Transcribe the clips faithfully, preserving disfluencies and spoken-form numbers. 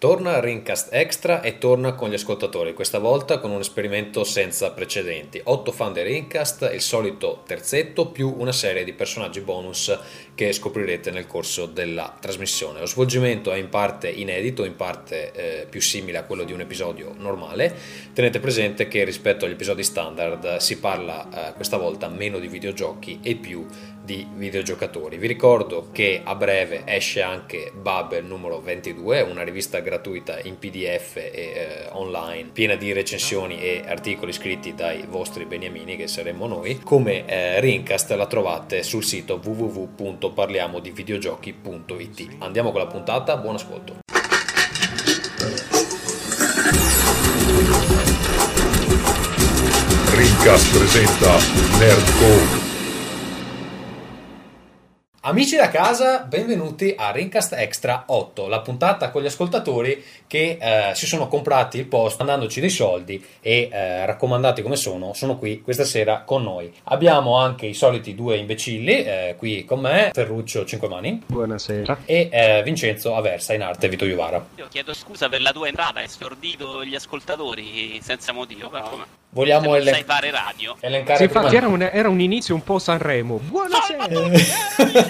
Torna Rincast Extra e torna con gli ascoltatori, questa volta con un esperimento senza precedenti. otto fan di Rincast, il solito terzetto, più una serie di personaggi bonus che scoprirete nel corso della trasmissione. Lo svolgimento è in parte inedito, in parte eh, più simile a quello di un episodio normale. Tenete presente che rispetto agli episodi standard si parla eh, questa volta meno di videogiochi e più di videogiocatori. Vi ricordo che a breve esce anche Babel numero ventidue, una rivista gratuita in P D F e eh, online, piena di recensioni e articoli scritti dai vostri beniamini, che saremmo noi. Come eh, Rincast la trovate sul sito w w w punto parliamo di videogiochi punto i t. Andiamo con la puntata, buon ascolto. Rincast presenta Nerdcore. Amici da casa, benvenuti a Rincast Extra otto, la puntata con gli ascoltatori che eh, si sono comprati il posto mandandoci dei soldi e eh, raccomandati come sono, sono qui questa sera con noi. Abbiamo anche i soliti due imbecilli eh, qui con me, Ferruccio Cinquemani. Buonasera. E eh, Vincenzo Aversa, in arte Vito Iuvara. Io chiedo scusa per la tua entrata, hai stordito gli ascoltatori senza motivo, però come... Vogliamo elen- sai fare radio. Elencare. Sì, infatti era un, era un inizio un po' Sanremo. Buonasera.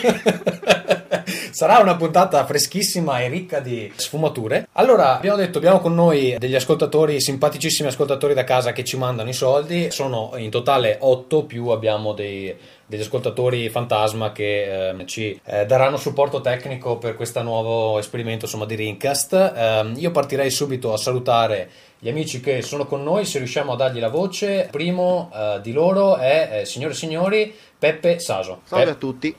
Sarà una puntata freschissima e ricca di sfumature. Allora, abbiamo detto, abbiamo con noi degli ascoltatori, simpaticissimi ascoltatori da casa che ci mandano i soldi. Sono in totale otto, più abbiamo dei... degli ascoltatori fantasma che eh, ci eh, daranno supporto tecnico per questo nuovo esperimento, insomma, di Rincast. Eh, io partirei subito a salutare gli amici che sono con noi, se riusciamo a dargli la voce. Primo eh, di loro è, eh, signore e signori, Peppe Saso. Salve Pe- a tutti.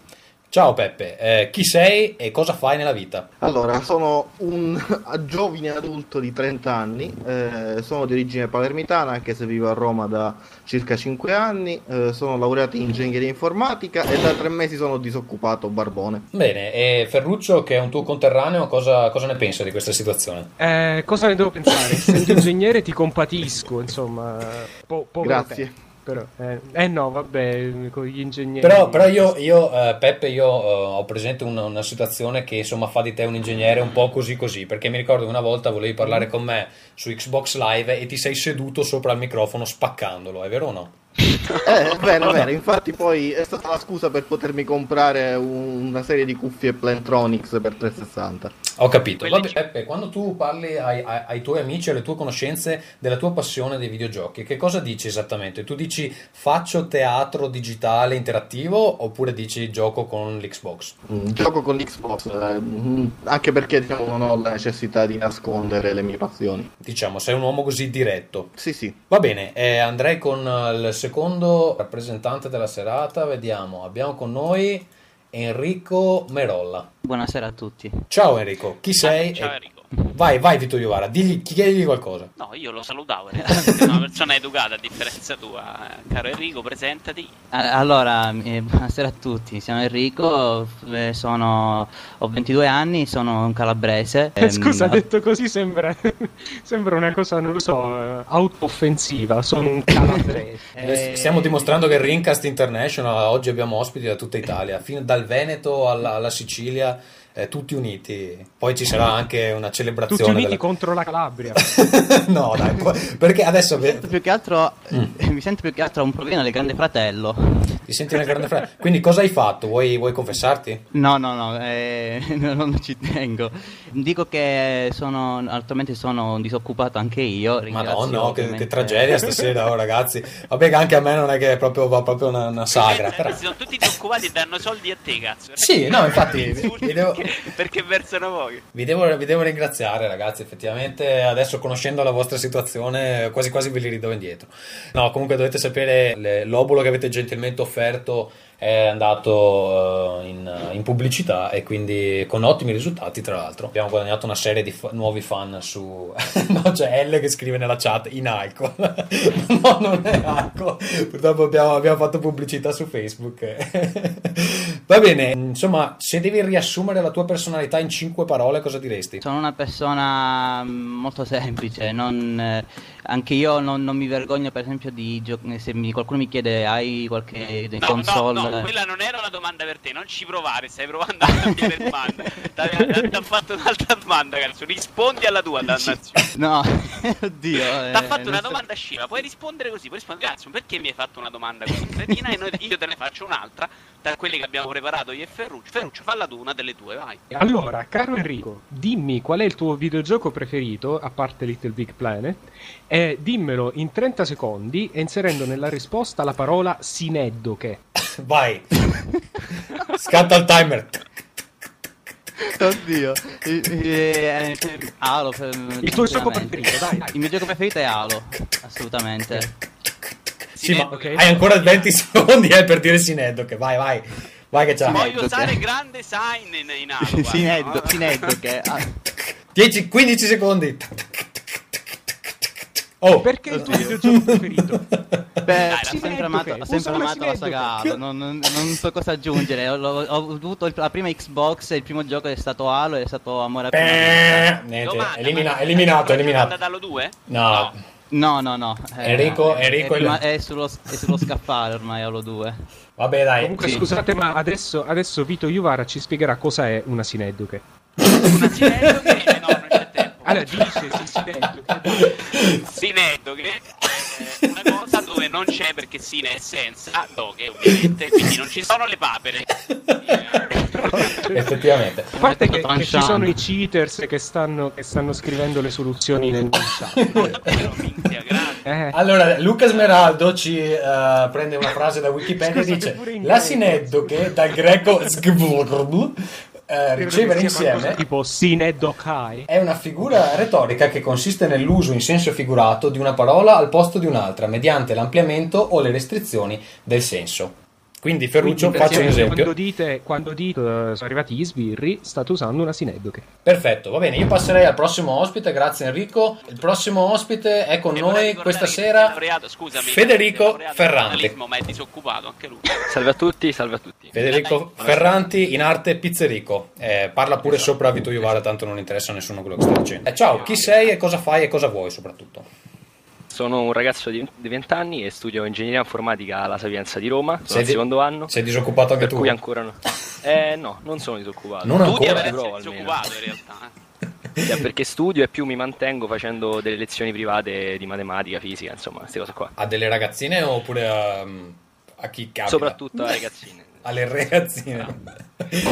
Ciao Peppe, eh, chi sei e cosa fai nella vita? Allora, sono un giovane adulto di trenta anni, eh, sono di origine palermitana, anche se vivo a Roma da circa cinque anni, eh, sono laureato in ingegneria informatica e da tre mesi sono disoccupato barbone. Bene, e Ferruccio, che è un tuo conterraneo, cosa, cosa ne pensa di questa situazione? Eh, cosa ne devo pensare? Essendo ingegnere ti compatisco, insomma, po- po' grazie. Però, eh, eh no, vabbè, con gli ingegneri... Però, però io, io eh, Peppe, io eh, ho presente una, una situazione che, insomma, fa di te un ingegnere un po' così così, perché mi ricordo che una volta volevi parlare con me su Xbox Live e ti sei seduto sopra il microfono spaccandolo, è vero o no? Eh, vero, vero, infatti poi è stata la scusa per potermi comprare una serie di cuffie Plantronics per trecentosessanta. Ho capito. Vabbè, Peppe, quando tu parli ai, ai, ai tuoi amici, alle tue conoscenze della tua passione dei videogiochi, che cosa dici esattamente? Tu dici faccio teatro digitale interattivo oppure dici gioco con l'Xbox? Mm, gioco con l'Xbox, eh, anche perché, diciamo, non ho la necessità di nascondere le mie passioni. Diciamo, sei un uomo così diretto. Sì, sì. Va bene, eh, andrei con il secondo rappresentante della serata, vediamo, abbiamo con noi Enrico Merolla. Buonasera a tutti. Ciao Enrico, chi sei? Ciao, ciao Enrico. Vai, vai Vito Iuvara, digli, chiedigli qualcosa. No, io lo salutavo, è una persona educata a differenza tua. Caro Enrico, presentati. Allora, eh, buonasera a tutti, sono Enrico, eh, sono, ho ventidue anni, sono un calabrese. Eh, Scusa, ehm, detto così sembra, sembra una cosa, non lo so, auto-offensiva, sono un calabrese. eh, Stiamo dimostrando che Rincast International, oggi abbiamo ospiti da tutta Italia, fin dal Veneto alla, alla Sicilia. Eh, tutti uniti, poi ci sarà anche una celebrazione tutti uniti della... contro la Calabria. No dai, perché adesso mi sento più che altro mm. mi sento più che altro un problema del Grande Fratello. Ti senti nel Grande Fratello? Quindi cosa hai fatto? Vuoi, vuoi confessarti? No no no, eh, non ci tengo, dico che sono altrimenti sono disoccupato anche io. Ma no no, ovviamente... che, che tragedia stasera, oh, ragazzi, vabbè, anche a me non è che è proprio, va proprio una, una sagra. Però... sono tutti disoccupati e danno soldi a te, cazzo. Sì, no, infatti vi devo... perché versano pochi. Vi devo, vi devo ringraziare, ragazzi. Effettivamente, adesso conoscendo la vostra situazione, quasi quasi ve li ridò indietro. No, comunque dovete sapere, le, l'obolo che avete gentilmente offerto è andato uh, in, in pubblicità e quindi con ottimi risultati, tra l'altro. Abbiamo guadagnato una serie di fa- nuovi fan su... no, c'è L che scrive nella chat in alcol. No, non è alcol. Purtroppo abbiamo, abbiamo fatto pubblicità su Facebook. Va bene, insomma, se devi riassumere la tua personalità in cinque parole, cosa diresti? Sono una persona molto semplice, non, eh, anche io non, non mi vergogno, per esempio, di gio- se mi, qualcuno mi chiede hai qualche no, console... No, no, quella non era una domanda per te, non ci provare, stai provando a cambiare domanda. Ti ha fatto un'altra domanda, cazzo, rispondi alla tua, dannazione. No, oddio... Eh, ti ha fatto una so... domanda scema, puoi rispondere così, puoi rispondere, cazzo, perché mi hai fatto una domanda così? E noi, io te ne faccio un'altra, tra quelle che abbiamo preparato io e Ferruccio. Ferruccio, falla tu una delle due, vai. Allora, caro Enrico, dimmi qual è il tuo videogioco preferito, a parte Little Big Planet, e dimmelo in trenta secondi e inserendo nella risposta la parola sineddoche. Vai. Scatta il timer. Oddio. Halo. Il tuo gioco preferito, dai. Il mio gioco preferito è Halo, assolutamente. Sì, ma okay, hai ancora venti secondi eh, per dire sineddoche, vai, vai, vai che c'ha. Voglio usare grande sign in, in acqua. Sineddoche, no? Sineddoche. dieci, quindici secondi. Oh, perché il tuo videogioco preferito? Beh, ho sempre amato, ho sempre amato la saga Halo, non, non, non so cosa aggiungere. Ho, ho avuto la prima Xbox e il primo gioco è stato Halo, è stato Amore a prima vista. Elimina, eliminato, eliminato. Dallo due? No. no. No, no, no. Eh, Enrico, Enrico è, è, è, sullo, è sullo scaffale ormai Halo due. Vabbè, dai. Comunque, sì, scusate, ma adesso, adesso Vito Iuvara ci spiegherà cosa è una sineddoche. Una sineddoche? Eh, no, non c'è tempo. Allora, dice sineddoche. Sineddoche è una cosa dove non c'è, perché sine è senza, ah, doche, ovviamente, quindi non ci sono le papere. Effettivamente. A parte che, che ci sono i cheaters che stanno, che stanno scrivendo le soluzioni nel eh. Allora Luca Smeraldo ci uh, prende una frase da Wikipedia e dice la sineddoche dal greco sgvurb, Uh, ricevere insieme tipo sinedokai è una figura retorica che consiste nell'uso in senso figurato di una parola al posto di un'altra mediante l'ampliamento o le restrizioni del senso. Quindi Ferruccio, quindi, faccio un esempio. Quando dite, quando dite uh, sono arrivati gli sbirri, state usando una sineddoche. Perfetto, va bene, io passerei al prossimo ospite, grazie Enrico. Il prossimo ospite è con e noi questa sera laureato, scusami, Federico Ferranti. Ma è disoccupato anche lui. Salve a tutti, salve a tutti. Federico eh, Ferranti in arte Pizzerico. Eh, parla pure esatto, sopra Vito Iuvara, tanto non interessa a nessuno quello che sta facendo. Eh, ciao, chi sei e cosa fai e cosa vuoi soprattutto? Sono un ragazzo di venti anni e studio ingegneria informatica alla Sapienza di Roma. Sono sei al secondo di... anno. Sei disoccupato anche per tu? Per cui ancora no. Eh no, non sono disoccupato. Non ancora? Tu provo, disoccupato in realtà. Sì, perché studio e più mi mantengo facendo delle lezioni private di matematica, fisica, insomma, queste cose qua. A delle ragazzine oppure a, a chi capita? Soprattutto alle ragazzine. Alle ragazzine.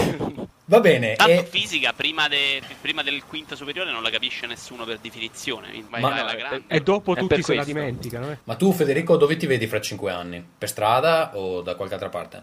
No. Va bene. Tanto e... fisica prima, de... prima del quinto superiore non la capisce nessuno per definizione. Ma no, la grande... E dopo è tutti se la dimenticano. Eh. Ma tu, Federico, dove ti vedi fra cinque anni? Per strada o da qualche altra parte?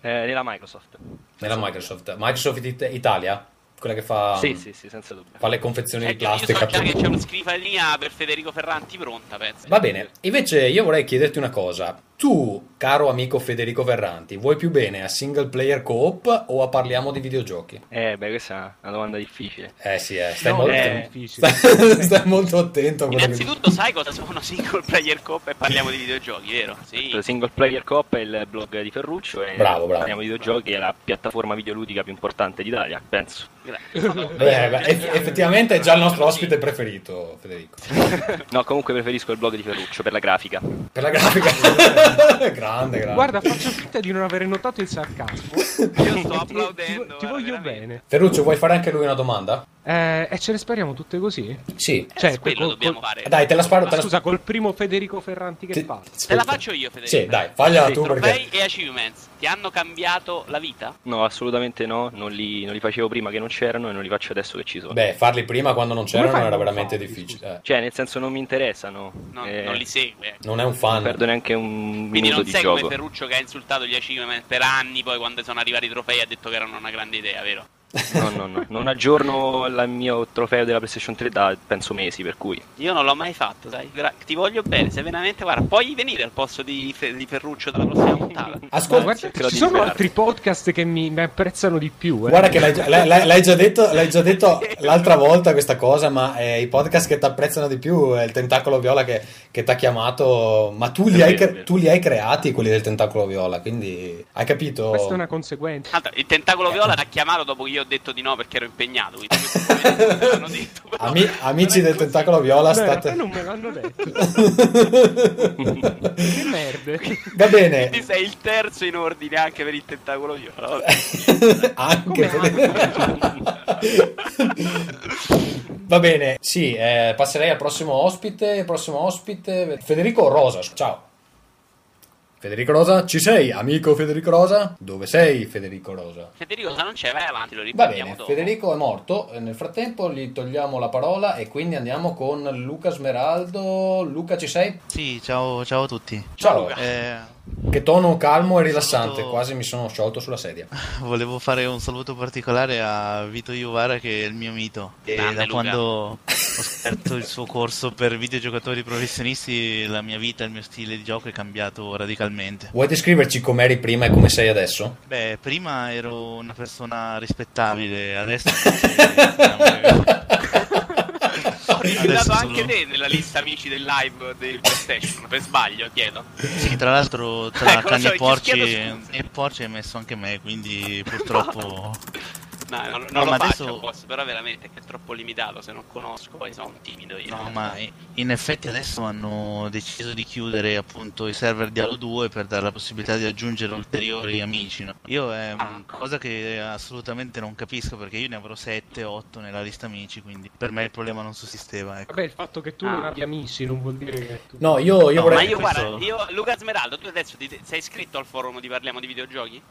Eh, nella Microsoft. Nella Microsoft. Microsoft It- Italia? Quella che fa. Sì, sì, sì, senza dubbio. Fa le confezioni di plastica. Io so già che c'è una scrivania per Federico Ferranti pronta, penso. Va bene. Invece, io vorrei chiederti una cosa. Tu, caro amico Federico Ferranti, vuoi più bene a Single Player Coop o a Parliamo di Videogiochi? Eh, beh, questa è una domanda difficile. Eh sì, eh, stai, no, molto, eh, difficile. Stai, stai molto attento a quello. Innanzitutto che... sai cosa sono Single Player Coop e Parliamo di Videogiochi, vero? Sì. Single Player Coop è il blog di Ferruccio e bravo, bravo. Parliamo di Videogiochi è la piattaforma videoludica più importante d'Italia, penso. Beh, beh, eff- effettivamente è già il nostro ospite preferito, Federico. No, comunque preferisco il blog di Ferruccio per la grafica. Per la grafica? Grande, grande. Guarda, faccio finta di non aver notato il sarcasmo. Io sto applaudendo. Ti, ti voglio veramente bene. Ferruccio, vuoi fare anche lui una domanda? Eh, e ce le spariamo tutte così? Sì. Cioè, quello col, dobbiamo col... fare. Dai, te la sparo. Ma te la... scusa, col primo Federico Ferranti che ti... parte. Te la faccio io, Federico. Sì, dai, faglia sì, tu perché. E achievements ti hanno cambiato la vita? No, assolutamente no. Non li, non li facevo prima che non c'erano e non li faccio adesso che ci sono. Beh, farli prima quando non c'erano era non veramente farli, difficile. Eh. Cioè, nel senso, non mi interessano. No, eh, non li segue. Non è un fan. Non perdo neanche un quindi minuto di gioco. Quindi non sei come Ferruccio che ha insultato gli achievements per anni. Poi quando sono arrivati i trofei ha detto che erano una grande idea, vero? No, no, no, non aggiorno il mio trofeo della PlayStation tre da penso mesi, per cui io non l'ho mai fatto, dai. Gra- ti voglio bene, se veramente, guarda, puoi venire al posto di, Fe- di Ferruccio dalla prossima puntata. Ascolta, ci sono liberarti. Altri podcast che mi, mi apprezzano di più. Eh. Guarda che l'hai già, l'hai, l'hai già detto, l'hai già detto l'altra volta questa cosa, ma eh, i podcast che ti apprezzano di più è il Tentacolo Viola che, che ti ha chiamato, ma tu li, hai, cre- tu li hai creati quelli del Tentacolo Viola, quindi hai capito? Questa è una conseguenza. Allora, il Tentacolo Viola ti ha chiamato dopo che io ho detto di no perché ero impegnato, quindi l'hanno detto, però, Ami- amici del così. Tentacolo Viola, beh, state non me l'hanno detto. Che merda, va bene, quindi sei il terzo in ordine anche per il Tentacolo Viola. Anche va bene, sì, eh, passerei al prossimo ospite prossimo ospite Federico Rosa. Ciao Federico Rosa, ci sei, amico Federico Rosa? Dove sei, Federico Rosa? Federico Rosa non c'è, vai avanti, lo riprendiamo dopo. Va bene, Federico è morto, nel frattempo gli togliamo la parola e quindi andiamo con Luca Smeraldo. Luca, ci sei? Sì, ciao, ciao a tutti. Ciao Luca. Eh... Che tono calmo e rilassante, saluto... quasi mi sono sciolto sulla sedia. Volevo fare un saluto particolare a Vito Iuvara, che è il mio mito. E Grande da Luca. Quando ho scoperto il suo corso per videogiocatori professionisti, la mia vita, il mio stile di gioco è cambiato radicalmente. Vuoi descriverci com'eri prima e come sei adesso? Beh, prima ero una persona rispettabile, adesso... Ho rifiutato anche sono... te nella lista amici del live del PlayStation per sbaglio, chiedo. Sì, tra l'altro tra eh, cani so, e porci e porci hai messo anche me, quindi purtroppo no. No, no, non no, lo ma faccio adesso... posso, però veramente che è troppo limitato, se non conosco poi sono timido io. No, ma in effetti adesso hanno deciso di chiudere appunto i server di Halo due per dare la possibilità di aggiungere ulteriori amici, no? Io è una cosa che assolutamente non capisco, perché io ne avrò sette otto nella lista amici, quindi per me il problema non sussisteva, ecco. Vabbè, il fatto che tu ah. non abbia amici non vuol dire che tu... No, io, io no, vorrei... Ma io guarda, io, Luca Smeraldo, tu adesso ti sei iscritto al forum di Parliamo di Videogiochi?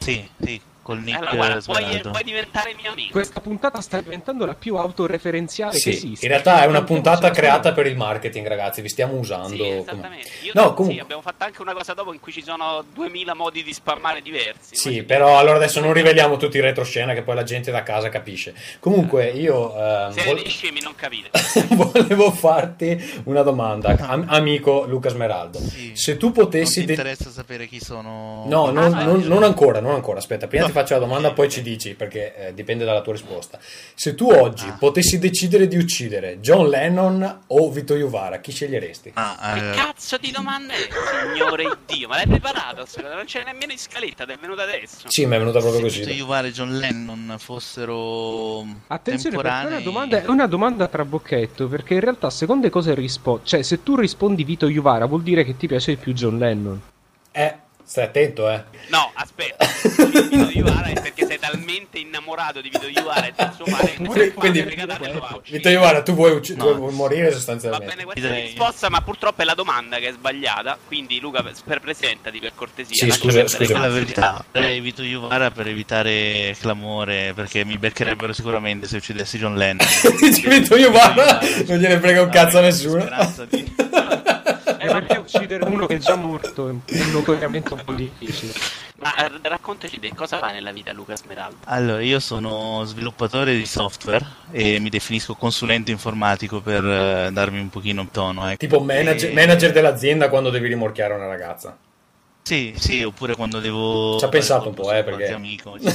Sì, sì, col nick. Allora, guarda, puoi, puoi diventare mio amico. Questa puntata sta diventando la più autoreferenziale sì, che esiste. In realtà è una puntata creata per il marketing, ragazzi, vi stiamo usando. Sì, esattamente. Io no, comunque... sì, abbiamo fatto anche una cosa dopo in cui ci sono duemila modi di spammare diversi. Sì, però allora adesso non riveliamo tutti i retroscena che poi la gente da casa capisce. Comunque io... Ehm, Se vol... scemi non capite. Volevo farti una domanda, Am- amico Luca Smeraldo. Sì. Se tu potessi... Non ti interessa de... sapere chi sono... No, non, ah, non, non ancora, non ancora, aspetta, prima no. ti faccio la domanda, poi ci dici, perché eh, dipende dalla tua risposta. Se tu oggi ah. potessi decidere di uccidere John Lennon o Vito Iuvara, chi sceglieresti? Ah, eh. Che cazzo di domanda è, signore Dio? Ma l'hai preparato? Non c'è nemmeno in scaletta, ti è venuta adesso. Sì, mi è venuta proprio così. Se Vito Iuvara e John Lennon fossero attenzione, temporanei... Attenzione, domanda è una domanda trabocchetto, perché in realtà secondo le cose rispondi... Cioè, se tu rispondi Vito Iuvara vuol dire che ti piace più John Lennon. Eh... Stai attento, eh. No, aspetta. Vito Iuvara è perché sei talmente innamorato di Vito Iuvara e del suo mare che quindi, Vito Iuvara, tu vuoi, ucc- no. vuoi morire sostanzialmente. Va bene, questa è la risposta, ma purtroppo è la domanda che è sbagliata. Quindi, Luca, per presentati, per cortesia. Sì, scusa, scusa. La verità. Eh, Vito Iuvara per evitare clamore, perché mi beccherebbero sicuramente se uccidessi John Lennon. Vito Iuvara non gliene frega un cazzo a nessuno. Speranza di... Perché uccidere uno che è già morto è un collegamento un po' difficile. Ma raccontaci di cosa fa nella vita Luca Smeraldo. Allora, io sono sviluppatore di software e mi definisco consulente informatico per uh, darmi un pochino un tono, eh. Tipo manager, e... manager dell'azienda quando devi rimorchiare una ragazza. Sì, sì, oppure quando devo... Ci ha pensato un po', eh, perché... Amico, cioè.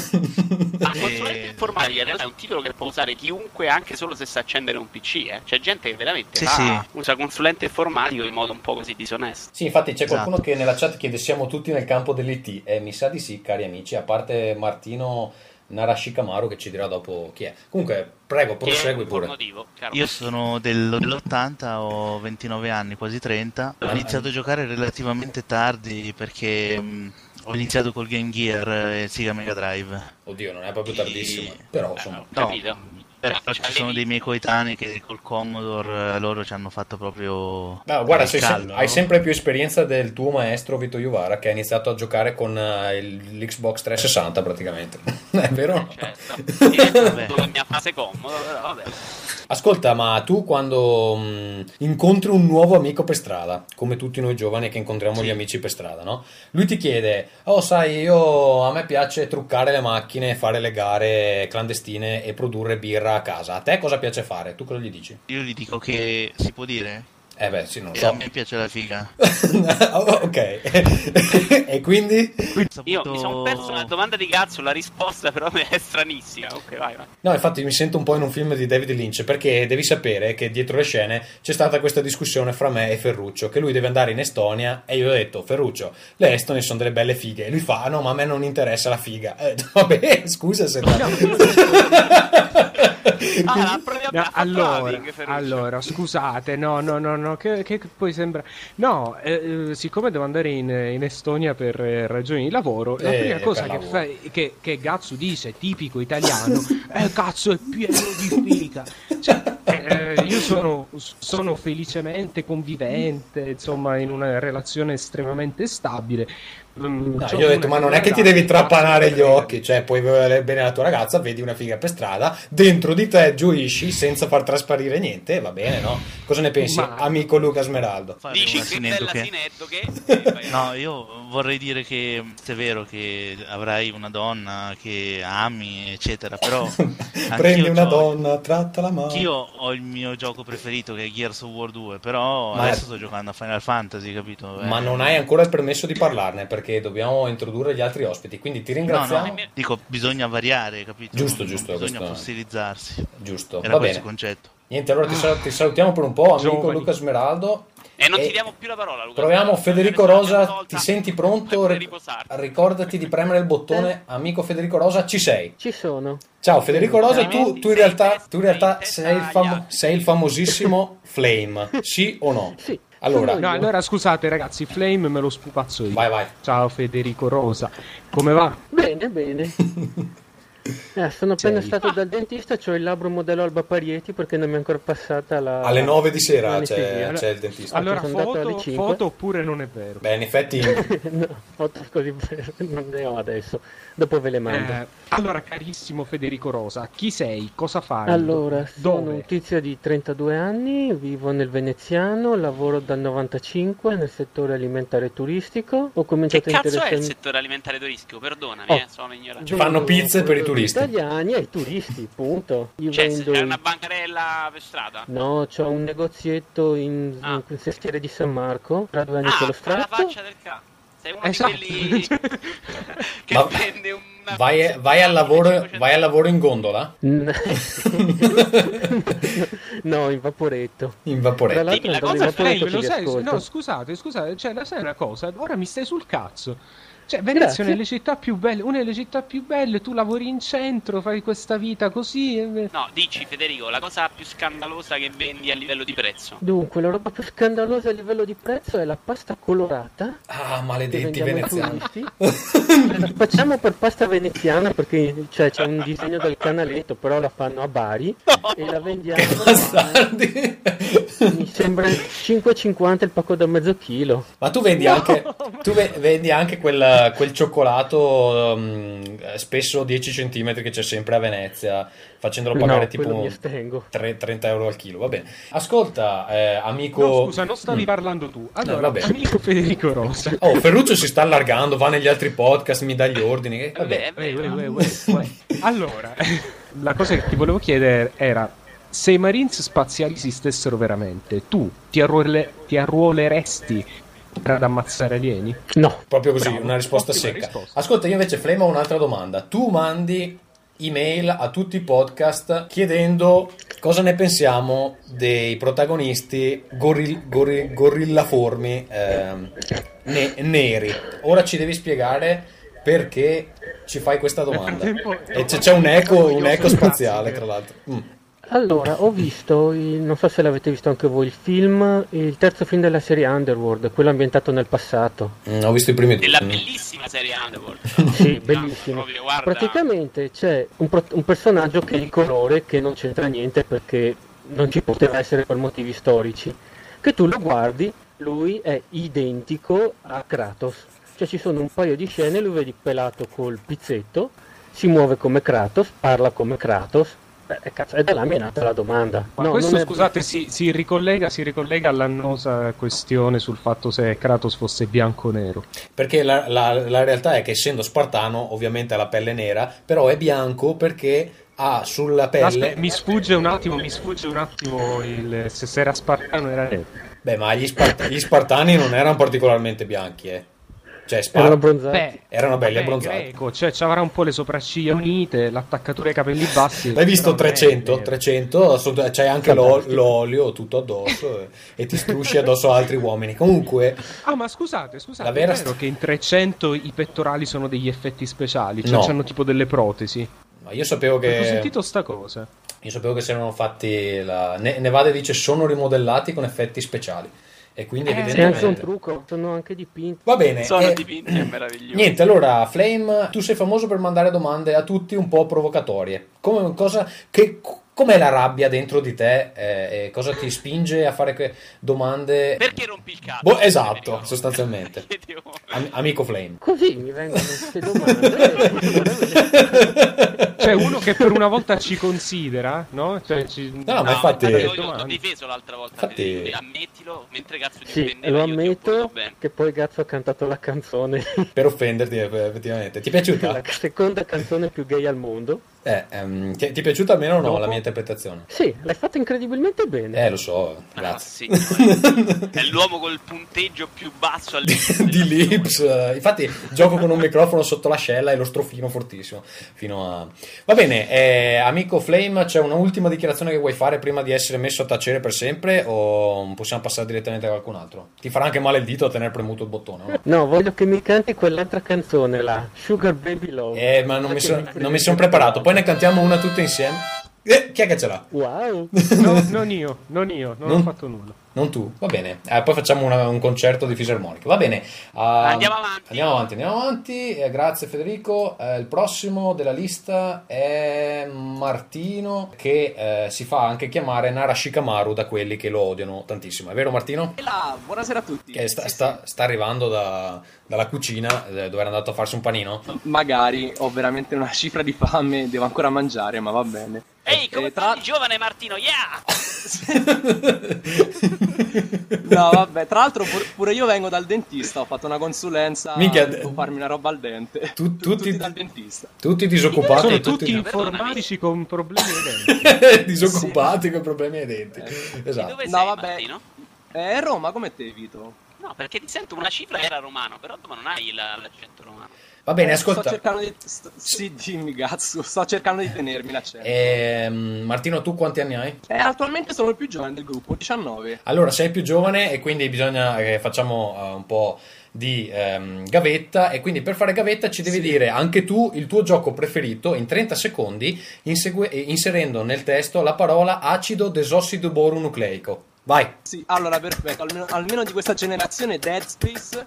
Ma consulente informatico in realtà è un titolo che può usare chiunque, anche solo se sa accendere un P C, eh. C'è gente che veramente sì, ah, sì. usa consulente informatico in modo un po' così disonesto. Sì, infatti c'è qualcuno esatto. che nella chat chiede siamo tutti nel campo dell'I T. E mi sa di sì, cari amici, a parte Martino Narashikamaru che ci dirà dopo chi è. Comunque, prego, prosegui pure. Motivo, io sono dell'ottanta, ho ventinove anni, quasi trenta. Ho iniziato a giocare relativamente tardi perché mh, ho iniziato col Game Gear e Sega Mega Drive. Oddio, non è proprio tardissimo, e... però sono... No, Però ci sono dei miei coetanei che col Commodore loro ci hanno fatto proprio. No, guarda, sei caldo, sem- no? Hai sempre più esperienza del tuo maestro Vito Iuvara, che ha iniziato a giocare con uh, il, l'Xbox trecentosessanta praticamente. È vero? Certo. Io ho la mia fase Commodore, però vabbè. Ascolta, ma tu quando mh, incontri un nuovo amico per strada, come tutti noi giovani che incontriamo sì. gli amici per strada, no? Lui ti chiede: oh, sai, io a me piace truccare le macchine, fare le gare clandestine e produrre birra a casa. A te cosa piace fare? Tu cosa gli dici? Io gli dico che si può dire? Eh beh, sì, non so. A me piace la figa. Ok. E quindi? Io mi sono perso una domanda di cazzo, la risposta però è stranissima. Ok, vai, vai. No, infatti mi sento un po' in un film di David Lynch, perché devi sapere che dietro le scene c'è stata questa discussione fra me e Ferruccio, che lui deve andare in Estonia, e io ho detto: Ferruccio, le estoni sono delle belle fighe. E lui fa: no, ma a me non interessa la figa. Eh, vabbè, scusa se... Ah, no, allora, allora, scusate, no, no, no, no che, che poi sembra... No, eh, siccome devo andare in, in Estonia per ragioni di lavoro, eh, la prima cosa che, fa, che, che Gatsu dice, tipico italiano, eh, cazzo, è pieno di figa. Cioè, eh, io sono, sono felicemente convivente, insomma, in una relazione estremamente stabile. No, cioè, io ho detto: ma non è che ti devi trapanare gli occhi, cioè puoi vedere bene la tua ragazza, vedi una figa per strada, dentro di te gioisci senza far trasparire niente, va bene, no? Cosa ne pensi, ma... amico Luca Smeraldo? Dici che bella che... che... No, io vorrei dire che è vero che avrai una donna che ami, eccetera, però prendi una donna, trattala male. Io ho il mio gioco preferito, che è Gears of War due, però ma... adesso sto giocando a Final Fantasy, capito? Ma eh. non hai ancora il permesso di parlarne, perché che dobbiamo introdurre gli altri ospiti, quindi ti ringraziamo. No, no, dico, bisogna variare, capito? Giusto, giusto. Bisogna questo... fossilizzarsi. Giusto, era va bene. Questo concetto. Niente, allora ti, sal- ti salutiamo per un po', amico Giovani. Luca Smeraldo. E non ti diamo più la parola, Luca. Proviamo Federico Rosa, ti senti pronto? Ricordati di premere il bottone, amico Federico Rosa, ci sei? Ci sono. Ciao Federico Rosa, tu, tu in realtà, tu in realtà sei, il fam- sei il famosissimo Flame, sì o no? Sì. Allora, no, allora scusate ragazzi, Flame me lo spupazzo io. Vai, vai. Ciao Federico Rosa, come va? Bene, bene. Eh, sono appena C'è stato il... dal dentista, c'ho il labbro modello Alba Parieti perché non mi è ancora passata la... Alle nove di sera c'è, c'è il dentista. Allora, allora foto, foto oppure non è vero? Beh, in effetti... No, foto così non ne ho adesso, dopo ve le mando. Eh, allora, carissimo Federico Rosa, chi sei? Cosa fai? Allora, sono Dove? un tizio di trentadue anni, vivo nel veneziano, lavoro dal novantacinque nel settore alimentare turistico. Ho cominciato che cazzo interessarmi... è il settore alimentare turistico? Perdonami, oh. eh, sono ignorante. Fanno pizze per i turisti. Italiani ai turisti, punto. Io cioè, vendo... c'è una bancarella per strada? No, c'ho un negozietto in, ah. in sestiere di San Marco. Tra due anni ah, con lo strada. La faccia del cazzo. Sei uno esatto. di quelli che Ma... vende un. Vai, vai, al lavoro, vai al lavoro in gondola? No, in vaporetto. In vaporetto. Dimmi la cosa, vaporetto lo sai, no, scusate, scusate, cioè, sai una cosa, ora mi stai sul cazzo. Cioè, Venezia è una delle città più belle, una delle città più belle, tu lavori in centro, fai questa vita così. E... No, dici Federico, la cosa più scandalosa che vendi a livello di prezzo. Dunque, la roba più scandalosa a livello di prezzo è la pasta colorata. Ah, maledetti veneziani. Facciamo per pasta veneziana perché cioè, c'è un disegno del canaletto, però la fanno a Bari no, e la vendiamo. Che a... Mi sembra cinque e cinquanta il pacco da mezzo chilo. Ma tu vendi no, anche tu ve- vendi anche quella quel cioccolato um, spesso dieci centimetri che c'è sempre a Venezia, facendolo pagare no, tipo tre, trenta euro al chilo. Va bene, ascolta eh, amico no, scusa non stavi mm. parlando tu allora no, amico Federico Rosa. Oh, Ferruccio si sta allargando, va negli altri podcast, mi dà gli ordini. Va bene. Uè, uè, uè, uè, uè. Allora la cosa che ti volevo chiedere era: se i Marines spaziali esistessero veramente, tu ti, arruole, ti arruoleresti ad ammazzare alieni? No, proprio così. Bravo, una risposta secca. Risposta. Ascolta, io invece Flema ho un'altra domanda. Tu mandi email a tutti i podcast chiedendo cosa ne pensiamo dei protagonisti goril- goril- gorillaformi ehm, ne- neri. Ora ci devi spiegare perché ci fai questa domanda. E c- c'è un eco, un eco spaziale, tra l'altro. Mm. Allora, ho visto, il, non so se l'avete visto anche voi, il film, il terzo film della serie Underworld, quello ambientato nel passato. Mm, ho visto i primi due. La bellissima serie Underworld. No? Sì, bellissima. No, proprio, praticamente c'è un, pro- un personaggio che è di colore, che non c'entra niente perché non ci poteva essere per motivi storici, che tu lo guardi, lui è identico a Kratos. Cioè ci sono un paio di scene, lui vedi pelato col pizzetto, si muove come Kratos, parla come Kratos. Beh, cazzo, è da là mi è nata la domanda. Ma no, questo, è... scusate, si, si, ricollega, si ricollega all'annosa questione sul fatto se Kratos fosse bianco o nero. Perché la, la, la realtà è che, essendo spartano, ovviamente ha la pelle nera, però è bianco perché ha sulla pelle... Aspetta, mi sfugge un attimo, mi sfugge un attimo il... se era spartano era nero. Beh, ma gli, spart- gli spartani non erano particolarmente bianchi, eh. Cioè, Spar- erano bronzati. Beh, erano belli abbronzati, cioè c'avrà un po' le sopracciglia unite, l'attaccatura ai capelli bassi. L'hai visto trecento? trecento C'hai cioè anche l'o- l'olio tutto addosso e, e ti strusci addosso altri uomini. Comunque, ah, ma scusate, scusate, la vera è vero st- che in trecento i pettorali sono degli effetti speciali, cioè no. C'hanno tipo delle protesi. Ma io sapevo che... Ho sentito sta cosa. Io sapevo che si erano fatti la... ne- Nevada dice sono rimodellati con effetti speciali. E quindi eh, evidentemente è anche un trucco, sono anche dipinti. Va bene, sono eh, dipinti, è meraviglioso. Niente, allora Flame, tu sei famoso per mandare domande a tutti un po' provocatorie. Come cosa che com'è la rabbia dentro di te, eh, e cosa ti spinge a fare que- domande? Perché rompi il cazzo? Boh, esatto, sostanzialmente. Am- amico Flame. Così mi vengono queste domande. Cioè uno che per una volta ci considera, no? Cioè, ci... No, no, ma infatti... No, io l'ho difeso l'altra volta, infatti... Federico, ammettilo, mentre cazzo ti sì, offendeva. Lo ammetto, che poi cazzo ha cantato la canzone. Per offenderti, effettivamente. Ti è piaciuta? La seconda canzone più gay al mondo. Eh, ehm, ti, ti è piaciuta almeno o no? Dopo... la mia interpretazione? Sì, l'hai fatta incredibilmente bene. Eh, lo so, grazie. Ah, sì. È l'uomo col punteggio più basso di Lips. Infatti gioco con un microfono sotto l'ascella e lo strofino fortissimo fino a... Va bene, eh, amico Flame, c'è una ultima dichiarazione che vuoi fare prima di essere messo a tacere per sempre, o possiamo passare direttamente a qualcun altro? Ti farà anche male il dito a tenere premuto il bottone, no? No, voglio che mi canti quell'altra canzone là, Sugar Baby Love. Eh, ma non mi, so, mi, non mi sono preparato. Poi ne cantiamo una tutte insieme. Eh, chi è che ce l'ha? Wow. No, non io, non io, non, non ho fatto nulla. Non tu, va bene. Eh, poi facciamo una, un concerto di fisarmonica, va bene. Uh, andiamo avanti. Andiamo avanti, andiamo avanti. Eh, grazie Federico. Eh, il prossimo della lista è Martino, che eh, si fa anche chiamare Narashikamaru da quelli che lo odiano tantissimo. È vero Martino? Là, buonasera a tutti. Che sta, sì, sta, sì. sta arrivando da, dalla cucina, eh, dove era andato a farsi un panino? Magari, ho veramente una cifra di fame, devo ancora mangiare, ma va bene. Ehi, come eh, tra... giovane Martino, yeah! No, vabbè, tra l'altro pure io vengo dal dentista, ho fatto una consulenza. Minchia, devo farmi una roba al dente. Tu, tu, tutti dal dentista. Tutti disoccupati. Sono tutti, tutti informatici con problemi ai denti. Disoccupati sì. Con problemi ai denti. Eh. Esatto. Dove no, sei, vabbè. Martino? Eh, Roma, come te, Vito? No, perché ti sento una cifra, era romano, però tu non hai la, l'accento romano. Va bene, ascolta. Sto cercando di... Sto, sì, dimmi, cazzo. Sto cercando di tenermi la cena. Eh, Martino, tu quanti anni hai? Eh, attualmente sono il più giovane del gruppo, diciannove. Allora, sei più giovane e quindi bisogna che eh, facciamo uh, un po' di um, gavetta. E quindi per fare gavetta ci devi sì. dire anche tu il tuo gioco preferito in trenta secondi, insegue, inserendo nel testo la parola acido desossidoborunucleico. Vai. Sì, allora, perfetto. Almeno, almeno di questa generazione Dead Space...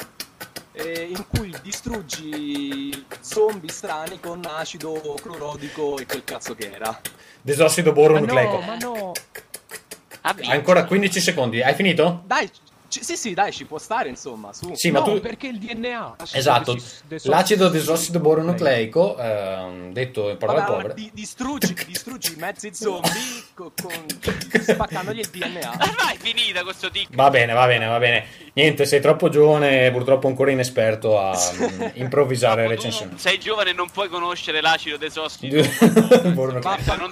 in cui distruggi zombie strani con acido clorodico e quel cazzo che era desossido boronucleico. Ma no, ma no. Avvio. Ancora quindici secondi, hai finito? Dai, c- sì sì dai, ci può stare insomma, su. Sì, no, ma tu... perché il D N A esatto, desossido... l'acido desossido boronucleico, ehm, detto in parole povere, di- distruggi, distruggi mezzi zombie con, con... spaccandogli il D N A. Ma vai, finita questo tic. Va bene, va bene, va bene. Niente, sei troppo giovane, purtroppo ancora inesperto a mh, improvvisare recensioni. Sei giovane e non puoi conoscere l'acido desossido. non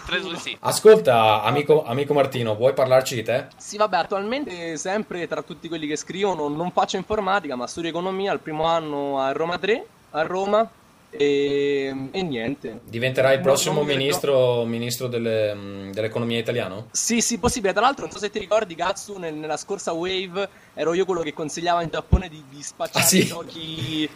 treso, sì. Ascolta, amico, amico Martino, vuoi parlarci di te? Sì, vabbè, attualmente sempre tra tutti quelli che scrivono non faccio informatica, ma studio economia al primo anno a Roma tre, a Roma. E, e niente, diventerai il prossimo no, ministro, ministro delle, dell'economia italiano? Sì, sì, possibile. Tra l'altro, non so se ti ricordi, Gatsu, nel, nella scorsa wave ero io quello che consigliava in Giappone di, di spacciare ah, sì. i giochi,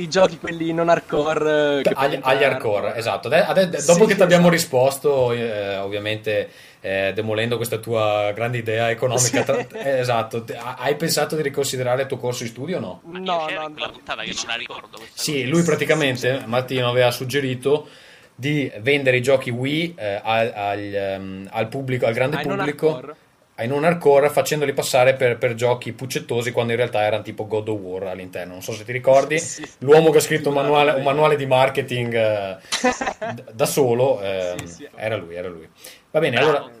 i giochi quelli non hardcore. Agli, agli hardcore, esatto. Ad, ad, ad, dopo sì, che ti esatto. abbiamo risposto, eh, ovviamente eh, demolendo questa tua grande idea economica. Tra... eh, esatto. Hai pensato di riconsiderare il tuo corso di studio o no? No, no, no, no. Puntata che non la ricordo. Sì, lui praticamente, Martino, aveva suggerito di vendere i giochi Wii eh, al, al, um, al pubblico, al grande pubblico, ai non hardcore, facendoli passare per, per giochi puccettosi, quando in realtà erano tipo God of War all'interno. Non so se ti ricordi, sì, sì, l'uomo che ha scritto un manuale, un manuale di marketing eh, da solo, eh, sì, sì, era lui, era lui. Va bene, bravo, allora...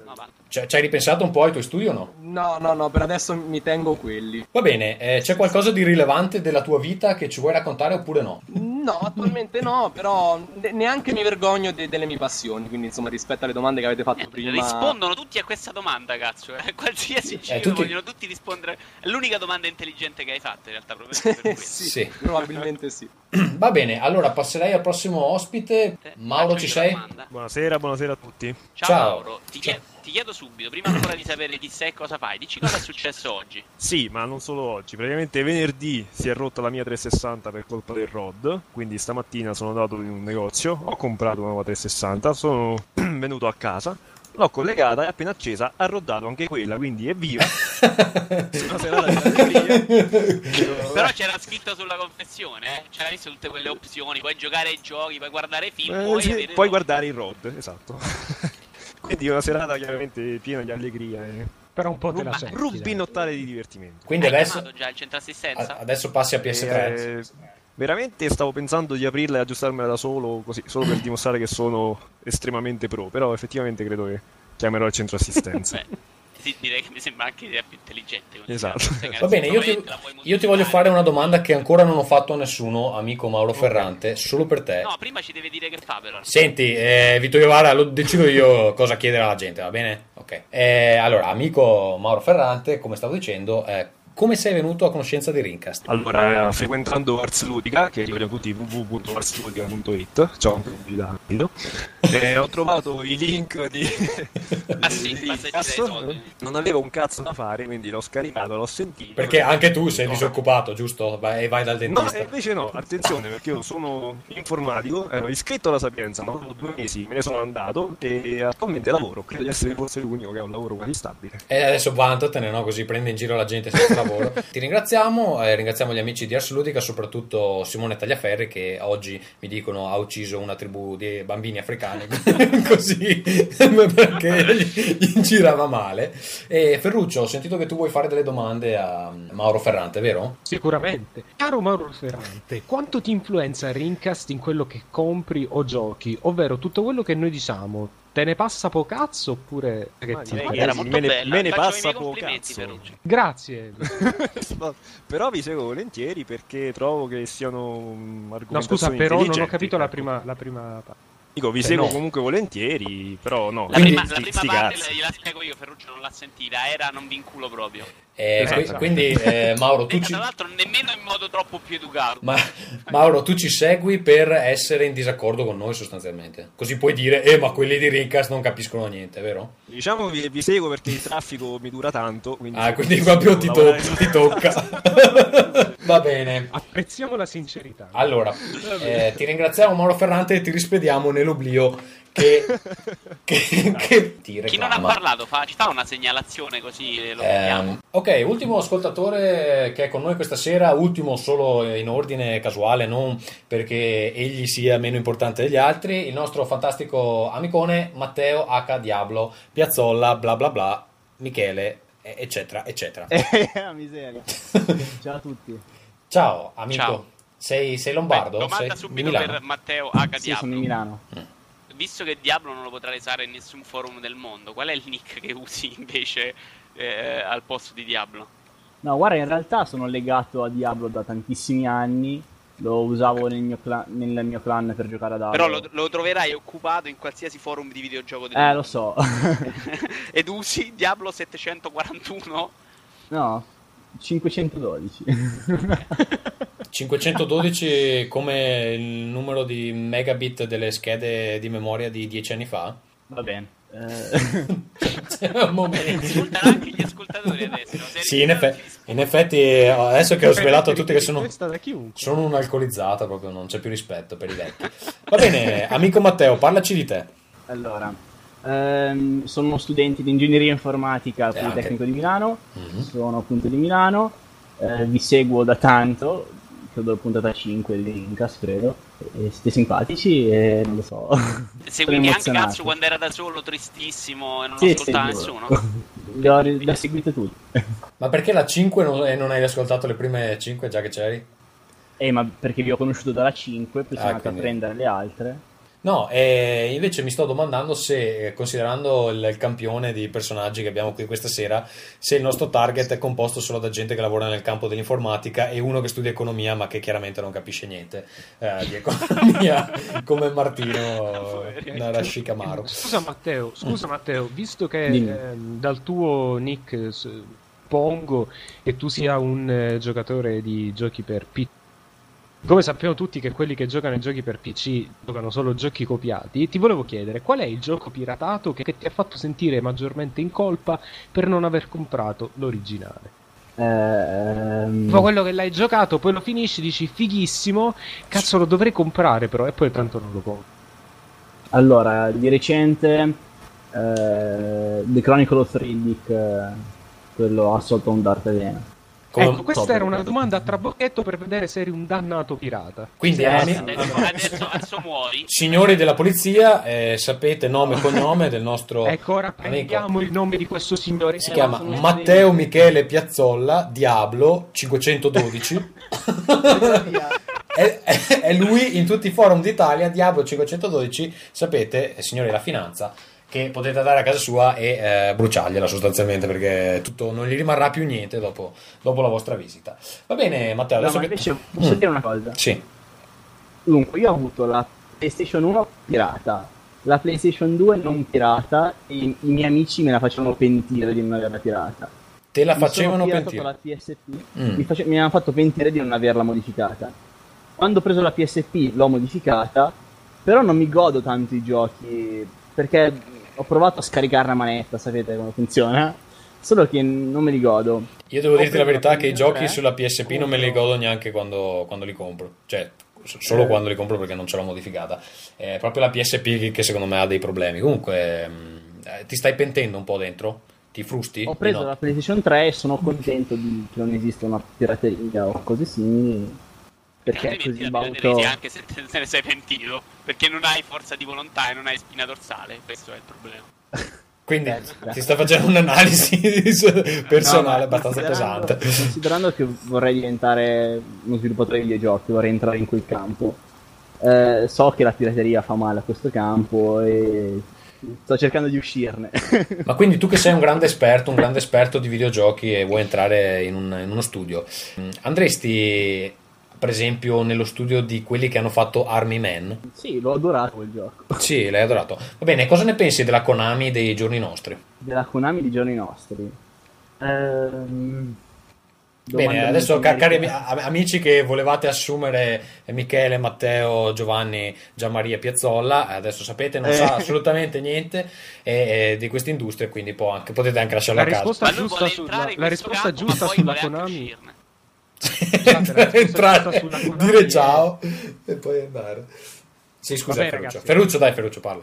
Cioè, ci hai ripensato un po' ai tuoi studi o no? No, no, no, per adesso mi tengo quelli. Va bene, eh, c'è qualcosa di rilevante della tua vita che ci vuoi raccontare oppure no? No, attualmente no, però neanche mi vergogno de- delle mie passioni, quindi insomma rispetto alle domande che avete fatto eh, prima... Rispondono tutti a questa domanda, cazzo, eh? Qualsiasi eh, tutti... vogliono tutti rispondere, è l'unica domanda intelligente che hai fatto in realtà, probabilmente per questo. Sì, sì, probabilmente sì. Va bene, allora passerei al prossimo ospite. Eh, Mauro, ci sei? Domanda. Buonasera, buonasera a tutti. Ciao, Ciao. Mauro, ti chiedo... Ciao. Ti chiedo subito, prima ancora di sapere chi sei e cosa fai, dici cosa è successo oggi. Sì, ma non solo oggi, praticamente venerdì si è rotta la mia trecentosessanta per colpa del R O D, quindi stamattina sono andato in un negozio, ho comprato una nuova trecentosessanta, sono venuto a casa, l'ho collegata e appena accesa ha rodato anche quella, quindi evviva. Una serata di allegria. Però c'era scritto sulla confessione, eh? C'era visto tutte quelle opzioni, puoi giocare ai giochi, puoi guardare film, eh, puoi, sì, puoi tutto. Guardare il R O D, esatto. Quindi una serata chiaramente piena di allegria, eh. Però un po' te la senti, rubinottare di divertimento. Quindi hai adesso già il centro assistenza? Adesso passi a P S tre. Eh, veramente stavo pensando di aprirla e aggiustarmela da solo, così, solo per dimostrare che sono estremamente pro, però effettivamente credo che chiamerò il centro assistenza. Beh, sì, direi che mi sembra anche l'idea più intelligente. Esatto. Va bene, io ti, io ti voglio fare una domanda che ancora non ho fatto a nessuno, amico Mauro Ferrante, okay, solo per te. No, prima ci devi dire che fa però. Senti, eh, Vito Iuvara, lo decido io cosa chiedere alla gente, va bene? Ok. Eh, allora, amico Mauro Ferrante, come stavo dicendo... Eh, come sei venuto a conoscenza di Rincast? Allora, frequentando Ars Ludica, che ricordiamo tutti w w w punto ars ludica punto i t, c'ho un video, eh, ho trovato i link di, ah, sì, di Rincast, non avevo un cazzo da fare, quindi l'ho scaricato, l'ho sentito. Perché anche tu sei no. disoccupato, giusto? E vai, vai dal dentista. No, e invece no, attenzione, perché io sono informatico, ero iscritto alla Sapienza, ma dopo due mesi me ne sono andato e attualmente lavoro, credo di essere forse l'unico che ha un lavoro quasi stabile. E adesso vantatene, no? Così prende in giro la gente senza lavoro. Ti ringraziamo, eh, ringraziamo gli amici di Ars Ludica, soprattutto Simone Tagliaferri, che oggi mi dicono ha ucciso una tribù di bambini africani così perché gli, gli girava male. E Ferruccio, ho sentito che tu vuoi fare delle domande a Mauro Ferrante, vero? Sicuramente. Caro Mauro Ferrante, quanto ti influenza Rincast in quello che compri o giochi, ovvero tutto quello che noi diciamo? Te ne passa po' cazzo oppure che ti era molto me, bella, me ne passa po' cazzo. Grazie. No, però vi seguo volentieri perché trovo che siano argomenti. No, scusa, però non ho capito la prima la prima Dico, vi eh seguo no. comunque volentieri, però no. La quindi, prima, sti, la prima parte la, la spiego io, Ferruccio non l'ha sentita, era non vi inculo proprio. Eh, esatto. Quindi eh, Mauro, tu e, ci... Tra l'altro nemmeno in modo troppo più educato. Ma Mauro, tu ci segui per essere in disaccordo con noi sostanzialmente. Così puoi dire, eh ma quelli di Rincast non capiscono niente, vero? Diciamo vi, vi seguo perché il traffico mi dura tanto. Quindi ah, quindi proprio ti, to- ti tocca. Va bene. Apprezziamo la sincerità. Allora, eh, ti ringraziamo Mauro Ferrante e ti rispediamo nel Oblio che, che, che ti reclama. Chi non ha parlato fa, ci fa una segnalazione così lo vediamo. Eh, ok, ultimo ascoltatore che è con noi questa sera, ultimo solo in ordine casuale, non perché egli sia meno importante degli altri, il nostro fantastico amicone Matteo H. Diablo Piazzolla bla bla bla Michele eccetera eccetera. Miseria. Ciao a tutti. Ciao amico. Ciao. Sei, sei lombardo? Beh, domanda sei subito per Matteo H. Sì, Diablo. Sono di Milano. Mm. Visto che Diablo non lo potrai usare in nessun forum del mondo, qual è il nick che usi invece eh, al posto di Diablo? No, guarda, in realtà sono legato a Diablo da tantissimi anni. Lo usavo nel mio clan, nel mio clan per giocare ad Diablo. Però lo, lo troverai occupato in qualsiasi forum di videogioco del eh, mondo. Eh, lo so. Ed usi Diablo settecentoquarantuno? No, cinquecentododici. cinquecentododici come il numero di megabit delle schede di memoria di dieci anni fa? Va bene. C'è un momento. Ascolteranno anche gli ascoltatori adesso. Sì, in, effe- in effetti adesso che ho svelato a tutti che sono sono un'alcolizzata proprio, non c'è più rispetto per i vecchi. Va bene, amico Matteo, parlaci di te. Allora, ehm, sono studenti di ingegneria informatica eh, Politecnico okay. di Milano, mm-hmm. sono appunto di Milano, eh, vi seguo da tanto, credo puntata cinque di Rincast, credo, e siete simpatici e non lo so. Seguivi anche cazzo quando era da solo tristissimo e non sì, ascoltava nessuno? Le ho le seguite tutte. Ma perché la cinque non, e non hai ascoltato le prime cinque già che c'eri? Eh, ma perché vi ho conosciuto dalla cinque, poi ah, sono andato a prendere le altre. No, e invece mi sto domandando se, considerando il campione di personaggi che abbiamo qui questa sera, se il nostro target è composto solo da gente che lavora nel campo dell'informatica e uno che studia economia ma che chiaramente non capisce niente eh, di economia come Martino Narashikamaru. Scusa Matteo, scusa Matteo, visto che eh, dal tuo nick suppongo che tu sia un eh, giocatore di giochi per P C. Come sappiamo tutti che quelli che giocano i giochi per P C giocano solo giochi copiati, ti volevo chiedere qual è il gioco piratato che, che ti ha fatto sentire maggiormente in colpa per non aver comprato l'originale? Ehm... Quello che l'hai giocato, poi lo finisci, dici fighissimo, cazzo lo dovrei comprare però, e poi tanto non lo compro. Allora, di recente eh, The Chronicle of Riddick, eh, quello Assault on Dark Arena. Come ecco, questa top, era una domanda a trabocchetto per vedere se eri un dannato pirata. Quindi, sì, eh, adesso, adesso, adesso muori. Signori della polizia, eh, sapete nome e cognome del nostro. Ecco, ora prendiamo il nome di questo signore. Si eh, chiama Matteo Michele Piazzolla, Diablo cinquecentododici. è, è, è lui in tutti i forum d'Italia, Diablo cinquecentododici. Sapete, signori della finanza, che potete andare a casa sua e eh, bruciargliela sostanzialmente, perché tutto non gli rimarrà più niente dopo, dopo la vostra visita. Va bene Matteo, adesso no, ma invece che... posso mm. dire una cosa? Sì. Dunque, io ho avuto la PlayStation uno pirata, la PlayStation due non pirata, e i miei amici me la facevano pentire di non averla pirata. Te la mi facevano pentire? La P S P, mm. mi, face... mi hanno fatto pentire di non averla modificata. Quando ho preso la P S P l'ho modificata, però non mi godo tanto i giochi, perché... ho provato a scaricare la manetta, sapete come funziona, solo che non me li godo. Io devo ho dirti la verità che i giochi tre sulla P S P compro. Non me li godo neanche quando, quando li compro, cioè solo eh. quando li compro perché non ce l'ho modificata. È proprio la P S P che secondo me ha dei problemi. Comunque eh, ti stai pentendo un po' dentro? Ti frusti? Ho preso no? la PlayStation tre e sono contento di che non esista una pirateria o cose simili. Perché è così bauto... anche se te, te ne sei pentito, perché non hai forza di volontà e non hai spina dorsale, questo è il problema. Quindi ti sta facendo un'analisi personale no, abbastanza considerando, pesante. Considerando che vorrei diventare uno sviluppatore di videogiochi, vorrei entrare in quel campo, eh, so che la pirateria fa male a questo campo e sto cercando di uscirne. Ma quindi tu che sei un grande esperto, un grande esperto di videogiochi e vuoi entrare in, un, in uno studio, andresti... per esempio nello studio di quelli che hanno fatto Army Man? Sì, l'ho adorato quel gioco. Sì, l'hai adorato. Va bene, cosa ne pensi della Konami dei giorni nostri? Della Konami dei giorni nostri? Ehm... Bene, adesso car- cari amici che volevate assumere Michele, Matteo, Giovanni, Gianmaria Piazzolla, adesso sapete, non sa assolutamente niente e, e di queste industrie, quindi può anche, potete anche lasciarla a casa. La risposta giusta sulla, la risposta campo, giusta sulla Konami... Scusate, entrare, dire e... ciao e poi andare. Sì, scusa Ferruccio. Ragazzi, Ferruccio, dai, Ferruccio, parla.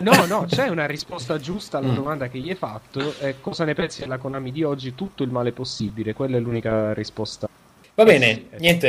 No, no, c'è una risposta giusta alla mm. domanda che gli hai fatto. Eh, cosa ne pensi della Konami di oggi? Tutto il male possibile, quella è l'unica risposta. Va bene, niente,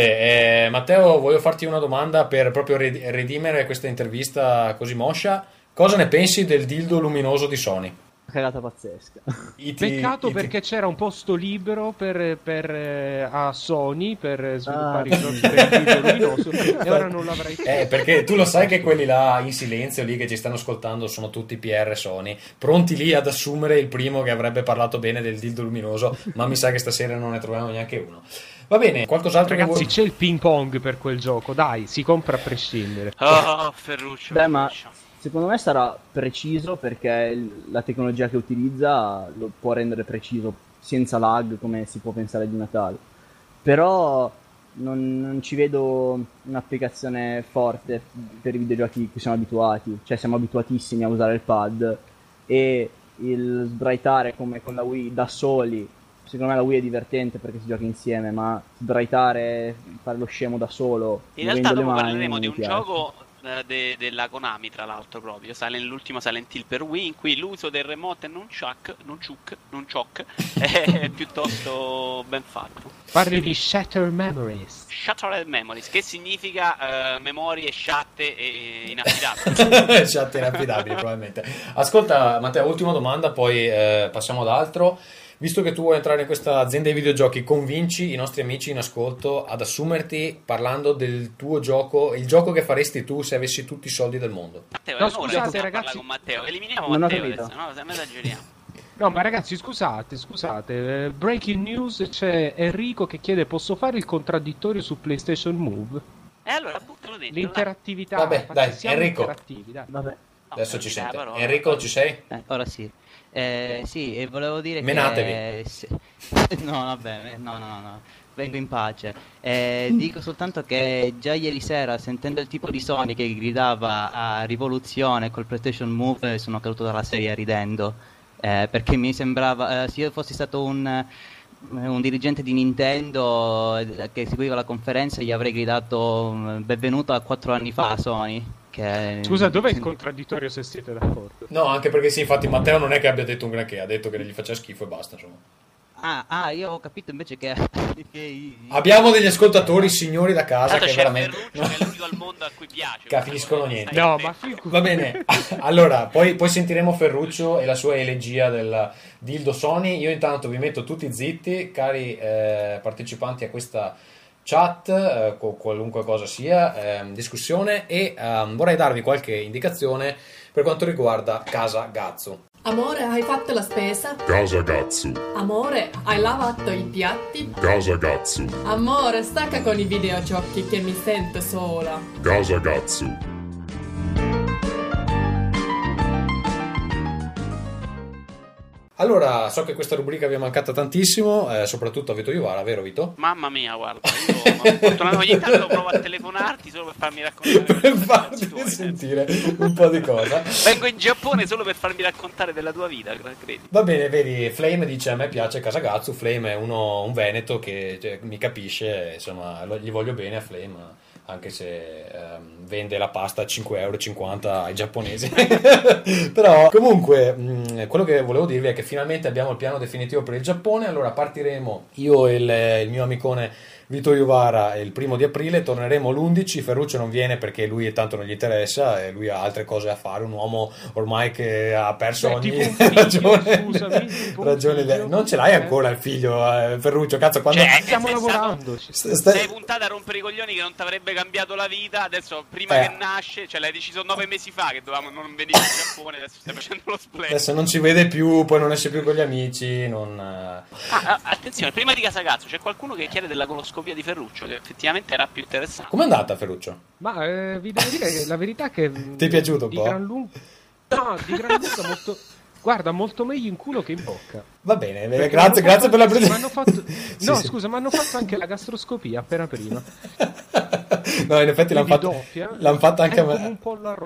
eh, Matteo, voglio farti una domanda per proprio redimere questa intervista così moscia. Cosa ne pensi del dildo luminoso di Sony? Cagata pazzesca. It, Peccato it. Perché c'era un posto libero per, per eh, a Sony per sviluppare ah. i giochi per luminoso e ora non l'avrei fatto. Eh, perché tu lo sai che quelli là in silenzio lì che ci stanno ascoltando sono tutti P R Sony, pronti lì ad assumere il primo che avrebbe parlato bene del dildo luminoso, ma mi sa che stasera non ne troviamo neanche uno. Va bene, qualcos'altro? Ragazzi, che vuoi... c'è il ping pong per quel gioco, dai, si compra a prescindere. Ah, oh, Ferruccio. Beh, ma secondo me sarà preciso perché la tecnologia che utilizza lo può rendere preciso senza lag come si può pensare di Natale. Però non, non ci vedo un'applicazione forte per i videogiochi che siamo abituati. Cioè siamo abituatissimi a usare il pad e il sbraitare come con la Wii da soli. Secondo me la Wii è divertente perché si gioca insieme, ma sbraitare, fare lo scemo da solo... In realtà dopo mani, parleremo di un piace. Gioco... eh, de, della Konami, tra l'altro, proprio Silent, l'ultima Silent Hill per Wii, in cui l'uso del remote non chuck, non chuck, non chuck è piuttosto ben fatto. Parli di Shattered Memories. Shattered Memories, che significa eh, memorie sciatte e inaffidabili. Sciatte e inaffidabili, probabilmente. Ascolta, Matteo, ultima domanda, poi eh, passiamo ad altro. Visto che tu vuoi entrare in questa azienda dei videogiochi, convinci i nostri amici in ascolto ad assumerti parlando del tuo gioco, il gioco che faresti tu se avessi tutti i soldi del mondo. Matteo, no, scusate ragazzi, con Matteo. Eliminiamo non Matteo adesso, no? Se noi esageriamo. No, ma ragazzi, scusate, scusate. Breaking news, c'è Enrico che chiede: posso fare il contraddittorio su PlayStation Move? E eh, allora buttalo dentro. L'interattività. Vabbè, dai, Enrico. Dai. Vabbè. Adesso ci sente. Parola, Enrico, vabbè. Ci sei? Eh, ora sì. Eh, sì, e volevo dire Menatevi. che... Eh, sì. No, vabbè, no, no, no, vengo in pace. Eh, dico soltanto che già ieri sera, sentendo il tipo di Sony che gridava a rivoluzione col PlayStation Move, sono caduto dalla sedia ridendo, eh, perché mi sembrava... Eh, se io fossi stato un, un dirigente di Nintendo che seguiva la conferenza, gli avrei gridato benvenuto a quattro anni fa a Sony. Che... Scusa, dov'è il contraddittorio, se siete d'accordo? No, anche perché sì, infatti Matteo non è che abbia detto un granché, ha detto che gli faceva schifo e basta, insomma. Ah, ah, io ho capito invece che... che... Abbiamo degli ascoltatori, signori da casa, tanto che veramente... Ferruccio, che è l'unico al mondo a cui piace. Capiscono niente. No, ma... Va bene, allora, poi, poi sentiremo Ferruccio e la sua elegia del dildo Sony. Io intanto vi metto tutti zitti, cari eh, partecipanti a questa... chat, eh, qualunque cosa sia, eh, discussione, e eh, vorrei darvi qualche indicazione per quanto riguarda Casa Gazzo. Amore, hai fatto la spesa? Casa Gazzo. Amore, hai lavato i piatti? Casa Gazzo. Amore, stacca con i videogiochi che mi sento sola. Casa Gazzo. Allora, so che questa rubrica vi è mancata tantissimo, eh, soprattutto a Vito Iuvara, vero Vito? Mamma mia, guarda, io ma, ogni tanto provo a telefonarti solo per farmi raccontare per farmi tuoi, sentire eh. un po' di cosa. Vengo in Giappone solo per farmi raccontare della tua vita, credi? Va bene, vedi, Flame dice: a me piace Casa Gazzo. Flame è uno, un veneto che, cioè, mi capisce, insomma, gli voglio bene a Flame, anche se ehm, vende la pasta a cinque e cinquanta euro ai giapponesi. Però comunque mh, quello che volevo dirvi è che finalmente abbiamo il piano definitivo per il Giappone. Allora partiremo io e il, il mio amicone Vito Iuvara il primo di aprile, torneremo l'undici. Ferruccio non viene perché lui tanto non gli interessa, e lui ha altre cose da fare, un uomo ormai che ha perso Beh, ogni figlio, ragione, scusami, ragione figlio, non ce l'hai ancora il figlio, eh, Ferruccio, cazzo, quando cioè, stiamo lavorando stato, st- sei puntata a rompere i coglioni che non ti avrebbe cambiato la vita, adesso prima eh. che nasce, cioè l'hai deciso nove mesi fa che dovevamo non venire in Giappone, adesso stai facendo lo splendore, adesso non ci vede più, poi non esce più con gli amici, non... ah, attenzione, prima di Casa Gazzo c'è qualcuno che chiede della coloscopia di Ferruccio, che effettivamente era più interessante. Com'è andata Ferruccio? Ma eh, vi devo dire che la verità è che ti è piaciuto un po'? Gran lung... no, di gran lunga molto... Guarda, molto meglio in culo che in bocca. Va bene, grazie, grazie, grazie per la presentazione. Fatto... No, sì, scusa, sì. Ma hanno fatto anche la gastroscopia appena prima. No, in effetti l'hanno fatto, l'han fatto anche a me.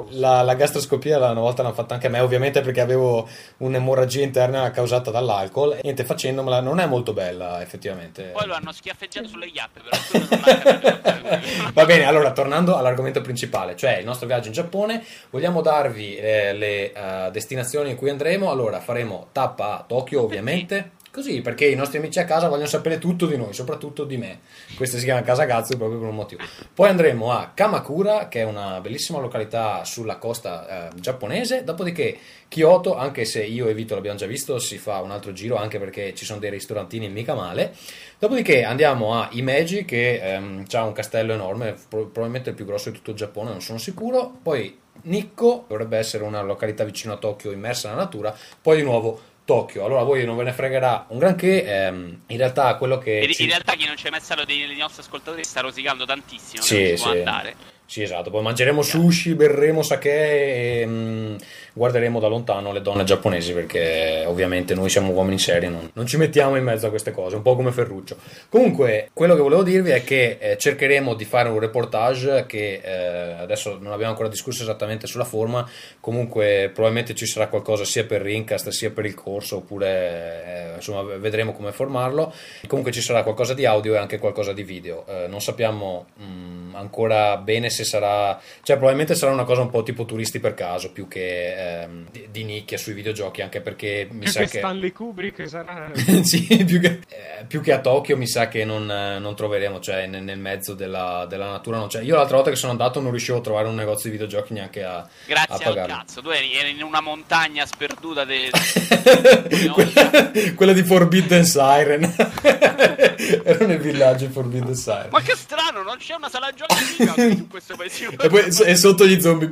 La, la gastroscopia una volta l'hanno fatta anche a me, ovviamente perché avevo un'emorragia interna causata dall'alcol. E niente, facendomela non è molto bella, effettivamente. Poi lo hanno schiaffeggiato sulle chiappe, però. Va bene, allora, tornando all'argomento principale, cioè il nostro viaggio in Giappone, vogliamo darvi eh, le uh, destinazioni in cui andremo. Allora faremo tappa a Tokyo, ovviamente, così perché i nostri amici a casa vogliono sapere tutto di noi, soprattutto di me. Questa si chiama Casa Gazzo proprio per un motivo. Poi andremo a Kamakura, che è una bellissima località sulla costa eh, giapponese. Dopodiché Kyoto, anche se io e Vito l'abbiamo già visto, si fa un altro giro, anche perché ci sono dei ristorantini mica male. Dopodiché andiamo a Himeji, che ehm, ha un castello enorme, probabilmente il più grosso di tutto il Giappone, non sono sicuro. Poi Nikko, dovrebbe essere una località vicino a Tokyo, immersa nella natura. Poi di nuovo Tokyo. Allora voi non ve ne fregherà un granché, ehm, in realtà quello che... In, ci... in realtà chi non c'è mai stato dei, dei nostri ascoltatori sta rosicando tantissimo, sì, che non si può sì. andare. Sì, esatto, poi mangeremo sushi, berremo sake e mh, guarderemo da lontano le donne giapponesi, perché ovviamente noi siamo uomini seri, non, non ci mettiamo in mezzo a queste cose, un po' come Ferruccio. Comunque, quello che volevo dirvi è che eh, cercheremo di fare un reportage che eh, adesso non abbiamo ancora discusso esattamente sulla forma, comunque probabilmente ci sarà qualcosa sia per Rincast sia per il corso, oppure eh, insomma vedremo come formarlo. Comunque ci sarà qualcosa di audio e anche qualcosa di video, eh, non sappiamo mh, ancora bene se se sarà, cioè probabilmente sarà una cosa un po' tipo turisti per caso più che ehm, di, di nicchia sui videogiochi, anche perché mi più sa che, che Stanley Kubrick sarà sì, più, che, eh, più che a Tokyo mi sa che non, non troveremo, cioè nel, nel mezzo della, della natura non c'è. Io l'altra volta che sono andato non riuscivo a trovare un negozio di videogiochi neanche a grazie a al pagare. Cazzo, tu eri, eri in una montagna sperduta de... quella, quella di Forbidden Siren ero nel villaggio di Forbidden Siren. Ma che strano, non c'è una sala giochi in questo paese. E poi è sotto gli zombie.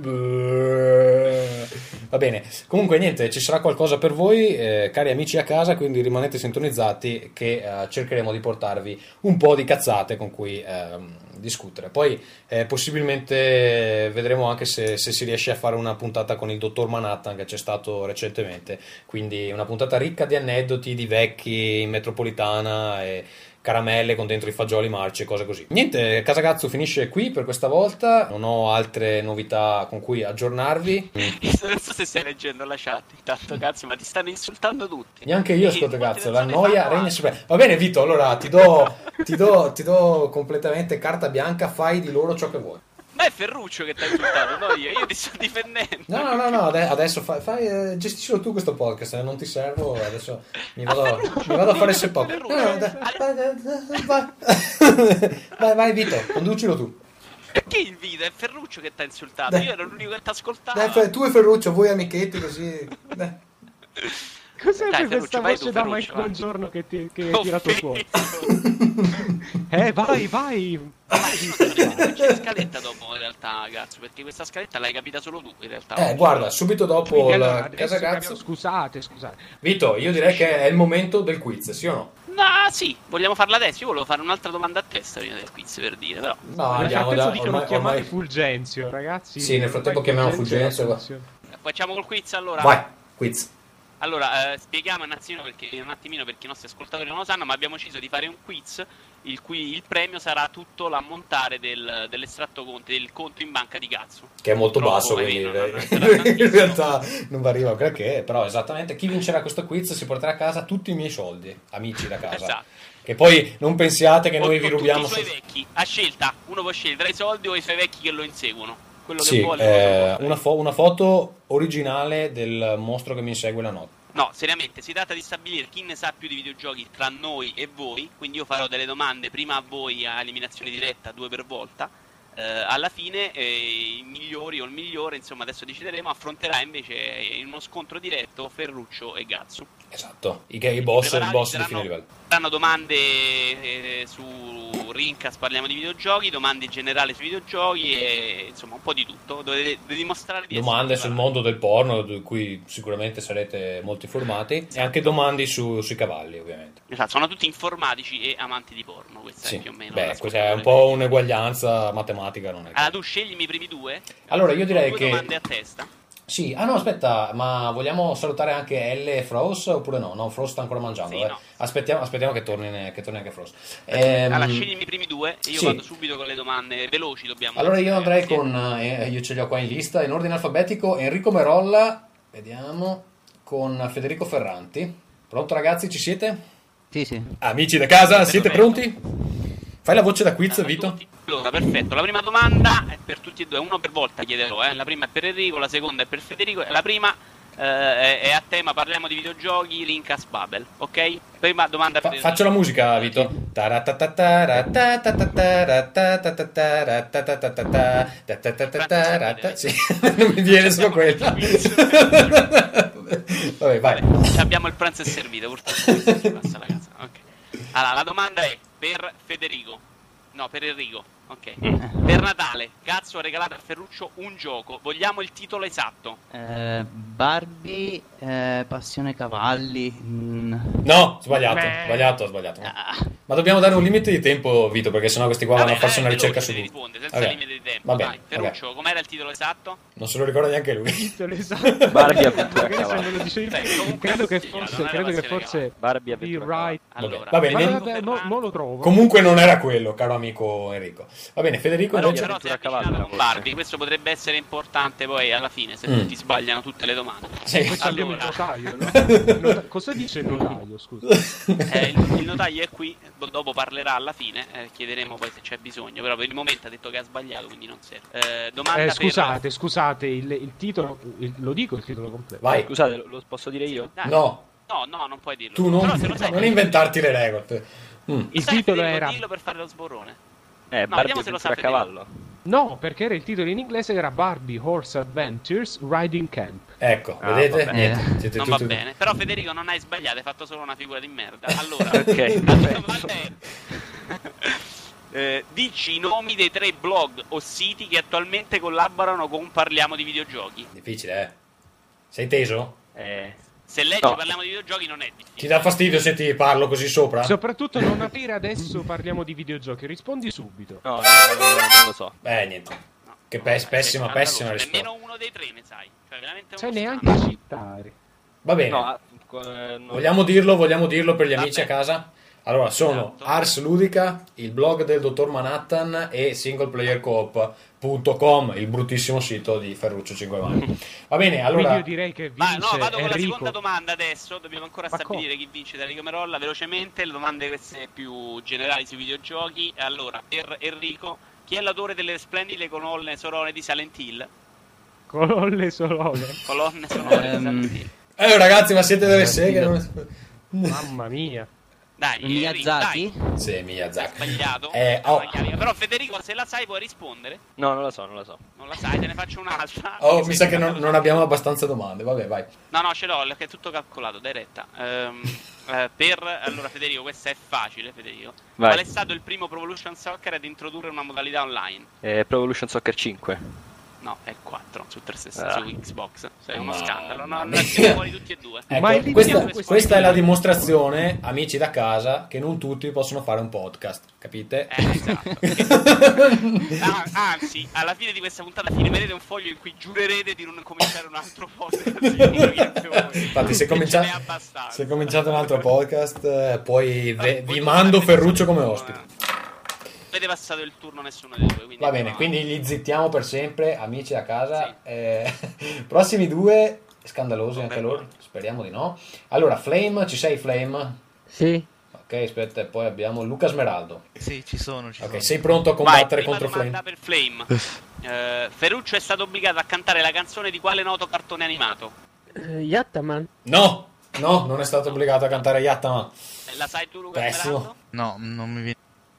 Va bene, comunque niente, ci sarà qualcosa per voi, eh, cari amici a casa, quindi rimanete sintonizzati che eh, cercheremo di portarvi un po' di cazzate con cui eh, discutere. Poi eh, possibilmente vedremo anche se, se si riesce a fare una puntata con il dottor Manhattan che c'è stato recentemente, quindi una puntata ricca di aneddoti, di vecchi in metropolitana e caramelle con dentro i fagioli marci e cose così. Niente, Casagazzo finisce qui per questa volta, non ho altre novità con cui aggiornarvi. Non so se stai leggendo la chat intanto, cazzo, ma ti stanno insultando tutti. Neanche io ascolto, cazzo, la noia regna sempre. Va bene Vito, allora ti do ti do ti do completamente carta bianca, fai di loro ciò che vuoi. Ma è Ferruccio che ti ha insultato, no io, io ti sto difendendo. No, no, no, no adesso fai, fai, gestiscilo tu questo podcast, non ti servo, adesso mi vado a, mi vado a fare se poco. No, no, da, vai, vai, vai Vito, conducilo tu. Perché il video? È Ferruccio che ti ha insultato, dai. Io ero l'unico che ti ascoltava. Dai, tu e Ferruccio, voi amichetti così. Dai. Cos'è dai, che questa voce tu, da Mike Buongiorno che ti che hai tirato fuori? Eh, vai, vai! Non c'è la scaletta dopo, in realtà, cazzo, perché questa scaletta l'hai capita solo tu, in realtà. Eh, guarda, subito dopo la casa cazzo. Scusate, scusate. Vito, io direi che è il momento del quiz, sì o no? No, sì, vogliamo farla adesso. Io volevo fare un'altra domanda a testa prima del quiz, per dire, però. No, andiamo da... Ormai chiamare Fulgenzio, ragazzi. Sì, nel frattempo chiamiamo Fulgenzio. Fulgenzio. Facciamo col quiz, allora. Vai, quiz. Allora, eh, spieghiamo un attimino, perché, un attimino perché i nostri ascoltatori non lo sanno, ma abbiamo deciso di fare un quiz il cui il premio sarà tutto l'ammontare del, dell'estratto conto, del conto in banca di Cazzo. Che è molto troppo basso, quindi non, non in realtà non va arriva perché, però esattamente chi vincerà questo quiz si porterà a casa tutti i miei soldi, amici da casa. Esatto. Che poi non pensiate che o, noi vi rubiamo... i suoi so- vecchi, a scelta, uno può scegliere tra i soldi o i suoi vecchi che lo inseguono. Quello sì, che vuole, eh, una, fo- una foto originale del mostro che mi insegue la notte. No, seriamente, si tratta di stabilire chi ne sa più di videogiochi tra noi e voi, quindi io farò delle domande prima a voi a eliminazione diretta, due per volta, eh, alla fine eh, i migliori o il migliore, insomma adesso decideremo, affronterà invece in uno scontro diretto Ferruccio e Gazzu. Esatto, i, i boss i boss di fine livello. Saranno domande eh, su Rincast, parliamo di videogiochi, domande in generale sui videogiochi e insomma un po' di tutto. Dovete dimostrare di domande sul mondo del porno, di cui sicuramente sarete molto informati, esatto. E anche domande su, sui cavalli, ovviamente. Esatto, sono tutti informatici e amanti di porno, questa sì. È più o meno. Beh, questa è un po' un'eguaglianza matematica, non è? Allora, tu sceglimi i primi due. Allora, io direi due che domande a testa. Sì, ah no, aspetta, ma vogliamo salutare anche L e Frost oppure no? No, Frost sta ancora mangiando, sì, eh. No. Aspettiamo, aspettiamo che torni, che torni anche Frost. Ehm... Allora, sceglimi i primi due e io sì. Vado subito con le domande veloci, dobbiamo... Allora io andrei eh, con, eh, io ce li ho qua in lista, in ordine alfabetico, Enrico Merolla, vediamo, con Federico Ferranti. Pronto ragazzi, ci siete? Sì, sì. Amici da casa, siete pronti? Fai la voce da quiz, allora, Vito. Tutti. Allora, perfetto, la prima domanda è per tutti e due, uno per volta chiederò, eh. La prima è per Enrico, la seconda è per Federico, la prima eh, è a tema, parliamo di videogiochi, Rincast Babel, ok? Prima domanda per Fa- Faccio la musica, Vito. Sì, non mi viene solo quella. Vabbè, vai. Abbiamo il pranzo è servito, purtroppo si passa la casa. Ok. Allora, la domanda è per Federico. No, per Enrico, ok. Mm. Per Natale, Cazzo ha regalato a Ferruccio un gioco. Vogliamo il titolo esatto? Eh, Barbie, eh, Passione Cavalli. Mm. No, sbagliato, Beh. sbagliato, sbagliato. Ah. Ma dobbiamo dare un limite di tempo, Vito, perché sennò questi qua vanno a farsi una ricerca su risponde, senza okay. limite di tempo. Va bene, Ferruccio, okay. Com'era il titolo esatto? Non se lo ricorda neanche lui. Il titolo esatto. Barbie a Passione Cavalli. Sì, credo che forse, credo che forse Barbie a Passione Cavalli. Right. Allora, va bene, mo lo trovo. Comunque non era quello, caro amico. Enrico, Va bene, Federico. Però però se a Barbie, questo potrebbe essere importante poi alla fine, se mm. tutti sbagliano tutte le domande. Sì. Questo allora. Il notaio, no? Nota- cosa dice il notaio, scusa? Eh, il, il notaio è qui, dopo parlerà alla fine, eh, chiederemo poi se c'è bisogno, però per il momento ha detto che ha sbagliato, quindi non serve. Eh, domanda eh, scusate, per... scusate, il, il titolo, il, lo dico il titolo completo. Vai. Scusate, lo, lo posso dire io? Dai. No. No, no, non puoi dirlo. Tu non, Però se lo sai, non inventarti le regole. Mm. Il sai, titolo Federico, era dillo per fare lo sborone. Eh, no, vediamo se lo sa a cavallo. No, perché era il titolo in inglese era Barbie Horse Adventures Riding Camp. Ecco, ah, vedete? Niente, siete non tutti... va bene. Però Federico non hai sbagliato, hai fatto solo una figura di merda. Allora, ok. Eh, dici i nomi dei tre blog o siti che attualmente collaborano con Parliamo di Videogiochi. Difficile, eh. Sei teso? Eh. Se leggi no. Parliamo di videogiochi non è difficile. Ti dà fastidio se ti parlo così sopra? Soprattutto non aprire adesso Parliamo di videogiochi. Rispondi subito. No, no, no, no, non lo so. Beh, niente. No, che no, pes- pessima, pessima risposta. Nemmeno uno dei tre ne sai. Cioè, veramente sai neanche citare. Va bene. No, eh, no. Vogliamo dirlo, vogliamo dirlo per gli amici a casa? Allora, sono esatto. Ars Ludica, il blog del dottor Manhattan e single player coop punto com, il bruttissimo sito di Ferruccio Cinquemani. Va bene, allora... Quindi io direi che vince. Ma no, vado Enrico. Con la seconda domanda adesso, dobbiamo ancora Ma stabilire com- chi vince. Enrico Merolla, velocemente, le domande queste più generali sui videogiochi. Allora, per Enrico, chi è l'autore delle splendide colonne sonore di Silent Hill? Colonne sonore? Colonne sonore di Silent Hill. Eh, ragazzi, ma siete delle seghe? Non... Mamma mia. Dai, Miyazaki? Dai. Sì, Miyazaki. Hai sbagliato. Eh, oh. Però Federico, se la sai puoi rispondere. No, non la so, non la so. Non la sai, te ne faccio un'altra. Oh, mi sa che non, non abbiamo abbastanza domande. Vabbè, vai. No, no, ce l'ho, è tutto calcolato, dai retta. Ehm, eh, per allora Federico, questa è facile, Federico. Vai. Qual è stato il primo Pro Evolution Soccer ad introdurre una modalità online? Eh, Pro Evolution Soccer cinque. No, è quattro su trecentosessanta, ah. su Xbox. È uno no, scandalo. No, no, siamo fuori tutti e due. Ecco, questa, questa è la dimostrazione, amici da casa, che non tutti possono fare un podcast, capite? Eh, esatto. Anzi, alla fine di questa puntata finirete un foglio in cui giurerete di non cominciare un altro podcast. Infatti, se cominciate, se cominciate un altro podcast, poi ve, vi mando Ferruccio come ospite. Avete passato il turno nessuno dei due, quindi va bene, no. Quindi li zittiamo per sempre, amici a casa, sì. eh, prossimi due scandalosi. Vabbè, anche loro, speriamo di no. Allora Flame, ci sei Flame? Sì. Ok, aspetta, e poi abbiamo Luca Smeraldo. Sì, ci sono, ci ok sono. Sei pronto a combattere? Vai, contro Flame, per Flame. eh, Ferruccio è stato obbligato a cantare la canzone di quale noto cartone animato? uh, Yattaman. No, no, non è stato obbligato a cantare Yattaman. La sai tu, Luca Smeraldo? No, non mi viene.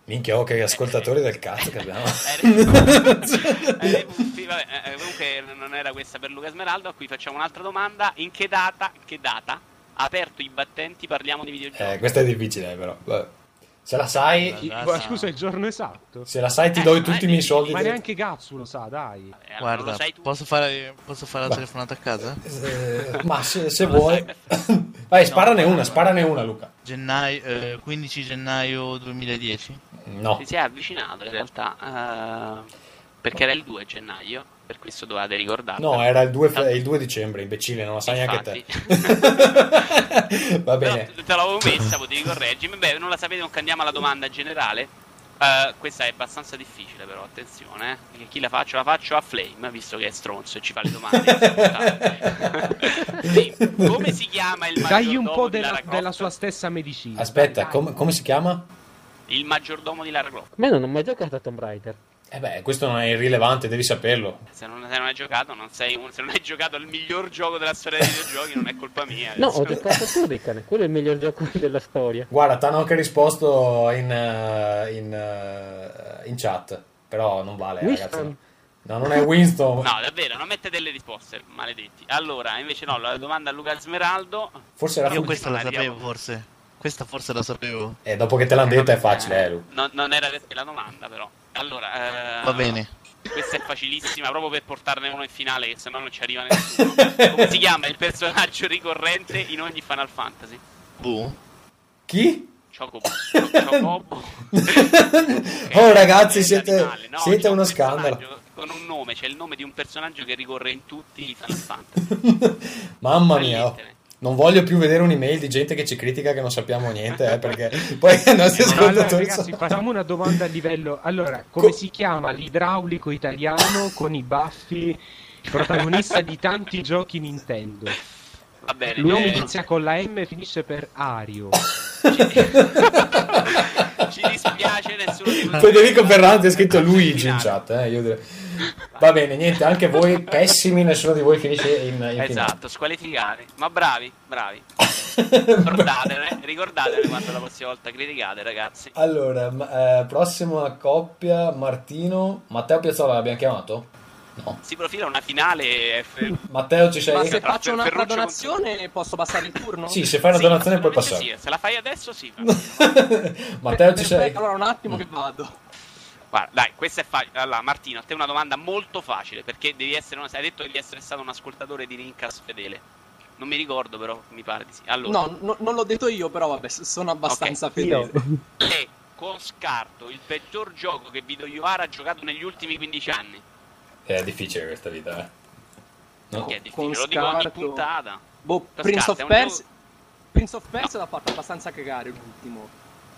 Minchia, oh, che ascoltatori eh, del cazzo che abbiamo. eh, vabbè, comunque non era questa per Luca Smeraldo, a cui facciamo un'altra domanda. In che data, che data ha aperto i battenti Parliamo di Videogiochi? Eh, questa è difficile però. Vabbè. Se la sai... La, la scusa, sa. Il giorno esatto. Se la sai ti eh, do tutti i miei soldi. Ma neanche Gazzu lo sa, dai. Vabbè, guarda, lo sai tu. Posso fare, posso fare la telefonata a casa? Eh, ma se, se vuoi... Vai, no, sparane no, una, no, sparane no. una, Luca. Gennaio, eh, quindici gennaio duemiladieci? No. Si è avvicinato in realtà, uh, perché era il due gennaio, per questo dovevate ricordare. No, era il due, fe- il due dicembre, imbecille, non lo sai infatti. Neanche te. Va bene. Però te l'avevo messa, potevi correggimi. Beh, non la sapete, non andiamo alla domanda generale. Uh, questa è abbastanza difficile però, attenzione, eh. Chi la faccio? La faccio a Flame, visto che è stronzo e ci fa le domande. Sì. Come si chiama il maggiordomo? Dagli un po' della, di Lara della sua stessa medicina. Aspetta, com- come si chiama? Il maggiordomo di Lara Croft. Ma non ho mai giocato a Tomb Raider. Eh beh, questo non è irrilevante, devi saperlo. Se non, se non hai giocato, non sei un, se non hai giocato al miglior gioco della storia dei videogiochi, non è colpa mia. No, ho giocato a Turrican, quello è il miglior gioco della storia. Guarda, t'hanno anche risposto in uh, in, uh, in chat, però non vale, ragazzi. No, non è Winston. No, davvero, non mette delle risposte, maledetti. Allora, invece no, la domanda a Luca Smeraldo. Forse era io questa la sapevo, forse. Questa forse la sapevo. E eh, dopo che te l'hanno detta è facile, eh, Lu. Non, non era la domanda, però. Allora, eh, va bene. Questa è facilissima, proprio per portarne uno in finale, che sennò non ci arriva nessuno. Come si chiama il personaggio ricorrente in ogni Final Fantasy? Bu. Chi? Chocobo. Chocobo. Oh ragazzi, siete, no, siete uno un scandalo. Con un nome, c'è il nome di un personaggio che ricorre in tutti i Final Fantasy. Mamma mia. non voglio più vedere un'email di gente che ci critica che non sappiamo niente, eh, perché poi i nostri eh, ascoltatori allora, ragazzi, sono... facciamo una domanda a livello, allora come Co... si chiama l'idraulico italiano con i baffi protagonista di tanti giochi Nintendo? Va bene, lui eh... inizia con la M e finisce per Ario. Ci dispiace, nessuno di voi. Federico Ferranti ha scritto Luigi in chat, eh, io direi. Va bene, niente, anche voi pessimi, nessuno di voi finisce in, in esatto, finale. Squalificati, ma bravi, bravi. Ricordatele, ricordatele quando la prossima volta criticate, ragazzi. Allora, eh, prossima coppia, Martino, Matteo Piazzolla l'abbiamo chiamato? No. Si profila una finale F... Matteo ci sei? Ma se faccio un'altra Ferruccio donazione con... posso passare il turno? Sì, se fai una sì, donazione puoi passare sì. Se la fai adesso sì. Matteo ci sei? Allora un attimo mm. che vado. Guarda, dai, questa è facile. Allora Martino, a te una domanda molto facile, perché devi essere una... hai detto che devi essere stato un ascoltatore di Rincast fedele. Non mi ricordo però, mi pare di sì. Allora. No, no, non l'ho detto io, però vabbè, sono abbastanza okay. fedele. E con scarto il peggior gioco che Vito Iuvara ha giocato negli ultimi quindici anni. È difficile questa vita, eh. No? Che è difficile, con lo dico ogni puntata. Boh, Prince of Persia gioco... Prince of Persia no. L'ha fatto abbastanza cagare l'ultimo.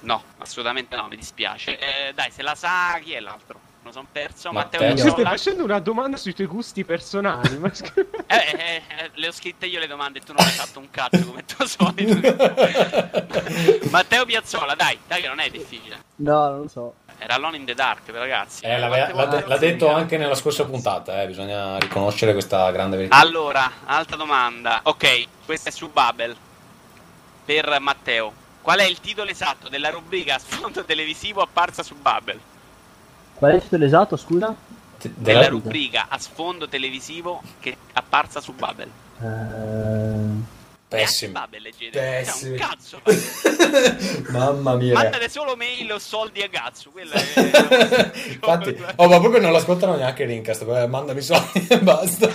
No, assolutamente no, mi dispiace. Eh, dai, se la sa chi è l'altro? Non sono perso, Matteo. Matteo. Io stai facendo una domanda sui tuoi gusti personali. Ma... eh, eh, eh, le ho scritte io le domande e tu non hai fatto un cazzo come tuo solito. Matteo Piazzolla, dai, dai che non è difficile. No, non lo so. Era Alone in the Dark, ragazzi. Eh, l'ha, l'ha, de- l'ha detto anche nella scorsa puntata, eh. Bisogna riconoscere questa grande verità. Allora, altra domanda. Ok, questa è su Babel. Per Matteo, qual è il titolo esatto della rubrica sfondo televisivo apparsa su Babel? Qual è il titolo esatto, scusa? T- della della rubrica a sfondo televisivo che apparsa su Babel. Uh... Pessimi. Babel, leggete. Pessimi. C'è un cazzo. Mamma mia. Mandate solo mail o soldi a cazzo. Quella è... Infatti, oh, ma proprio non l'ascoltano neanche Rincast. Mandami soldi e basta.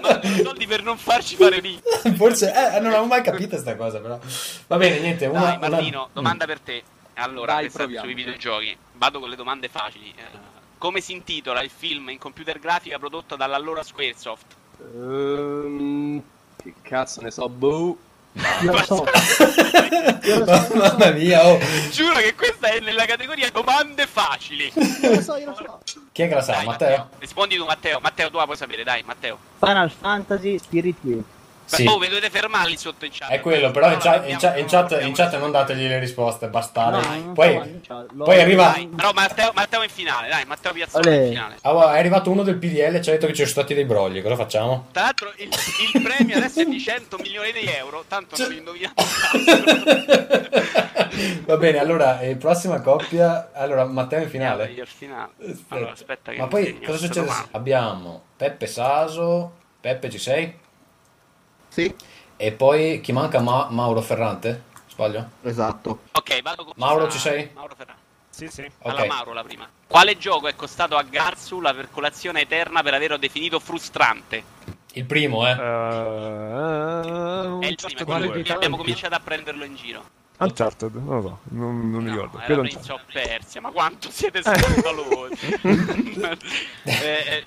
Mandami soldi per non farci fare Rincast. Forse, eh, non avevo mai capito sta cosa, però. Va bene, niente. Una, Dai, Martino, una... domanda per te. Allora, Dai, sui videogiochi. Vado con le domande facili. Come si intitola il film in computer grafica prodotto dall'allora Squaresoft? Um, che cazzo ne so, boh. Io lo so. Io lo so, io lo so. Mamma mia, oh. Giuro che questa è nella categoria domande facili. Io lo so, io lo so. Chi è che la sa? Dai, Matteo? Matteo? Rispondi tu, Matteo. Matteo, tu la puoi sapere, dai, Matteo. Final Fantasy Spirit Wheel. Sì. Oh, vi dovete fermarli sotto in chat. È quello, però in, allora, in, in chat, in chat non dategli le risposte, bastardi. No, poi so, poi arriva. Dai, però Matteo, Matteo in finale, dai, Matteo Piazzolla in finale. Ah, è arrivato uno del P D L e ci ha detto che ci sono stati dei brogli. Cosa facciamo? Tra l'altro, il, il premio adesso è di cento milioni di euro. Tanto non indoviniamo. Va bene, allora, e prossima coppia. Allora, Matteo in finale. Io il finale. Aspetta. Allora, aspetta che ma poi cosa succede? Abbiamo Peppe Saso. Peppe, ci sei? Sì. E poi chi manca? Ma- Mauro Ferrante? Sbaglio? Esatto. Ok, vado con Mauro, ci sei? Mauro Ferrante. Sì, sì. Okay. Alla Mauro la prima. Quale gioco è costato a Garzu la percolazione eterna per averlo definito frustrante? Il primo, eh. Uh, è il certo primo. Abbiamo cominciato a prenderlo in giro. Uncharted, non lo so, non, non no, ricordo. Era Prince of Persia, ma quanto siete scandalosi. eh,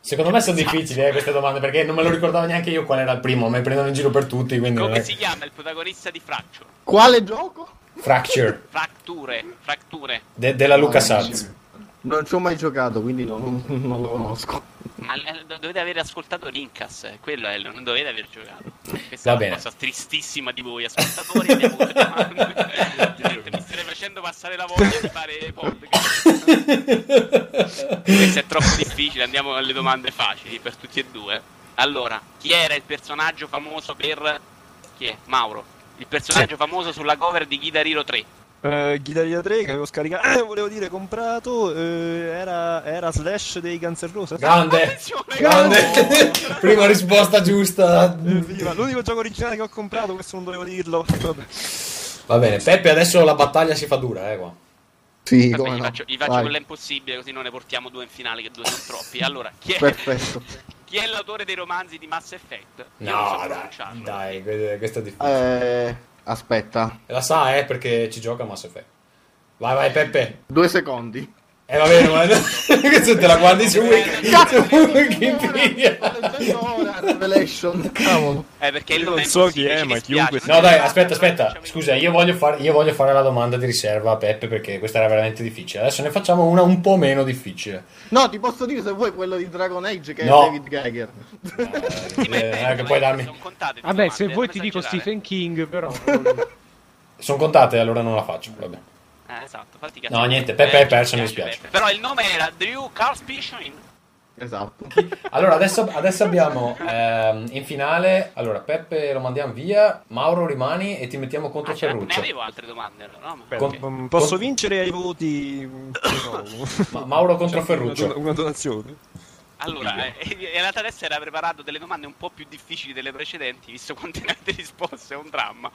Secondo me sono difficili eh, queste domande, perché non me lo ricordavo neanche io qual era il primo. Me prendono in giro per tutti, quindi... Come si chiama il protagonista di Fracture? Quale gioco? Fracture. Fracture, fracture. De- della LucasArts. Non ci ho mai giocato, quindi non, non lo conosco. Ma dovete aver ascoltato Rincast, quello è, non dovete aver giocato. Questa Va è una bene. cosa tristissima di voi ascoltatori. Abbiamo Mi state facendo passare la voglia di fare podcast. Questo è troppo difficile, andiamo alle domande facili per tutti e due. Allora, chi era il personaggio famoso per... Chi è? Mauro. Il personaggio famoso sulla cover di Guitar Hero tre. Uh, Guitar Hero tre che avevo scaricato, eh, volevo dire comprato, uh, era, era Slash dei Guns N' Roses. Grande, grande. Oh, prima risposta giusta. L'unico gioco originale che ho comprato, questo non dovevo dirlo. Vabbè. Va bene, Peppe, adesso la battaglia si fa dura, eh qua. Sì, Vabbè, come gli no? faccio, gli faccio quella impossibile, così non ne portiamo due in finale, che due sono troppi. Allora, chi è? Perfetto. Chi è l'autore dei romanzi di Mass Effect? Io no, so dai, dai, questo è difficile. Eh... Aspetta. La sa, eh, perché ci gioca Mass Effect. Vai, vai, Peppe. Due secondi. Eh vabbè, ma se te la guardi su Wikipedia. Revelation, cavolo. Eh perché io non so chi è, ma chiunque. No dai, aspetta, aspetta. Scusa, io voglio fare io voglio fare la domanda di riserva a Peppe perché questa era veramente difficile. Adesso ne facciamo una un po' meno difficile. No, ti posso dire se vuoi quello di Dragon Age che no. è David Geiger. No, eh, che puoi darmi. Vabbè, se vuoi ti dico Stephen King, però. Sono contate, allora non la faccio, vabbè. Eh, esatto, fatti cazzo. No, niente, Peppe è perso, mi dispiace. Però il nome era Drew Karspyshyn. Esatto. Allora, adesso, adesso abbiamo ehm, in finale, allora Peppe lo mandiamo via, Mauro rimani e ti mettiamo contro ah, Ferruccio. Cioè, ne avevo altre domande, no? Con, con, posso con... vincere ai voti? No. Ma, Mauro contro cioè, Ferruccio. Una, don- una donazione. Allora, eh, in realtà adesso era preparato delle domande un po' più difficili delle precedenti, visto quante ne avete risposte, è un dramma.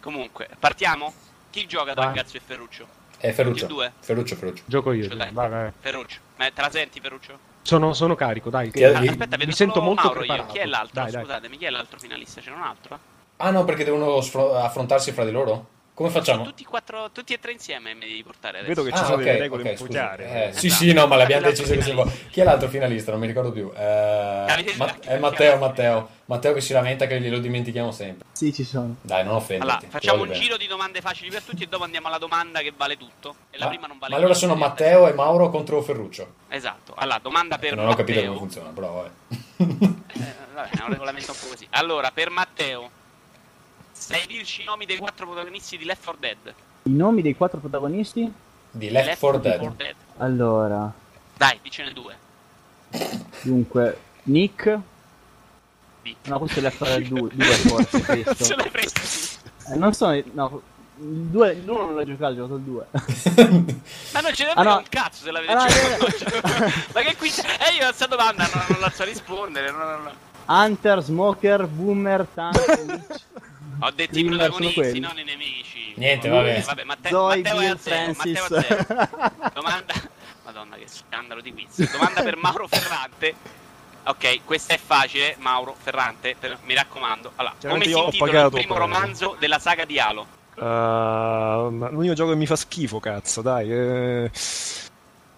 Comunque, partiamo? Chi gioca tra Gazzo e Ferruccio? È Ferruccio. Due? Ferruccio, Ferruccio. Gioco io. Cioè, dai. Vai, vai. Ferruccio. Ma te la senti, Ferruccio? Sono, sono carico, dai. Che... Ah, aspetta, vedo mi sento molto Mauro preparato. Io. Chi è l'altro? Dai, Scusatemi, dai. Chi è l'altro finalista? C'è un altro? Ah no, perché devono sfr- affrontarsi fra di loro? Come facciamo? Sono tutti quattro, tutti e tre insieme mi devi portare adesso. Vedo che ci ah, sono okay, delle regole okay, un po' chiare. Eh, eh, sì, esatto. sì, no, ma l'abbiamo deciso che si può. Chi è l'altro finalista? Non mi ricordo più. Eh, ma- è Matteo, Matteo. Matteo che si lamenta che glielo dimentichiamo sempre. Sì, ci sono. Dai, non offenditi. Allora, facciamo un bene. giro di domande facili per tutti e dopo andiamo alla domanda che vale tutto. E la ma, prima non vale. Ma allora sono Matteo e Mauro contro Ferruccio. Esatto. Allora, domanda per non Matteo. Non ho capito come funziona, però vabbè. eh, vabbè, è un regolamento un po' così. Allora, per Matteo. Sai dirci i nomi dei quattro protagonisti di Left four Dead? I nomi dei quattro protagonisti? Di Left four Dead. Dead. Allora. Dai, dicene due. Dunque, Nick. Nick. No, questo è Left four Dead due, forse. Questo. Se l'hai preso. Eh, non so, no. Il uno non l'ha giocato, ho giocato il due. Ma non ce ne ah, no. un cazzo se l'avete ah, giocato. No, no, no. Ma che qui eh, io ho alzato domanda, non, non la so rispondere. No, no, no. Hunter, Smoker, Boomer, Tank. Ho detto i protagonisti, non i nemici. Niente, va bene. Vabbè, Matte- Zoe, Matteo è a zero, Matteo a zero. Domanda... Madonna, che scandalo di quiz. Domanda per Mauro Ferrante. Ok, questa è facile, Mauro Ferrante, per... mi raccomando. Allora, come si intitola il primo romanzo della saga di Halo? Uh, ma l'unico gioco che mi fa schifo, cazzo, dai. Eh...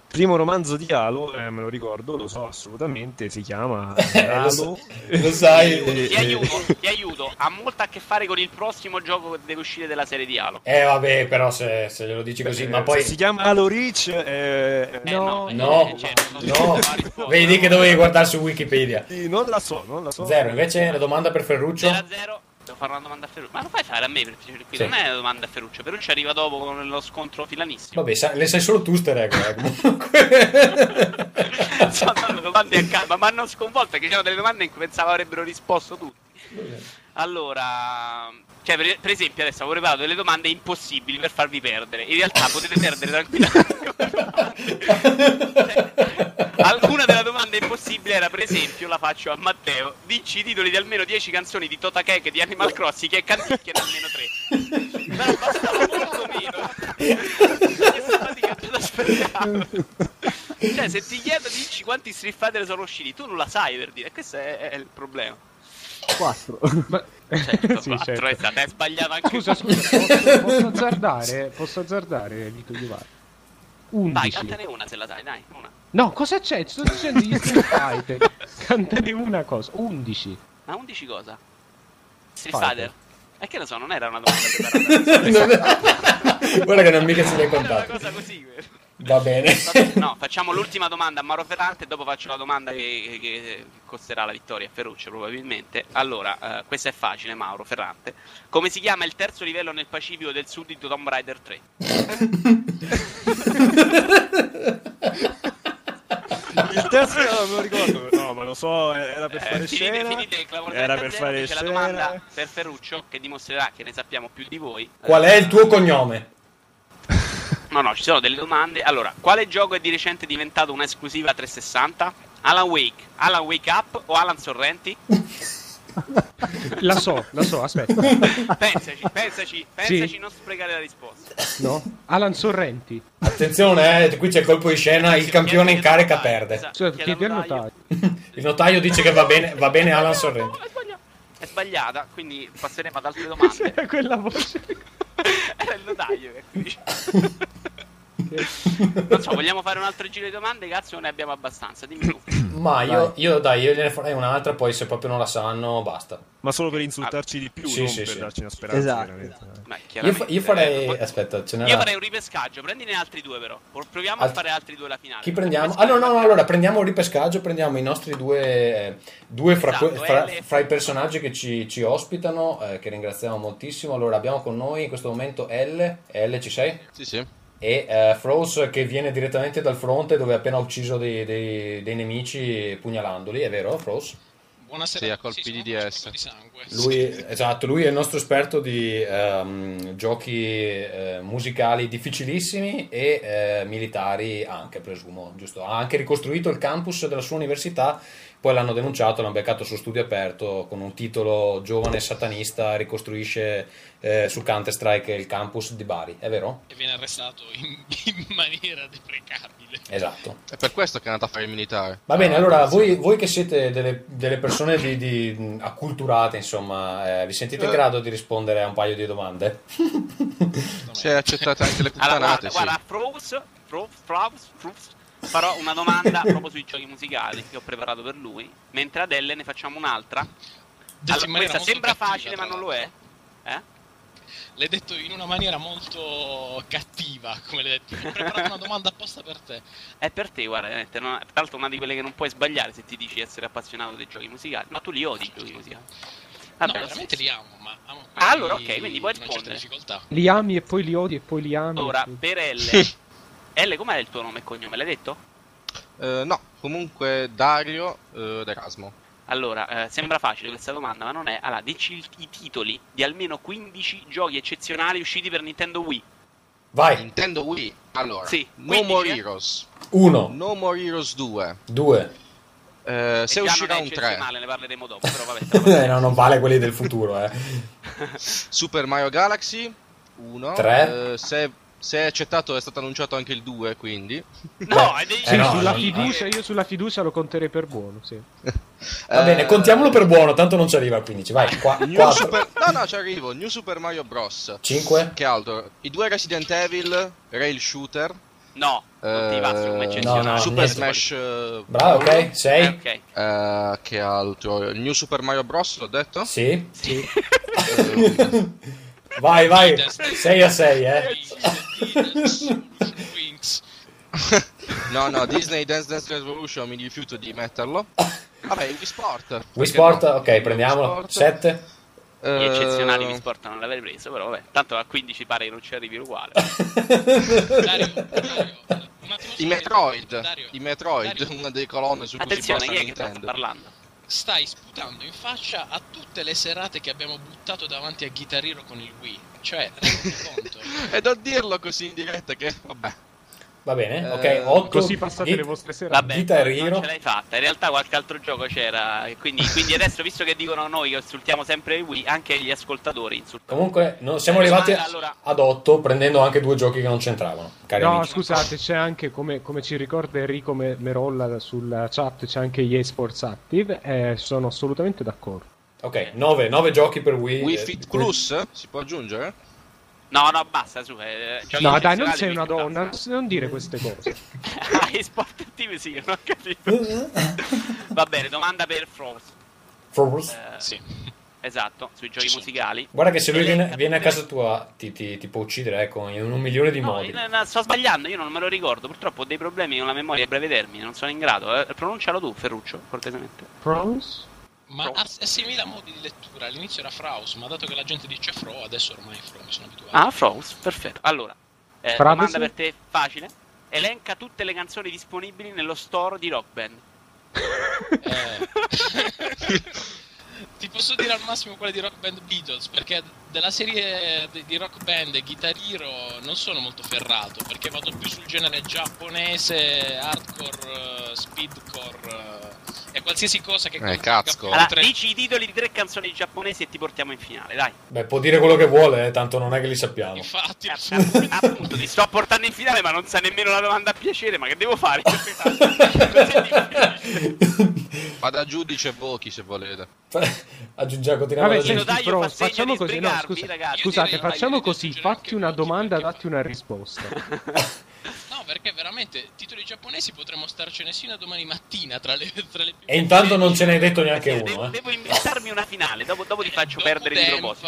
Primo romanzo di Halo, eh, me lo ricordo, lo so assolutamente, si chiama Halo. Lo sai. Ti aiuto, ti aiuto, ha molto a che fare con il prossimo gioco che deve uscire della serie di Halo. Eh vabbè, però se, se glielo dici così, eh, ma poi... Si chiama Halo Reach? Eh... Eh, no, no, eh, certo, no. no. Vedi che dovevi guardare su Wikipedia. Sì, non la so, non la so. Zero, invece la domanda per Ferruccio? Zero a zero. Devo fare una domanda a Ferruccio. Ma lo fai fare a me, perché qui sì. non è una domanda a Ferruccio. Ferruccio arriva dopo con lo scontro filanissimo. Vabbè, sa- le sai solo tu ste regole. Comunque sono domande a calma, ma hanno sconvolto che c'erano delle domande in cui pensavo avrebbero risposto tutti. Allora, cioè per, per esempio adesso avevo preparato delle domande impossibili per farvi perdere. In realtà potete perdere tranquillamente. Alcuna della domanda impossibile era, per esempio, la faccio a Matteo. Dici i titoli di almeno dieci canzoni di Tota Cake di Animal Crossing che canticchiano almeno tre. Ma bastava molto meno. Che simpatica, ce l'aspettavo. Cioè, se ti chiedo, dici quanti Street Fighter sono usciti. Tu non la sai, per dire. Questo è, è il problema. Quattro. Ma... Certo, sì, quattro, certo. È stata è sbagliata anche. Scusa, scusa, posso, posso azzardare? Posso azzardare, Vito Iuvara? undici. Dai, cantane una se la dai, dai, una. No, cosa c'è? Sto dicendo gli Street Fighter. Cantane una cosa. undici. Ma undici cosa? Street Fighter. E che lo so, non era una domanda preparata. Guarda che non mica se li hai contati. È una cosa così. Va bene. No, facciamo l'ultima domanda a Mauro Ferrante e dopo faccio la domanda che, che costerà la vittoria a Ferruccio probabilmente. Allora, eh, questa è facile, Mauro Ferrante. Come si chiama il terzo livello nel Pacifico del Sud di Tomb Raider tre? Il terzo no, me lo ricordo. No, ma lo so, era per eh, fare finite, scena. Finite, era per fare c'è scena. La domanda per Ferruccio che dimostrerà che ne sappiamo più di voi. Qual è il tuo cognome? No, no, ci sono delle domande. Allora, quale gioco è di recente diventato un'esclusiva trecentosessanta? Alan Wake, Alan Wake Up o Alan Sorrenti? La so, la so, aspetta. Pensaci, pensaci, pensaci, sì. Non sprecare la risposta. No, Alan Sorrenti. Attenzione, eh, qui c'è il colpo di scena, il campione in carica perde. Cioè, chiedi al notaio. Il notaio dice che va bene, va bene Alan Sorrenti. È sbagliata, quindi passeremo ad altre domande. Quella voce. Era il notaio che dice. Non so, vogliamo fare un altro giro di domande? Cazzo, ne abbiamo abbastanza. Dimmi tu. Ma io, io dai, io ne farei un'altra, poi se proprio non la sanno, basta. Ma solo per insultarci ah, di più, sì, non sì, per sì. darci una speranza. Esatto. Ma io, fa- io farei. Eh, aspetta, ce n'è. Io farei un ripescaggio, prendine altri due, però. Proviamo Alt- a fare altri due alla finale. Chi prendiamo? Ah, no, no, no, allora prendiamo un ripescaggio, prendiamo i nostri due, due esatto, fra, que- fra, fra i personaggi che ci, ci ospitano, eh, che ringraziamo moltissimo. Allora, abbiamo con noi in questo momento L. L, ci sei? Sì, sì. E eh, Froze, che viene direttamente dal fronte, dove ha appena ucciso dei, dei, dei nemici pugnalandoli, è vero Froze? Buonasera, sì, a colpi sì, di D S di sangue. Lui, sì. Esatto, lui è il nostro esperto di um, giochi eh, musicali difficilissimi e eh, militari anche, presumo, giusto? Ha anche ricostruito il campus della sua università, poi l'hanno denunciato, l'hanno beccato su Studio Aperto con un titolo giovane satanista ricostruisce eh, su Counter Strike il campus di Bari, è vero? E viene arrestato in, in maniera deprecabile. Esatto. È per questo che è andato a fare il militare. Va bene, allora voi, voi che siete delle, delle persone di, di acculturate, insomma, eh, vi sentite in grado di rispondere a un paio di domande? Cioè, accettate anche le puttanate. Allora, guarda, guarda, props, farò una domanda proprio sui giochi musicali che ho preparato per lui, mentre ad Elle ne facciamo un'altra. Allora, questa sembra cattiva, facile ma non lo è, eh? L'hai detto in una maniera molto cattiva, come l'hai detto. Ho preparato una domanda apposta per te. È per te, guarda, non, tra l'altro una di quelle che non puoi sbagliare se ti dici essere appassionato dei giochi musicali. Ma tu li odi i giochi musicali? Vabbè, no, veramente li amo, ma amo ah, allora ok, quindi puoi rispondere. Li ami e poi li odi e poi li ami. Ora, sì. Per Elle L, com'è il tuo nome e cognome? L'hai detto? Uh, no, comunque Dario uh, d'Erasmo. Allora, eh, sembra facile questa domanda, ma non è. Allora, dici il, i titoli di almeno quindici giochi eccezionali usciti per Nintendo Wii. Vai! Nintendo Wii, allora. Sì, No More Heroes uno. No More Heroes due. due. Eh, se uscirà un tre. Ne parleremo dopo, però vabbè. eh, no, non vale quelli del futuro, eh. Super Mario Galaxy uno. tre. Eh, se... Se è accettato è stato annunciato anche il due, quindi... No, è dei... sì, eh no, sulla fiducia, io sulla fiducia lo conterei per buono, sì. Va eh... bene, contiamolo per buono, tanto non ci arriva al quindici, vai, qua, New Super... No, no, ci arrivo, New Super Mario Bros. cinque. Che altro? I due Resident Evil, Rail Shooter... No, eh... non ti va, come eccezionale. No, no, Super niente. Smash... Bravo, ok, sei. Eh, okay. Eh, che altro? New Super Mario Bros, l'ho detto? Sì. Sì. Eh, vai, vai, sei a sei, eh. No, no, Disney Dance Dance Revolution mi rifiuto di metterlo. Vabbè, Wii Sport. Wii Sport, no? Ok, prendiamolo. sette. Gli eccezionali Wii Sport non l'avrei preso, però vabbè. Tanto a quindici pare che non ci arrivi uguale. Dario, Dario, I Metroid, Dario, i Metroid, Dario. Una delle colonne su cui attenzione, si possa chi è Nintendo. Che sta parlando? Stai sputando in faccia a tutte le serate che abbiamo buttato davanti a Guitar Hero con il Wii. Cioè, conto. E da dirlo così in diretta che vabbè. Va bene, ok, otto. Così passate Ghi- le vostre serate. Vabbè, Guitar Hero non ce l'hai fatta. In realtà qualche altro gioco c'era, quindi, quindi adesso visto che dicono noi che insultiamo sempre il Wii, anche gli ascoltatori insultano. Comunque no, siamo eh, arrivati a, allora... ad otto, prendendo anche due giochi che non c'entravano. Cari no, amici. Scusate, c'è anche come, come ci ricorda Enrico Merolla sulla chat, c'è anche gli eSports Active, eh, sono assolutamente d'accordo. Ok, nove giochi per Wii. Wii Fit Plus eh, si può aggiungere? No, no, basta, su. Eh, no, dai, non sei una donna, non, non dire queste cose. Ah, i sport attivi sì, non ho capito. Va bene, domanda per Froze. Froze? Eh, sì. Esatto, sui giochi musicali. Guarda che se lui viene, viene a casa tua ti, ti, ti può uccidere, ecco, in un milione di no, modi. Io, sto sbagliando, io non me lo ricordo, purtroppo ho dei problemi con la memoria a breve termine, non sono in grado. Eh, pronuncialo tu, Ferruccio, cortesemente. Froze? Ma ha seimila modi di lettura, all'inizio era Frouse, ma dato che la gente dice Fro, adesso ormai Fro, mi sono abituato. Ah, Frouse, perfetto. Allora, eh, domanda per te facile. Elenca tutte le canzoni disponibili nello store di Rock Band. eh. Ti posso dire al massimo quelle di Rock Band Beatles, perché della serie di Rock Band e Guitar Hero non sono molto ferrato, perché vado più sul genere giapponese, hardcore, speedcore e qualsiasi cosa che... Eh, cazzo. Allora, tre... dici i titoli di tre canzoni giapponesi e ti portiamo in finale, dai. Beh, può dire quello che vuole, eh, tanto non è che li sappiamo. Infatti, appunto, ti sto portando in finale, ma non sa nemmeno la domanda a piacere, ma che devo fare? Vado a giudice e vochi, se volete. Aggiungiamo, continuiamo. Vabbè, senti, Froze, facciamo così, no, scusa, scusate, facciamo così, fatti una domanda, datti una risposta. No, perché veramente titoli giapponesi potremmo starcene sino a domani mattina tra le, tra le più. E intanto non ce n'hai detto neanche uno. Devo, eh. devo inventarmi una finale, dopo, dopo ti faccio eh, perdere il robot.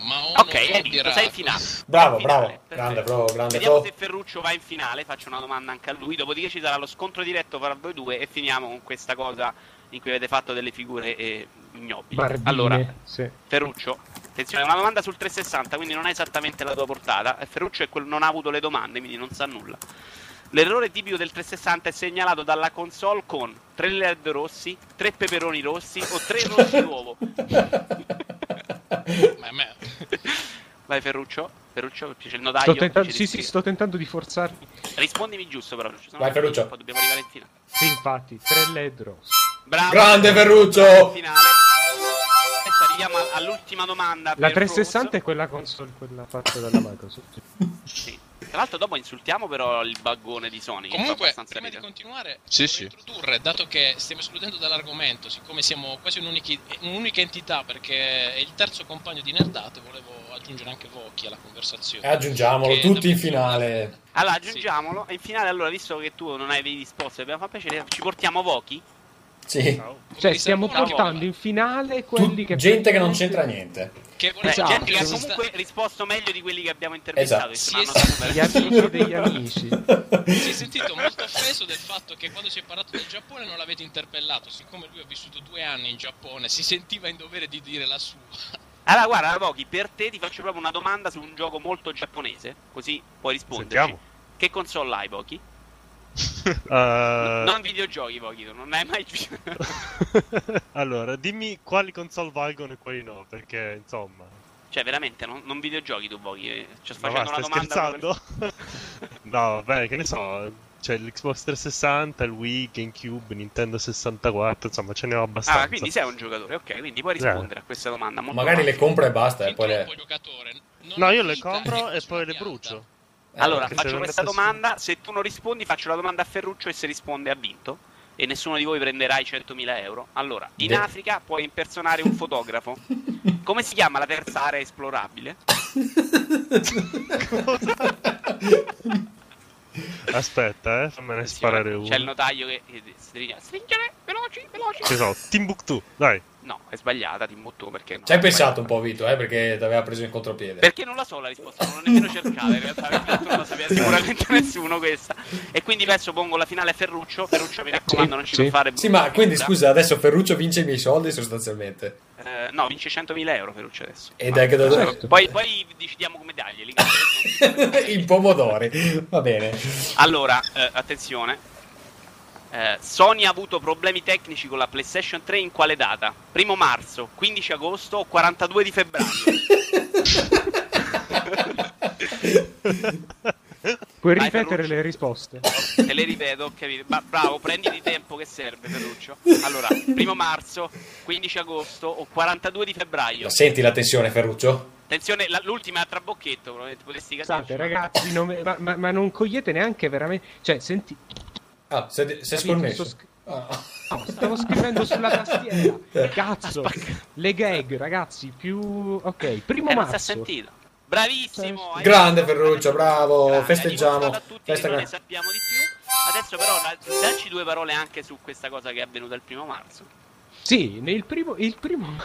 Ma ok, è detto, sei in finale. Bravo, in finale, bravo, grande, bravo, grande. Vediamo se Ferruccio va in finale, faccio una domanda anche a lui. Dopodiché ci sarà lo scontro diretto fra voi due e finiamo con questa cosa in cui avete fatto delle figure eh, ignobili. Barbine, allora, sì. Ferruccio, attenzione, una domanda sul trecentosessanta, quindi non è esattamente la tua portata. Ferruccio è quel non ha avuto le domande, quindi non sa nulla. L'errore tipico del trecentosessanta è segnalato dalla console con tre led rossi, tre peperoni rossi o tre rossi d'uovo. Ma me. Vai Ferruccio, Ferruccio, il nodaio, sto tentando, sì, sì, sto tentando di forzarmi. Rispondimi giusto però, ci sono. Vai Ferruccio. Poi dobbiamo arrivare in finale. Sì, infatti, tre led rossi. Bravo. Grande Ferruccio. Finale. Adesso arriviamo all'ultima domanda. La trecentosessanta è quella console, quella fatta dalla Microsoft. Sì. Tra l'altro dopo insultiamo però il baggone di Sony. Comunque prima vita. Di continuare sì, sì. introdurre, dato che stiamo escludendo dall'argomento, siccome siamo quasi un'unica, un'unica entità perché è il terzo compagno di Nerdate, volevo aggiungere anche Vocchi alla conversazione e aggiungiamolo che tutti in finale. Allora aggiungiamolo sì. E in finale allora, visto che tu non avevi risposto e abbiamo fatto piacere, ci portiamo Vocchi. Sì. No. Cioè stiamo portando in finale quelli tu, che gente che non c'entra niente. Che voleva esatto. gente che ha comunque risposto meglio di quelli che abbiamo intervistato. Esatto. Si è sentito degli amici. Si è sentito molto offeso del fatto che quando si è parlato del Giappone non l'avete interpellato, siccome lui ha vissuto due anni in Giappone, si sentiva in dovere di dire la sua. Allora guarda, Pochi, per te ti faccio proprio una domanda su un gioco molto giapponese, così puoi risponderci. Che console hai, Pochi? Uh... Non videogiochi, Voghito, non hai mai giocato. Allora, dimmi quali console valgono e quali no, perché insomma. Cioè, veramente, non, non videogiochi tu, Voghito. Ci sto facendo una domanda. Scherzando? No, beh, che ne so, c'è l'Xbox trecentosessanta, il Wii, GameCube, Nintendo sessantaquattro, insomma, ce ne ho abbastanza. Ah, quindi sei un giocatore, ok, quindi puoi rispondere eh. a questa domanda. Molto Magari male. Le compra e basta, e poi le. No, io le compro e poi le brucio. Allora, eh, faccio questa domanda, su. Se tu non rispondi faccio la domanda a Ferruccio e se risponde ha vinto e nessuno di voi prenderà i centomila euro. Allora, in De... Africa puoi impersonare un fotografo. Come si chiama la terza area esplorabile? Aspetta, eh, fammene sparare uno. C'è il notaio che stringa, stringere, veloci, veloci. Che so, Timbuktu, dai. No, è sbagliata Timbuktu perché no. Ci hai pensato un po' Vito, eh, perché ti aveva preso in contropiede. Perché non la so la risposta, non l'ho nemmeno cercata in realtà, perché non la sapeva sicuramente nessuno questa. E quindi adesso pongo la finale a Ferruccio. Ferruccio, mi raccomando, sì, non ci sì. può fare. Sì, ma quindi scusa, adesso Ferruccio vince i miei soldi sostanzialmente. Eh, no, vince centomila euro Ferruccio adesso. Ed ma, è che da certo. Poi poi decidiamo come darglieli. In pomodori. Va bene. Allora, eh, attenzione. Eh, Sony ha avuto problemi tecnici con la PlayStation tre in quale data? primo marzo, quindici agosto o quarantadue di febbraio? Puoi Vai, ripetere Ferruccio. Le risposte? No, te le ripeto, ho capito. Ma, bravo, prenditi tempo che serve, Ferruccio. Allora, primo marzo, quindici agosto o quarantadue di febbraio? Ma senti la tensione, Ferruccio? Attenzione, la, l'ultima è a trabocchetto, probabilmente potresti casare. State, ragazzi, non, ma, ma, ma non cogliete neanche veramente... Cioè, senti... Ah, sei, sei Capito, sconnesso. Sc- ah. No, stavo scrivendo sulla tastiera. Cazzo, le gag, ragazzi, più... Ok, primo eh, marzo. Non si è sentito. Bravissimo. Sì. Grande Ferruccio, bravo. Grande. Festeggiamo. A tutti Festa che non ne sappiamo di più. Adesso però dacci due parole anche su questa cosa che è avvenuta il primo marzo. Sì, nel primo, il primo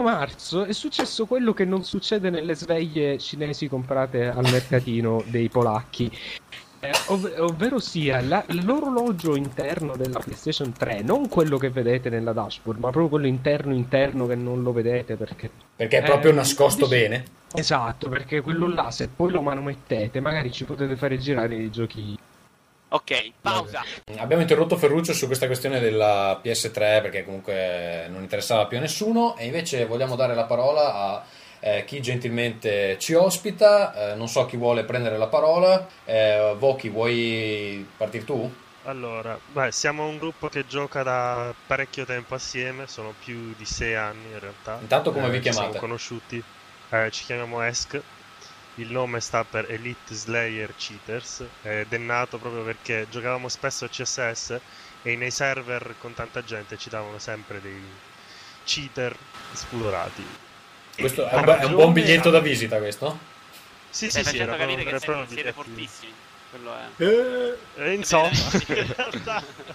marzo è successo quello che non succede nelle sveglie cinesi comprate al mercatino dei polacchi. Eh, ov- ovvero sia la, l'orologio interno della PlayStation tre, non quello che vedete nella dashboard, ma proprio quello interno interno che non lo vedete perché perché è proprio eh, nascosto dice... bene. Esatto, perché quello là se poi lo manomettete magari ci potete fare girare i giochi. Ok, pausa. Abbiamo interrotto Ferruccio su questa questione della P S tre perché comunque non interessava più a nessuno e invece vogliamo dare la parola a Eh, chi gentilmente ci ospita, eh, non so chi vuole prendere la parola, eh, Vocchi vuoi partire tu? Allora, beh, siamo un gruppo che gioca da parecchio tempo assieme, sono più di sei anni in realtà. Intanto come eh, vi chiamate? Siamo conosciuti, eh, ci chiamiamo E S C, il nome sta per Elite Slayer Cheaters ed è nato proprio perché giocavamo spesso a C S S e nei server con tanta gente ci davano sempre dei cheater splorati. Questo è un, è un buon biglietto da visita questo? Sì, sì, sì, era capire che siete, siete fortissimi. Quello è... Eh, insomma.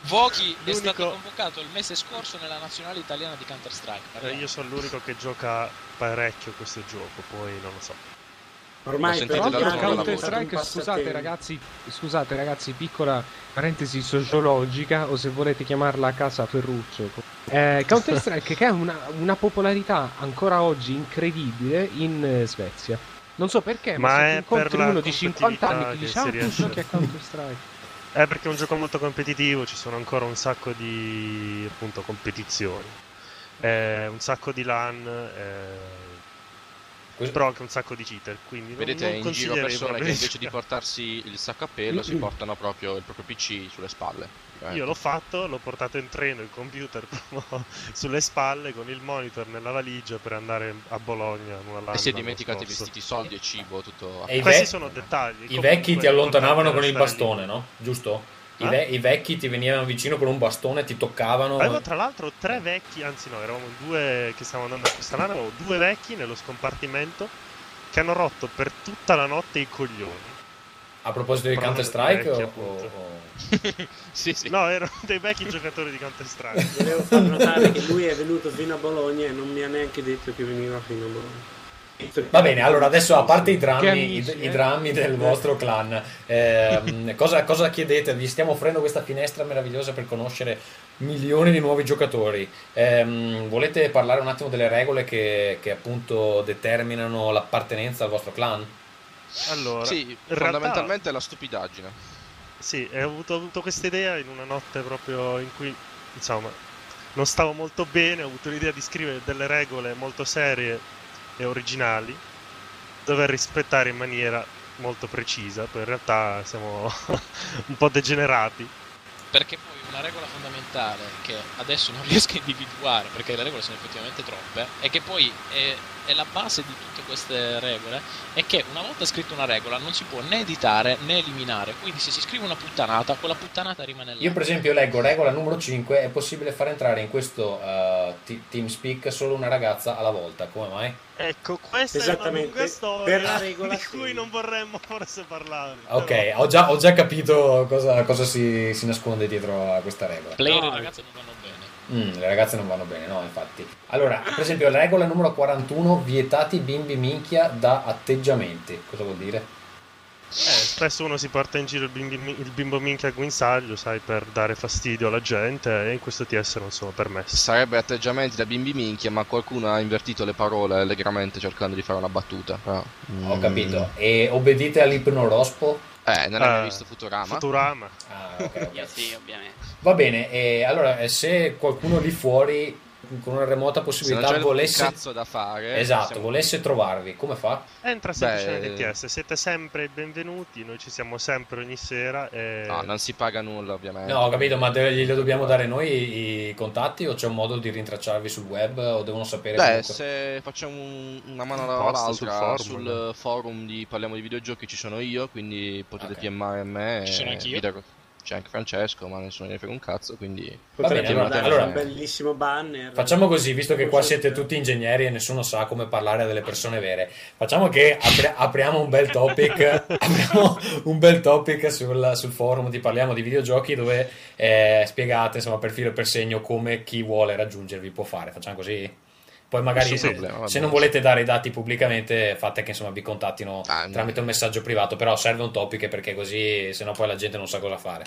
Vochi è stato convocato il mese scorso nella nazionale italiana di Counter Strike. Eh, io sono l'unico che gioca parecchio questo gioco, poi non lo so. Ormai però Counter Strike, scusate ragazzi, scusate ragazzi, piccola parentesi sociologica, o se volete chiamarla a casa Ferruccio. Eh, Counter Strike che ha una, una popolarità ancora oggi incredibile in Svezia. Non so perché, ma, ma se ti incontri uno di cinquanta anni che dice ah, tu giochi a Counter Strike. È perché è un gioco molto competitivo, ci sono ancora un sacco di appunto competizioni, eh, un sacco di LAN, eh, però anche un sacco di cheater. Quindi vedete non, non in giro persone che invece di portarsi il sacco a pelo si portano proprio il proprio P C sulle spalle. Ecco. Io l'ho fatto, l'ho portato in treno il computer sulle spalle con il monitor nella valigia per andare a Bologna. E si è dimenticato i vestiti, soldi e cibo, tutto. E questi sono dettagli. I Comunque vecchi ti allontanavano con il bastone, lì. No? Giusto? I, eh? ve I vecchi ti venivano vicino con un bastone, ti toccavano. Avevo tra l'altro tre vecchi, anzi no, eravamo due che stavamo andando a questa lana, avevo due vecchi nello scompartimento che hanno rotto per tutta la notte i coglioni. A proposito di Counter Strike o... o... sì, sì. No, erano dei vecchi giocatori di Counter Strike. Volevo far notare che lui è venuto fino a Bologna e non mi ha neanche detto che veniva fino a Bologna. Va bene, allora adesso a parte i drammi, amici, i, eh? i drammi del vostro clan, eh, cosa, cosa chiedete? Vi stiamo offrendo questa finestra meravigliosa per conoscere milioni di nuovi giocatori. Eh, volete parlare un attimo delle regole che, che appunto determinano l'appartenenza al vostro clan? Allora, sì, fondamentalmente è la stupidaggine. Sì, ho avuto, ho avuto questa idea in una notte proprio in cui, insomma, non stavo molto bene. Ho avuto l'idea di scrivere delle regole molto serie e originali, dover rispettare in maniera molto precisa. Poi in realtà siamo un po' degenerati. Perché poi una regola fondamentale che adesso non riesco a individuare, perché le regole sono effettivamente troppe, è che poi è, è la base di tutte queste regole, è che una volta scritta una regola non si può né editare né eliminare, quindi se si scrive una puttanata, quella puttanata rimane là. Io per esempio leggo regola numero cinque, è possibile far entrare in questo uh, TeamSpeak solo una ragazza alla volta, come mai? Ecco, questa è una lunga storia di cui non vorremmo forse parlare. Ok, ho già, ho già capito cosa, cosa si, si nasconde dietro a questa regola. Play, no, le ragazze non vanno bene. Mm, le ragazze non vanno bene, no, infatti. Allora, per esempio, la regola numero quarantuno, vietati bimbi minchia da atteggiamenti. Cosa vuol dire? Eh, spesso uno si porta in giro il, bimbi, il bimbo minchia a guinzaglio, sai, per dare fastidio alla gente, e in questo T S non sono permessi. Sarebbe atteggiamenti da bimbi minchia, ma qualcuno ha invertito le parole allegramente cercando di fare una battuta. Però... Ho mm. capito. E obbedite all'ipnorospo? Eh, non hai uh, visto Futurama? Futurama. Ah, ok. okay. Io sì, ovviamente. Va bene, e allora se qualcuno lì fuori con una remota possibilità volesse cazzo da fare, esatto, volesse qui. trovarvi, come fa? Entra semplicemente in D T S, siete sempre benvenuti, noi ci siamo sempre ogni sera e... No, non si paga nulla ovviamente. No, ho capito, ma glielo dobbiamo dare noi i contatti o c'è un modo di rintracciarvi sul web o devono sapere? Beh, comunque... se facciamo un, una mano alla l'altra sul forum, sul forum di Parliamo di Videogiochi ci sono io, quindi potete okay. D M me ci sono anch'io. C'è anche Francesco, ma nessuno ne frega un cazzo, quindi... Va bene, allora, allora, un bellissimo banner. Facciamo così, visto che qua siete tutti ingegneri e nessuno sa come parlare delle persone vere, facciamo che apri- apriamo un bel topic apriamo un bel topic sul, sul forum di Parliamo di Videogiochi, dove eh, spiegate, insomma, per filo e per segno come chi vuole raggiungervi può fare. Facciamo così? Poi magari se, problema, se non volete dare i dati pubblicamente, fate che insomma vi contattino ah, tramite un messaggio privato, però serve un topic perché così sennò poi la gente non sa cosa fare.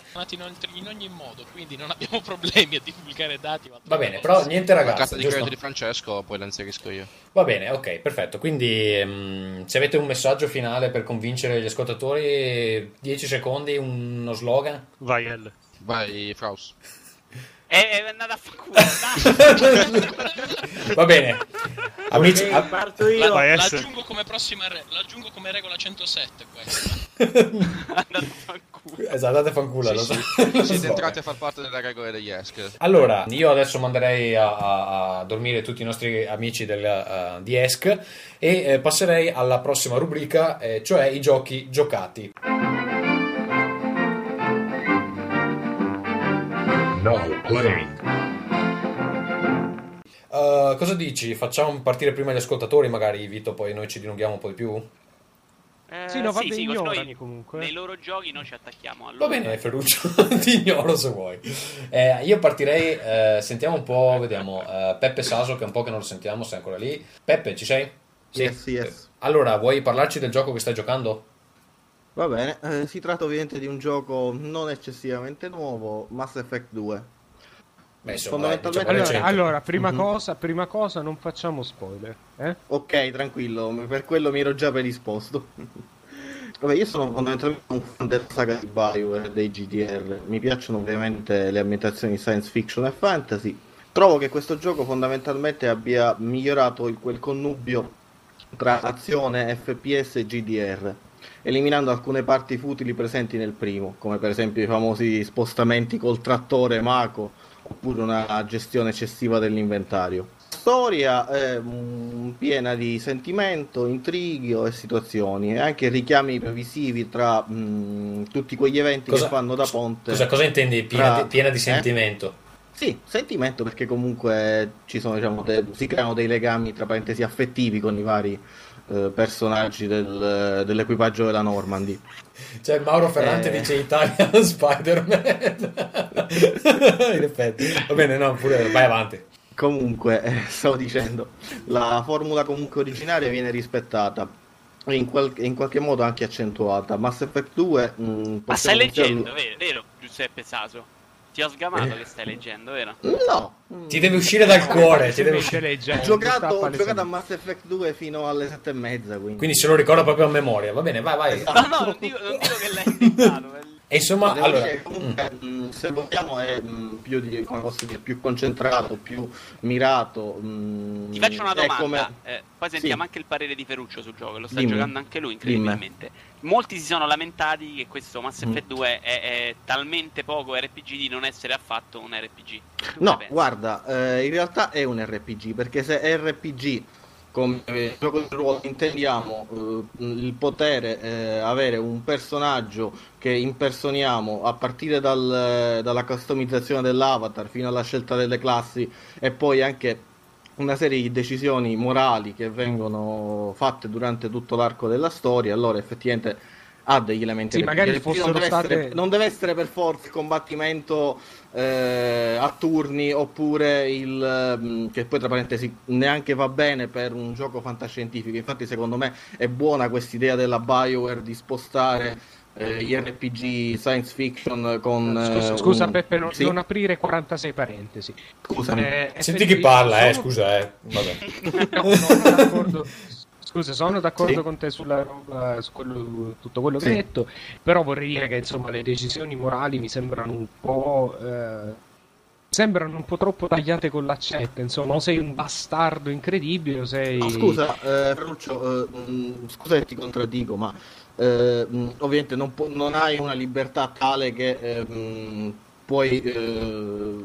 In ogni modo, quindi non abbiamo problemi a divulgare dati. Va bene, però niente ragazzi. La carta di credito di Francesco poi la inserisco io. Va bene, ok, perfetto. Quindi mh, se avete un messaggio finale per convincere gli ascoltatori, dieci secondi, uno slogan. Vai L. Vai Fraus. È andata a fare. Va bene, amici. Okay, parto io. La, l'aggiungo come prossima re, l'aggiungo come regola centosette. Questa andate a fanculo. Esatto, andate a fanculo. Sì, sì. Siete entrati a far parte delle regole degli E S C. Allora, io adesso manderei a, a, a dormire tutti i nostri amici del, uh, di E S C e eh, passerei alla prossima rubrica, eh, cioè i giochi giocati. No, uh, cosa dici? Facciamo partire prima gli ascoltatori, magari Vito, poi noi ci dilunghiamo un po' di più? Eh, sì, no, vabbè, sì, ignorami noi, comunque. Nei loro giochi noi ci attacchiamo a loro. Va bene, Ferruccio, ti ignoro se vuoi. Eh, io partirei, eh, sentiamo un po', vediamo, eh, Peppe Saso, che è un po' che non lo sentiamo, sei ancora lì. Peppe, ci sei? Sì, yes, yes. Allora, vuoi parlarci del gioco che stai giocando? Va bene, eh, si tratta ovviamente di un gioco non eccessivamente nuovo, Mass Effect due. Beh, insomma, diciamo allora, allora prima, mm-hmm. cosa, prima cosa non facciamo spoiler, eh? Ok, tranquillo, per quello mi ero già predisposto. Vabbè, io sono fondamentalmente un fan della saga di BioWare, dei G D R. Mi piacciono ovviamente le ambientazioni science fiction e fantasy. Trovo che questo gioco fondamentalmente abbia migliorato il, quel connubio tra azione, F P S e G D R, eliminando alcune parti futili presenti nel primo, come per esempio i famosi spostamenti col trattore Mako, oppure una gestione eccessiva dell'inventario. Storia eh, piena di sentimento, intrighi e situazioni, e anche richiami previsivi tra mh, tutti quegli eventi cosa, che fanno da ponte. Cosa, cosa intendi piena, tra, di, piena di sentimento? Eh? Sì, sentimento, perché comunque ci sono, diciamo, de, si creano dei legami, tra parentesi, affettivi con i vari eh, personaggi del, dell'equipaggio della Normandy. Cioè Mauro Ferrante eh... dice Italian Spider-Man. In effetti. Va bene, no, pure vai avanti. Comunque, eh, stavo dicendo, la formula comunque originaria viene rispettata e in, qual- in qualche modo anche accentuata. Mass Effect due mh, ma stai leggendo, vero, vero Giuseppe Saso? Ti ho sgamato eh. che stai leggendo, vero? No! Ti deve uscire dal cuore. Ti deve uscire leggendo. Ho giocato, ho giocato a Mass Effect due fino alle sette e mezza, quindi. Quindi se lo ricordo proprio a memoria. Va bene, vai, vai. No, no, non dico, non dico che l'hai inventato. E insomma, allora... dire, comunque, mh, se vogliamo è mh, più, di, come posso dire, più concentrato, più mirato. Mh, Ti faccio una domanda. Come... Eh, poi sentiamo sì. anche il parere di Ferruccio sul gioco, lo sta Dimmi. giocando anche lui incredibilmente. Dimmi. Molti si sono lamentati che questo Mass Effect mm. due è, è talmente poco R P G di non essere affatto un R P G. Tu no, guarda, eh, in realtà è un R P G, perché se R P G come gioco di ruolo intendiamo eh, il potere eh, avere un personaggio che impersoniamo a partire dal, dalla customizzazione dell'avatar fino alla scelta delle classi, e poi anche una serie di decisioni morali che vengono fatte durante tutto l'arco della storia, allora effettivamente ha degli elementi sì, magari fossero non, deve state... essere, non deve essere per forza il combattimento eh, a turni, oppure il che poi tra parentesi neanche va bene per un gioco fantascientifico. Infatti secondo me è buona quest'idea della BioWare di spostare eh, gli R P G science fiction con scusa, eh, scusa un... Peppe non, sì? non aprire quarantasei parentesi scusami eh, senti chi parla sono... eh scusa eh vabbè no, no, sono d'accordo. Scusa, sono d'accordo sì. con te sulla roba, su quello, tutto quello sì. che hai detto, però vorrei dire che insomma le decisioni morali mi sembrano un po' eh, sembrano un po' troppo tagliate con l'accetta, insomma, o sei un bastardo incredibile o sei... No, scusa, eh, Ferruccio, eh, scusa che ti contraddico, ma eh, ovviamente non, pu- non hai una libertà tale che... Eh, puoi eh,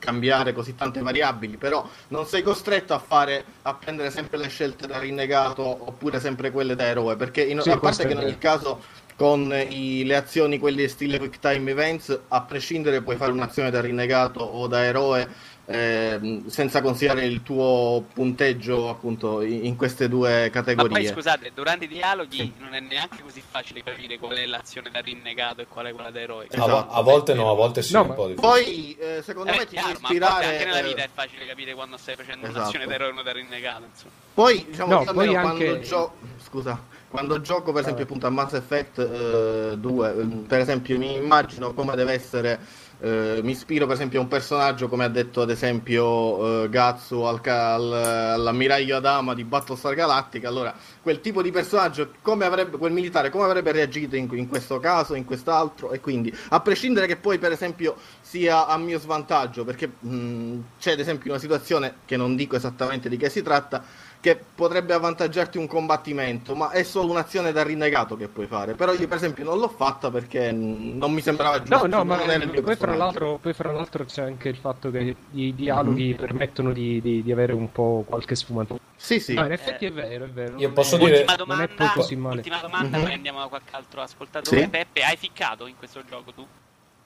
cambiare così tante variabili, però non sei costretto a fare a prendere sempre le scelte da rinnegato oppure sempre quelle da eroe, perché in, sì, a parte che in ogni caso con i, le azioni quelle stile quick time events a prescindere puoi fare un'azione da rinnegato o da eroe eh, senza considerare il tuo punteggio appunto in queste due categorie. Ma poi scusate, durante i dialoghi sì. non è neanche così facile capire qual è l'azione da rinnegato e qual è quella da eroe. Esatto. A, a volte no, a volte sì no, un po' di poi eh, secondo eh, me ti chiaro, puoi ispirare anche nella vita è facile capire quando stai facendo esatto. un'azione da eroe e una da rinnegato, insomma. Poi diciamo no, che poi almeno anche... quando gio... scusa Quando gioco per esempio appunto a Mass Effect eh, due, per esempio mi immagino come deve essere, eh, mi ispiro per esempio a un personaggio come ha detto ad esempio eh, Gatsu al, al, all'ammiraglio Adama di Battlestar Galactica, allora quel tipo di personaggio, come avrebbe quel militare, come avrebbe reagito in, in questo caso, in quest'altro, e quindi a prescindere che poi per esempio sia a mio svantaggio, perché mh, c'è ad esempio una situazione che non dico esattamente di che si tratta, che potrebbe avvantaggiarti un combattimento, ma è solo un'azione da rinnegato che puoi fare. Però io per esempio non l'ho fatta perché non mi sembrava giusto. No, no, ma poi fra, l'altro, poi fra l'altro c'è anche il fatto che i dialoghi mm-hmm. permettono di, di, di avere un po' qualche sfumatura. Sì, sì. No, in effetti eh, è vero, è vero. Io posso dire... Ultima domanda, non è così male. Ultima domanda, poi andiamo da qualche altro ascoltatore. Sì? Peppe, hai ficcato in questo gioco tu?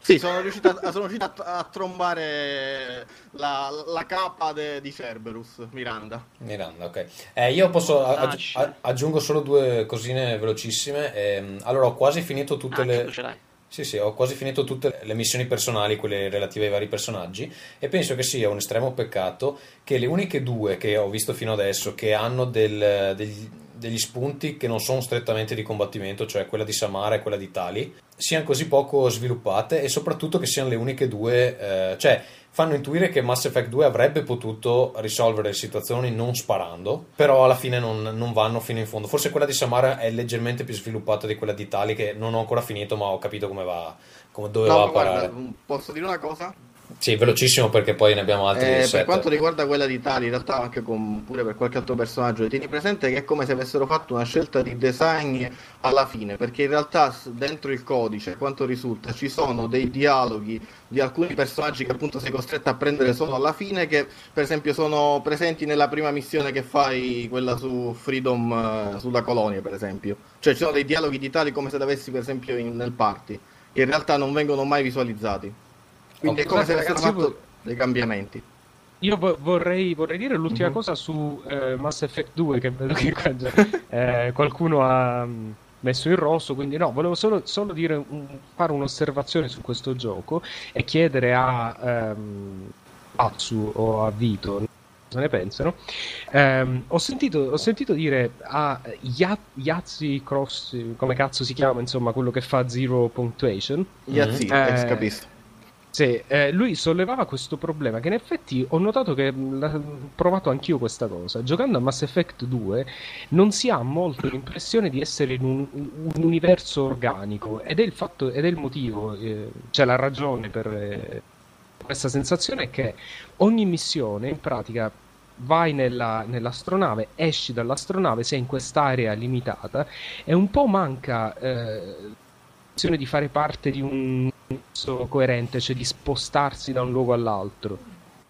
Sì, sono riuscito a, sono riuscito a, a trombare la, la capa de, di Cerberus, Miranda. Miranda, ok. Eh, io posso aggi- aggiungo solo due cosine velocissime. Eh, allora, ho quasi finito tutte ah, le... ce l'hai. Sì, sì, ho quasi finito tutte le missioni personali, quelle relative ai vari personaggi, e penso che sia un estremo peccato che le uniche due che ho visto fino adesso che hanno del, degli, degli spunti che non sono strettamente di combattimento, cioè quella di Samara e quella di Tali, siano così poco sviluppate, e soprattutto che siano le uniche due, eh, cioè fanno intuire che Mass Effect due avrebbe potuto risolvere le situazioni non sparando, però alla fine non, non vanno fino in fondo. Forse quella di Samara è leggermente più sviluppata di quella di Tali, che non ho ancora finito ma ho capito come va, come dove no, va a parare. Guarda, posso dire una cosa? Sì, velocissimo, perché poi ne abbiamo altri. Eh, per set. Quanto riguarda quella di Tali, in realtà anche con, pure per qualche altro personaggio, tieni presente che è come se avessero fatto una scelta di design alla fine, perché in realtà dentro il codice, quanto risulta, ci sono dei dialoghi di alcuni personaggi che appunto sei costretto a prendere solo alla fine, che per esempio sono presenti nella prima missione che fai, quella su Freedom, sulla colonia per esempio. Cioè ci sono dei dialoghi di Tali come se l'avessi per esempio in, nel party, che in realtà non vengono mai visualizzati. Quindi è come se avessero fatto io... dei cambiamenti. Io vo- vorrei, vorrei dire l'ultima mm-hmm. cosa su eh, Mass Effect due, che vedo che eh, qualcuno ha messo in rosso, quindi no, volevo solo, solo dire un, fare un'osservazione su questo gioco e chiedere a ehm, Atsu o a Vito cosa ne pensano. Um, ho, sentito, ho sentito dire a Yazzi Cross, come cazzo si chiama, insomma, quello che fa Zero Punctuation. Yazzi, mm-hmm. eh, ex capista. Sì, eh, lui sollevava questo problema che in effetti ho notato che l'ho provato anch'io questa cosa. Giocando a Mass Effect due non si ha molto l'impressione di essere in un, un universo organico, ed è il fatto, ed è il motivo, eh, cioè la ragione per eh, questa sensazione è che ogni missione in pratica vai nella, nell'astronave, esci dall'astronave, sei in quest'area limitata e un po' manca eh, l'impressione di fare parte di un coerente, cioè di spostarsi da un luogo all'altro.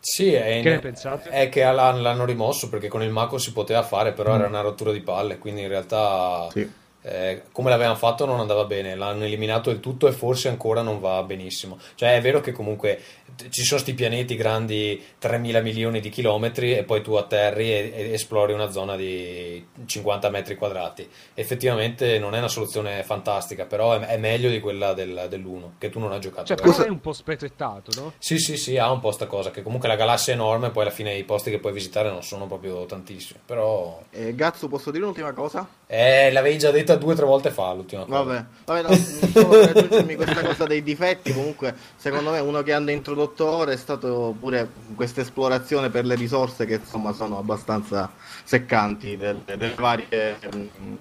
Sì, è, che ne pensate? È che l'hanno rimosso perché con il Mako si poteva fare, però mm. era una rottura di palle, quindi in realtà sì. eh, come l'avevano fatto non andava bene, l'hanno eliminato del tutto e forse ancora non va benissimo. Cioè è vero che comunque ci sono sti pianeti grandi tremila milioni di chilometri e poi tu atterri e, e esplori una zona di cinquanta metri quadrati. Effettivamente non è una soluzione fantastica, però è, è meglio di quella del, dell'uno, che tu non hai giocato. Cioè però sei un po' spezzettato, no? Sì, sì, sì, ha un po' sta cosa, che comunque la galassia è enorme e poi alla fine i posti che puoi visitare non sono proprio tantissimi, però... Eh, Gazzu, posso dire un'ultima cosa? Eh, l'avevi già detta due o tre volte fa l'ultima cosa. Vabbè, Vabbè no, solo per aggiungermi questa cosa dei difetti, comunque secondo me uno che hanno introdotto dottore è stato pure questa esplorazione per le risorse, che insomma sono abbastanza seccanti del, del varie,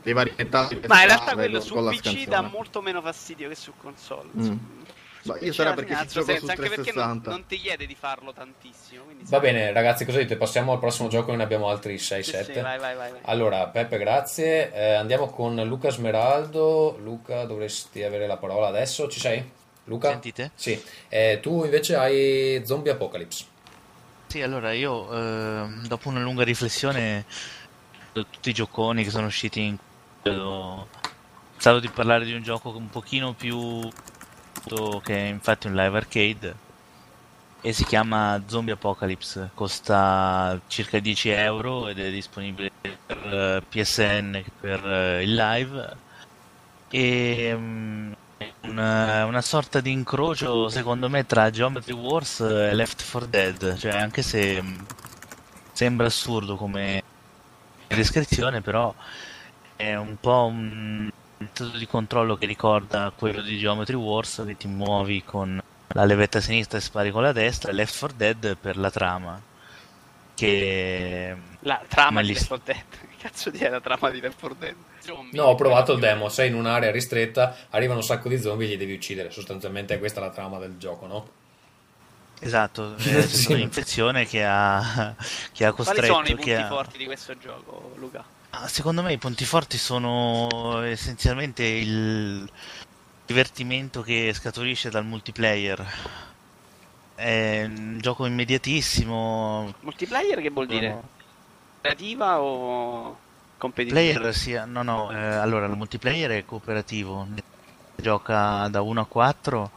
dei vari dettagli. Ma in realtà quello su P C scansione dà molto meno fastidio che su console. Mm. Su io sarà perché si gioca senso, su trecentosessanta. Anche perché non, non ti chiede di farlo tantissimo. Va sai. Bene ragazzi, cosa dite? Passiamo al prossimo gioco, ne abbiamo altri sei sette. Sì, sì, vai, vai, vai. Allora Peppe, grazie. Eh, andiamo con Luca Smeraldo. Luca, dovresti avere la parola adesso. Ci sei? Luca? Sentite? Sì, eh, tu invece hai Zombie Apocalypse. Sì, allora io eh, dopo una lunga riflessione tutti i gioconi che sono usciti in ho pensato di parlare di un gioco un pochino più che è infatti un live arcade e si chiama Zombie Apocalypse, costa circa dieci euro ed è disponibile per P S N, per il live, e um, Una, una sorta di incrocio secondo me tra Geometry Wars e Left quattro Dead, cioè anche se sembra assurdo come descrizione, però è un po' un metodo di controllo che ricorda quello di Geometry Wars, che ti muovi con la levetta a sinistra e spari con la destra, e Left quattro Dead per la trama, che la trama di Left quattro Dead. Cazzo di è la trama di Left quattro Dead? Zombie. No, ho provato il demo. Sei in un'area ristretta, arrivano un sacco di zombie e li devi uccidere. Sostanzialmente è questa la trama del gioco, no? Esatto, è sì. Un'infezione che ha, che ha costretto. Quali sono i punti ha... forti di questo gioco, Luca? Secondo me i punti forti sono essenzialmente il divertimento che scaturisce dal multiplayer. È un gioco immediatissimo. Multiplayer che vuol dire? No. Cooperativa o competitiva? Player, sì, no, no. Eh, allora, il multiplayer è cooperativo. Gioca da uno a quattro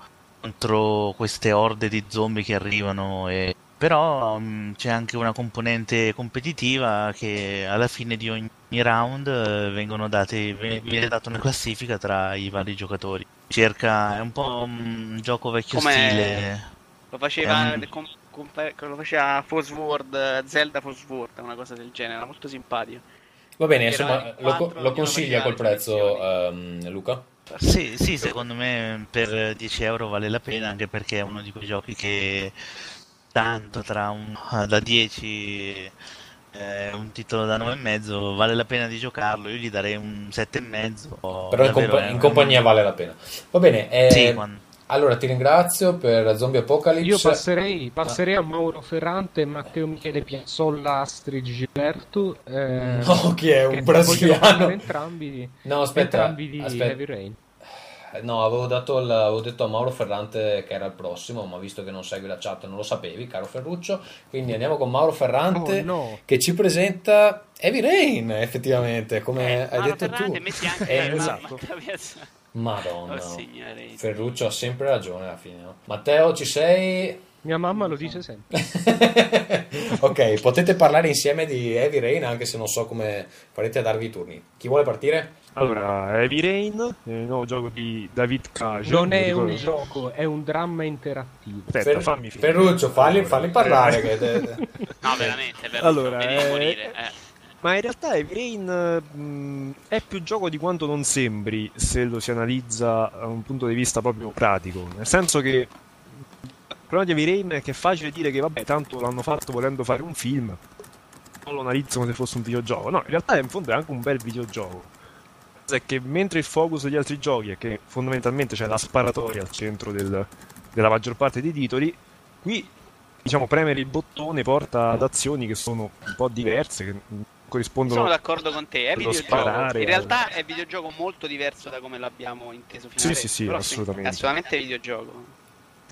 contro queste orde di zombie che arrivano, e... però mh, c'è anche una componente competitiva che alla fine di ogni round eh, vengono date, viene data una classifica tra i vari giocatori. Cerca, è un po' un gioco vecchio Com'è... stile. Lo faceva, un... com, com, lo faceva Forsword, Zelda Forsword, una cosa del genere, molto simpatica. Va bene, insomma, lo, lo consiglia col prezzo, um, Luca? Sì, sì, secondo me per dieci euro vale la pena, anche perché è uno di quei giochi che tanto tra un, da dieci eh, un titolo da nove e mezzo vale la pena di giocarlo. Io gli darei un sette e mezzo. Però in, compa- in compagnia un... vale la pena. Va bene, eh... sì, quando... Allora ti ringrazio per Zombie Apocalypse. Io passerei, passerei a Mauro Ferrante, Matteo Michele Piazzolla, Astrid Gilberto. Eh, no, chi è? Un brasiliano? Entrambi, no, aspetta, entrambi di aspetta. Heavy Rain. No, avevo, dato il, avevo detto a Mauro Ferrante che era il prossimo, ma visto che non segui la chat non lo sapevi, caro Ferruccio. Quindi andiamo con Mauro Ferrante, oh, no. che ci presenta Heavy Rain, effettivamente, come eh, hai Mauro detto Ferrante, tu. Metti anche eh, esatto. Madonna, oh, Ferruccio ha sempre ragione alla fine, no? Matteo, ci sei? Mia mamma lo dice sempre. Ok, potete parlare insieme di Heavy Rain, anche se non so come farete a darvi i turni. Chi vuole partire? Allora, Heavy Rain, il nuovo gioco di David Cage. Non è un gioco, è un dramma interattivo. Aspetta, Fer- fammi finire. Ferruccio, falli, falli parlare. Che te... No, veramente, veramente allora, non devi eh... morire, eh. Ma in realtà Heavy Rain mh, è più gioco di quanto non sembri, se lo si analizza da un punto di vista proprio pratico. Nel senso che il problema di Heavy Rain è che è facile dire che vabbè, tanto l'hanno fatto volendo fare un film, non lo analizzano come se fosse un videogioco. No, in realtà in fondo è anche un bel videogioco. È che mentre il focus degli altri giochi è che fondamentalmente c'è la sparatoria al centro del, della maggior parte dei titoli, qui diciamo premere il bottone porta ad azioni che sono un po' diverse, che corrispondono. Sono d'accordo con te, è videogioco. In realtà è videogioco molto diverso da come l'abbiamo inteso finora. Sì, sì, sì, però assolutamente. È assolutamente videogioco.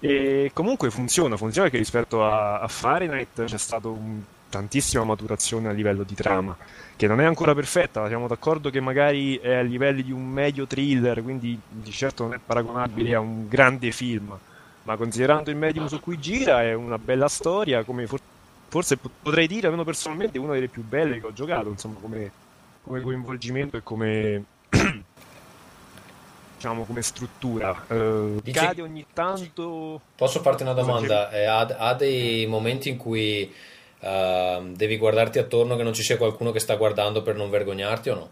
E comunque funziona, funziona che rispetto a, a Fahrenheit c'è stata un, tantissima maturazione a livello di trama, che non è ancora perfetta, siamo d'accordo che magari è a livelli di un medio thriller, quindi di certo non è paragonabile a un grande film, ma considerando il medium su cui gira è una bella storia, come forse Forse potrei dire, almeno personalmente, una delle più belle che ho giocato, insomma, come, come coinvolgimento e come diciamo come struttura. Eh, Dici, cade ogni tanto. Posso farti una domanda? Eh, ha, ha dei momenti in cui uh, devi guardarti attorno che non ci sia qualcuno che sta guardando per non vergognarti o no?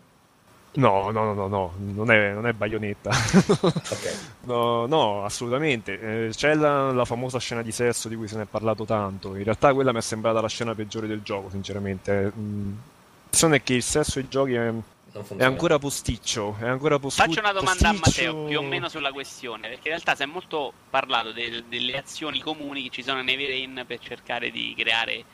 No, no, no, no, no, non è, non è Baionetta. Okay. No, no, assolutamente. Eh, c'è la, la famosa scena di sesso di cui se ne è parlato tanto. In realtà quella mi è sembrata la scena peggiore del gioco, sinceramente. La questione è che il sesso ai giochi è, è ancora posticcio, è ancora posticcio. Faccio una domanda posticcio... a Matteo, più o meno sulla questione, perché in realtà si è molto parlato del, delle azioni comuni che ci sono in Heavy Rain per cercare di creare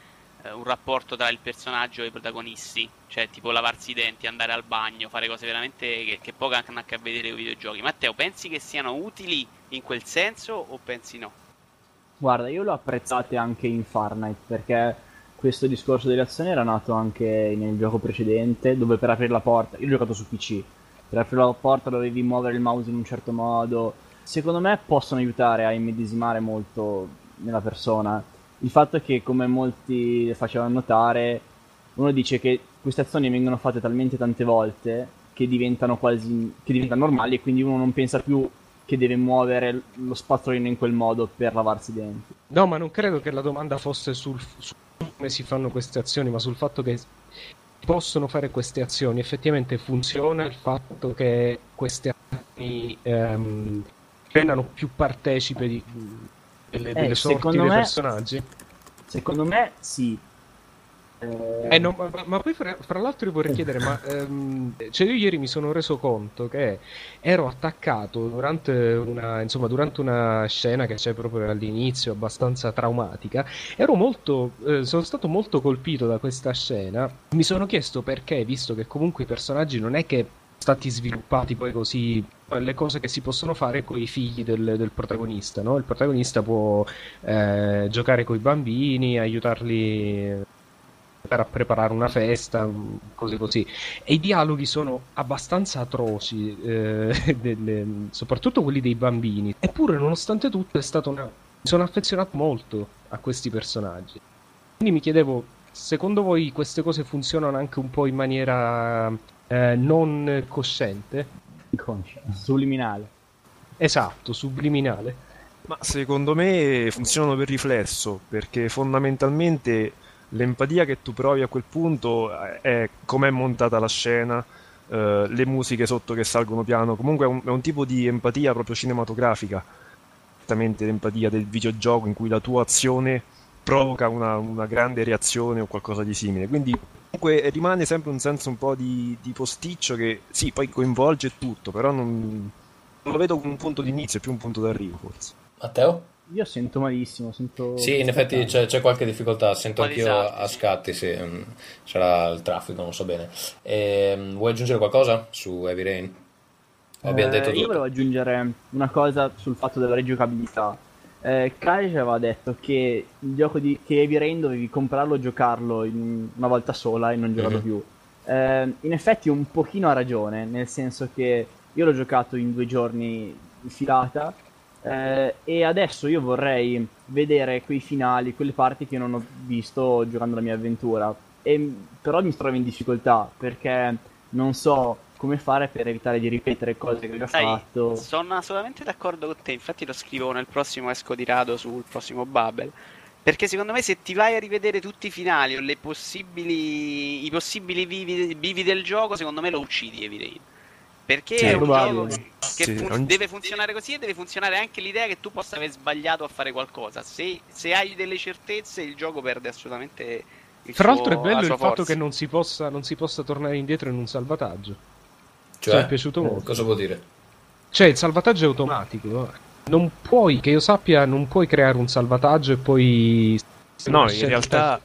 un rapporto tra il personaggio e i protagonisti, cioè tipo lavarsi i denti, andare al bagno, fare cose veramente che, che poco hanno a che vedere con i videogiochi. Matteo, pensi che siano utili in quel senso o pensi no? Guarda, io l'ho apprezzate anche in Fahrenheit, perché questo discorso delle azioni era nato anche nel gioco precedente, dove per aprire la porta, io ho giocato su P C, per aprire la porta dovevi muovere il mouse in un certo modo. Secondo me possono aiutare a immedesimare molto nella persona. Il fatto è che, come molti facevano notare, uno dice che queste azioni vengono fatte talmente tante volte che diventano quasi che diventano normali, e quindi uno non pensa più che deve muovere lo spazzolino in quel modo per lavarsi i denti. No, ma non credo che la domanda fosse sul, su come si fanno queste azioni, ma sul fatto che possono fare queste azioni. Effettivamente funziona il fatto che queste azioni ehm, rendano più partecipe di... delle, delle eh, sorti dei me, personaggi. Secondo me sì. eh... Eh, no, ma, ma poi fra, fra l'altro vorrei chiedere ma ehm, cioè io ieri mi sono reso conto che ero attaccato durante una insomma durante una scena che c'è proprio all'inizio, abbastanza traumatica. Ero molto eh, sono stato molto colpito da questa scena. Mi sono chiesto perché, visto che comunque i personaggi non è che stati sviluppati poi così, le cose che si possono fare con i figli del, del protagonista, no? Il protagonista può eh, giocare con i bambini, aiutarli per a preparare una festa, cose così. E i dialoghi sono abbastanza atroci, eh, delle, soprattutto quelli dei bambini. Eppure, nonostante tutto, è stato una... mi sono affezionato molto a questi personaggi. Quindi mi chiedevo, secondo voi queste cose funzionano anche un po' in maniera eh, non cosciente? Subliminale. Esatto, subliminale. Ma secondo me funzionano per riflesso, perché fondamentalmente l'empatia che tu provi a quel punto è com'è montata la scena, eh, le musiche sotto che salgono piano, comunque è un, è un tipo di empatia proprio cinematografica, esattamente l'empatia del videogioco in cui la tua azione provoca una, una grande reazione o qualcosa di simile, quindi comunque rimane sempre un senso un po' di, di posticcio che sì, poi coinvolge tutto, però non, non lo vedo come un punto di inizio, è più un punto d'arrivo forse. Matteo? Io sento malissimo, sento... Sì, in effetti c'è, c'è qualche difficoltà, sento anch'io a, a scatti, sì. C'era il traffico, non so bene. E, vuoi aggiungere qualcosa su Heavy Rain? Eh, abbiamo detto tutto. Io volevo aggiungere una cosa sul fatto della rigiocabilità. Eh, Kai aveva detto che il gioco di che Heavy Rain dovevi comprarlo o giocarlo in una volta sola e non giocarlo mm-hmm. più. Eh, in effetti un pochino ha ragione, nel senso che io l'ho giocato in due giorni in filata. Eh, e adesso io vorrei vedere quei finali, quelle parti che non ho visto giocando la mia avventura, e però mi trovo in difficoltà perché non so come fare per evitare di ripetere cose che ho già fatto. Sono assolutamente d'accordo con te, infatti lo scrivo nel prossimo esco di rado sul prossimo Babel, perché secondo me se ti vai a rivedere tutti i finali o le possibili, i possibili vivi, vivi del gioco, secondo me lo uccidi Heavy Rain. Perché sì, è un gioco che sì, fun- ogni... deve funzionare così, e deve funzionare anche l'idea che tu possa aver sbagliato a fare qualcosa. Se, se hai delle certezze, il gioco perde assolutamente il Tra suo, l'altro è bello il forza. fatto che non si, possa, non si possa tornare indietro in un salvataggio. Cioè, cioè è piaciuto molto. Cosa vuol dire? Cioè, il salvataggio è automatico. Non puoi, che io sappia, non puoi creare un salvataggio e poi... No, in realtà...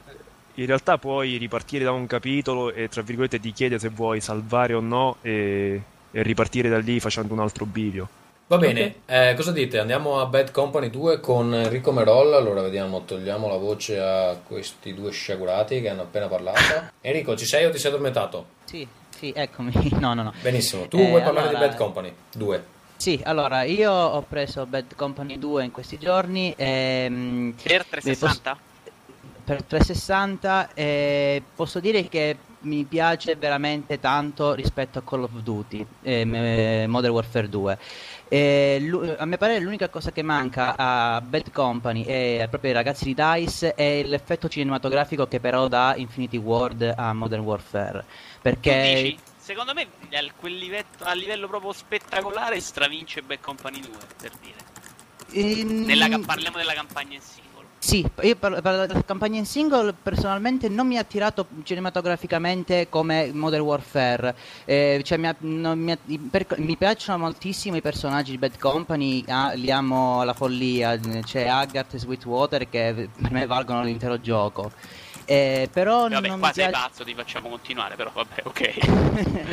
In realtà puoi ripartire da un capitolo e tra virgolette ti chiede se vuoi salvare o no e... e ripartire da lì facendo un altro bivio. Va bene, eh, cosa dite? Andiamo a Bad Company due con Enrico Merolla. Allora vediamo, togliamo la voce a questi due sciagurati che hanno appena parlato. Enrico, ci sei o ti sei addormentato? Sì, sì, eccomi. No, no, no. Benissimo, tu eh, vuoi allora... parlare di Bad Company due? Sì, allora io ho preso Bad Company due in questi giorni ehm... per trecentosessanta? Per trecentosessanta eh, posso dire che mi piace veramente tanto rispetto a Call of Duty eh, Modern Warfare due. Eh, l- a mio parere l'unica cosa che manca a Bad Company e proprio ai ragazzi di DICE è l'effetto cinematografico che però dà Infinity Ward a Modern Warfare, perché dici, secondo me a, quel livello, a livello proprio spettacolare stravince Bad Company due, per dire ehm... Nella, parliamo della campagna in sì. Sì, io per la campagna in single personalmente non mi ha attirato cinematograficamente come Modern Warfare, eh, cioè mi, ha, non, mi, ha, per, mi piacciono moltissimo i personaggi di Bad Company, ah, li amo alla follia, c'è Haggard e Sweetwater che per me valgono l'intero gioco. Eh, però vabbè, non qua mi piace... sei pazzo, ti facciamo continuare, però vabbè, ok.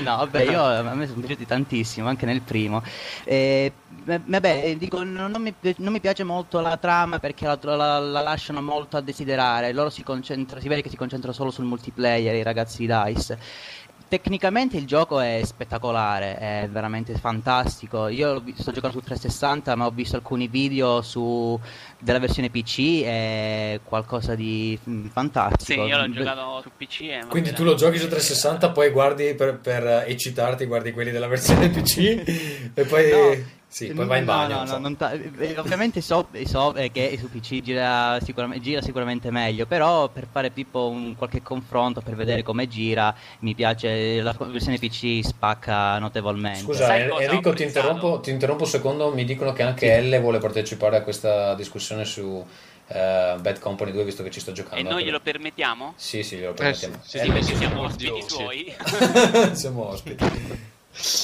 No, vabbè, io a me sono piaciuti tantissimo, anche nel primo. Eh, vabbè, dico, non mi, non mi piace molto la trama perché la, la, la lasciano molto a desiderare. Loro si concentrano, si vede che si concentrano solo sul multiplayer, i ragazzi di DICE. Tecnicamente il gioco è spettacolare, è veramente fantastico. Io sto giocando su trecentosessanta, ma ho visto alcuni video su della versione P C, è qualcosa di fantastico. Sì, io l'ho giocato su P C. Eh, Quindi tu lo giochi su trecentosessanta, poi guardi per, per eccitarti, guardi quelli della versione P C e poi... No. Sì, poi vai in bagno. No, no, so. non ta- ovviamente so, so che su P C gira sicuramente, gira sicuramente meglio, però per fare tipo un qualche confronto, per vedere come gira, mi piace, la versione P C spacca notevolmente. Scusa, Enrico, ti interrompo, ti interrompo un secondo, mi dicono che anche sì. L vuole partecipare a questa discussione su... Uh, Bad Company due, visto che ci sto giocando. E noi glielo però... permettiamo? Sì, sì, glielo permettiamo. Eh, sì, sì, eh, sì, perché siamo ospiti suoi. Siamo ospiti.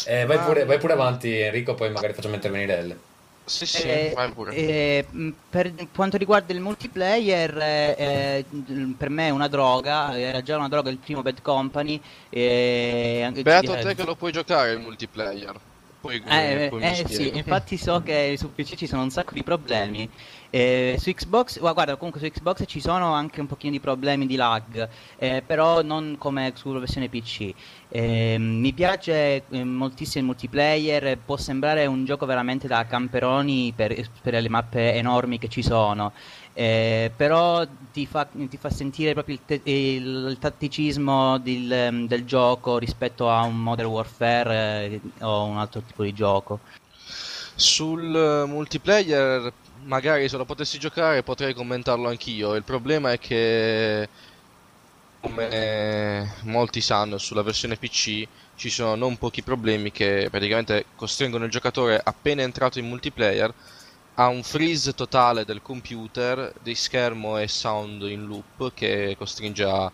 Eh, vai, pure, vai pure avanti Enrico, poi magari facciamo intervenire L. Sì, sì, eh, vai pure. Eh, per quanto riguarda il multiplayer, eh, per me è una droga, era già una droga il primo Bad Company. Eh, Beato te che lo puoi giocare il multiplayer. poi come, eh, come eh sì, infatti so che su P C ci sono un sacco di problemi. Eh, su Xbox, guarda, comunque su Xbox ci sono anche un pochino di problemi di lag, eh, però non come sulla versione P C. Eh, mi piace eh, moltissimo il multiplayer, può sembrare un gioco veramente da camperoni per, per le mappe enormi che ci sono, eh, però ti fa, ti fa sentire proprio il, te- il, il tatticismo del, del gioco rispetto a un Modern Warfare eh, o un altro tipo di gioco. Sul multiplayer magari se lo potessi giocare potrei commentarlo anch'io. Il problema è che, come molti sanno, sulla versione P C ci sono non pochi problemi che praticamente costringono il giocatore, appena entrato in multiplayer, a un freeze totale del computer, di schermo e sound in loop, che costringe a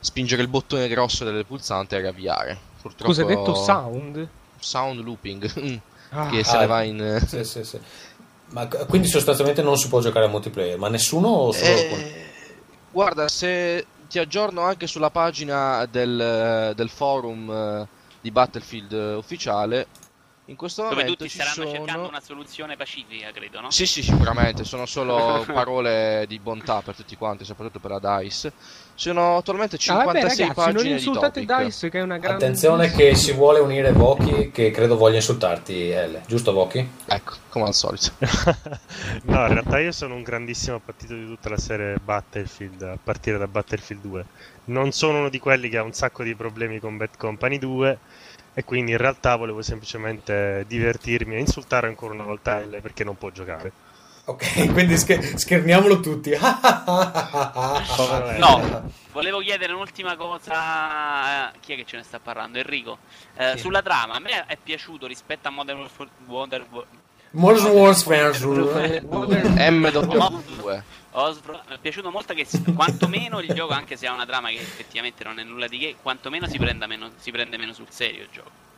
spingere il bottone grosso delle pulsanti e riavviare. Purtroppo. Cosa hai detto? Sound? Sound looping. Ah, che se ah, ne va in... Sì, sì, sì. Ma quindi sostanzialmente non si può giocare a multiplayer, ma nessuno o solo eh, alcuni? Guarda, se ti aggiorno anche sulla pagina del, del forum di Battlefield ufficiale, in questo Dove momento ci sono... Dove tutti staranno cercando una soluzione pacifica, credo, no? Sì, sì, sicuramente, sono solo parole di bontà per tutti quanti, soprattutto per la DICE. Sono attualmente cinquantasei ah, vabbè, ragazzi, pagine non insultate di topic. DICE, che è una grande... Attenzione che si vuole unire Voki, che credo voglia insultarti, L. Giusto, Voki? Ecco, come al solito. No, in realtà io sono un grandissimo partito di tutta la serie Battlefield, a partire da Battlefield due. Non sono uno di quelli che ha un sacco di problemi con Bad Company due, e quindi in realtà volevo semplicemente divertirmi e insultare ancora una volta L, perché non può giocare. Ok, quindi scher- schermiamolo tutti. No, volevo chiedere un'ultima cosa. Chi è che ce ne sta parlando? Enrico. Eh, sì. Sulla trama, a me è piaciuto rispetto a Modern Warfare Wonder... Modern Warfare M due. Mi è piaciuto molto che quantomeno il gioco, anche se ha una trama che effettivamente non è nulla di che, quantomeno si prenda meno, si prende meno sul serio il gioco.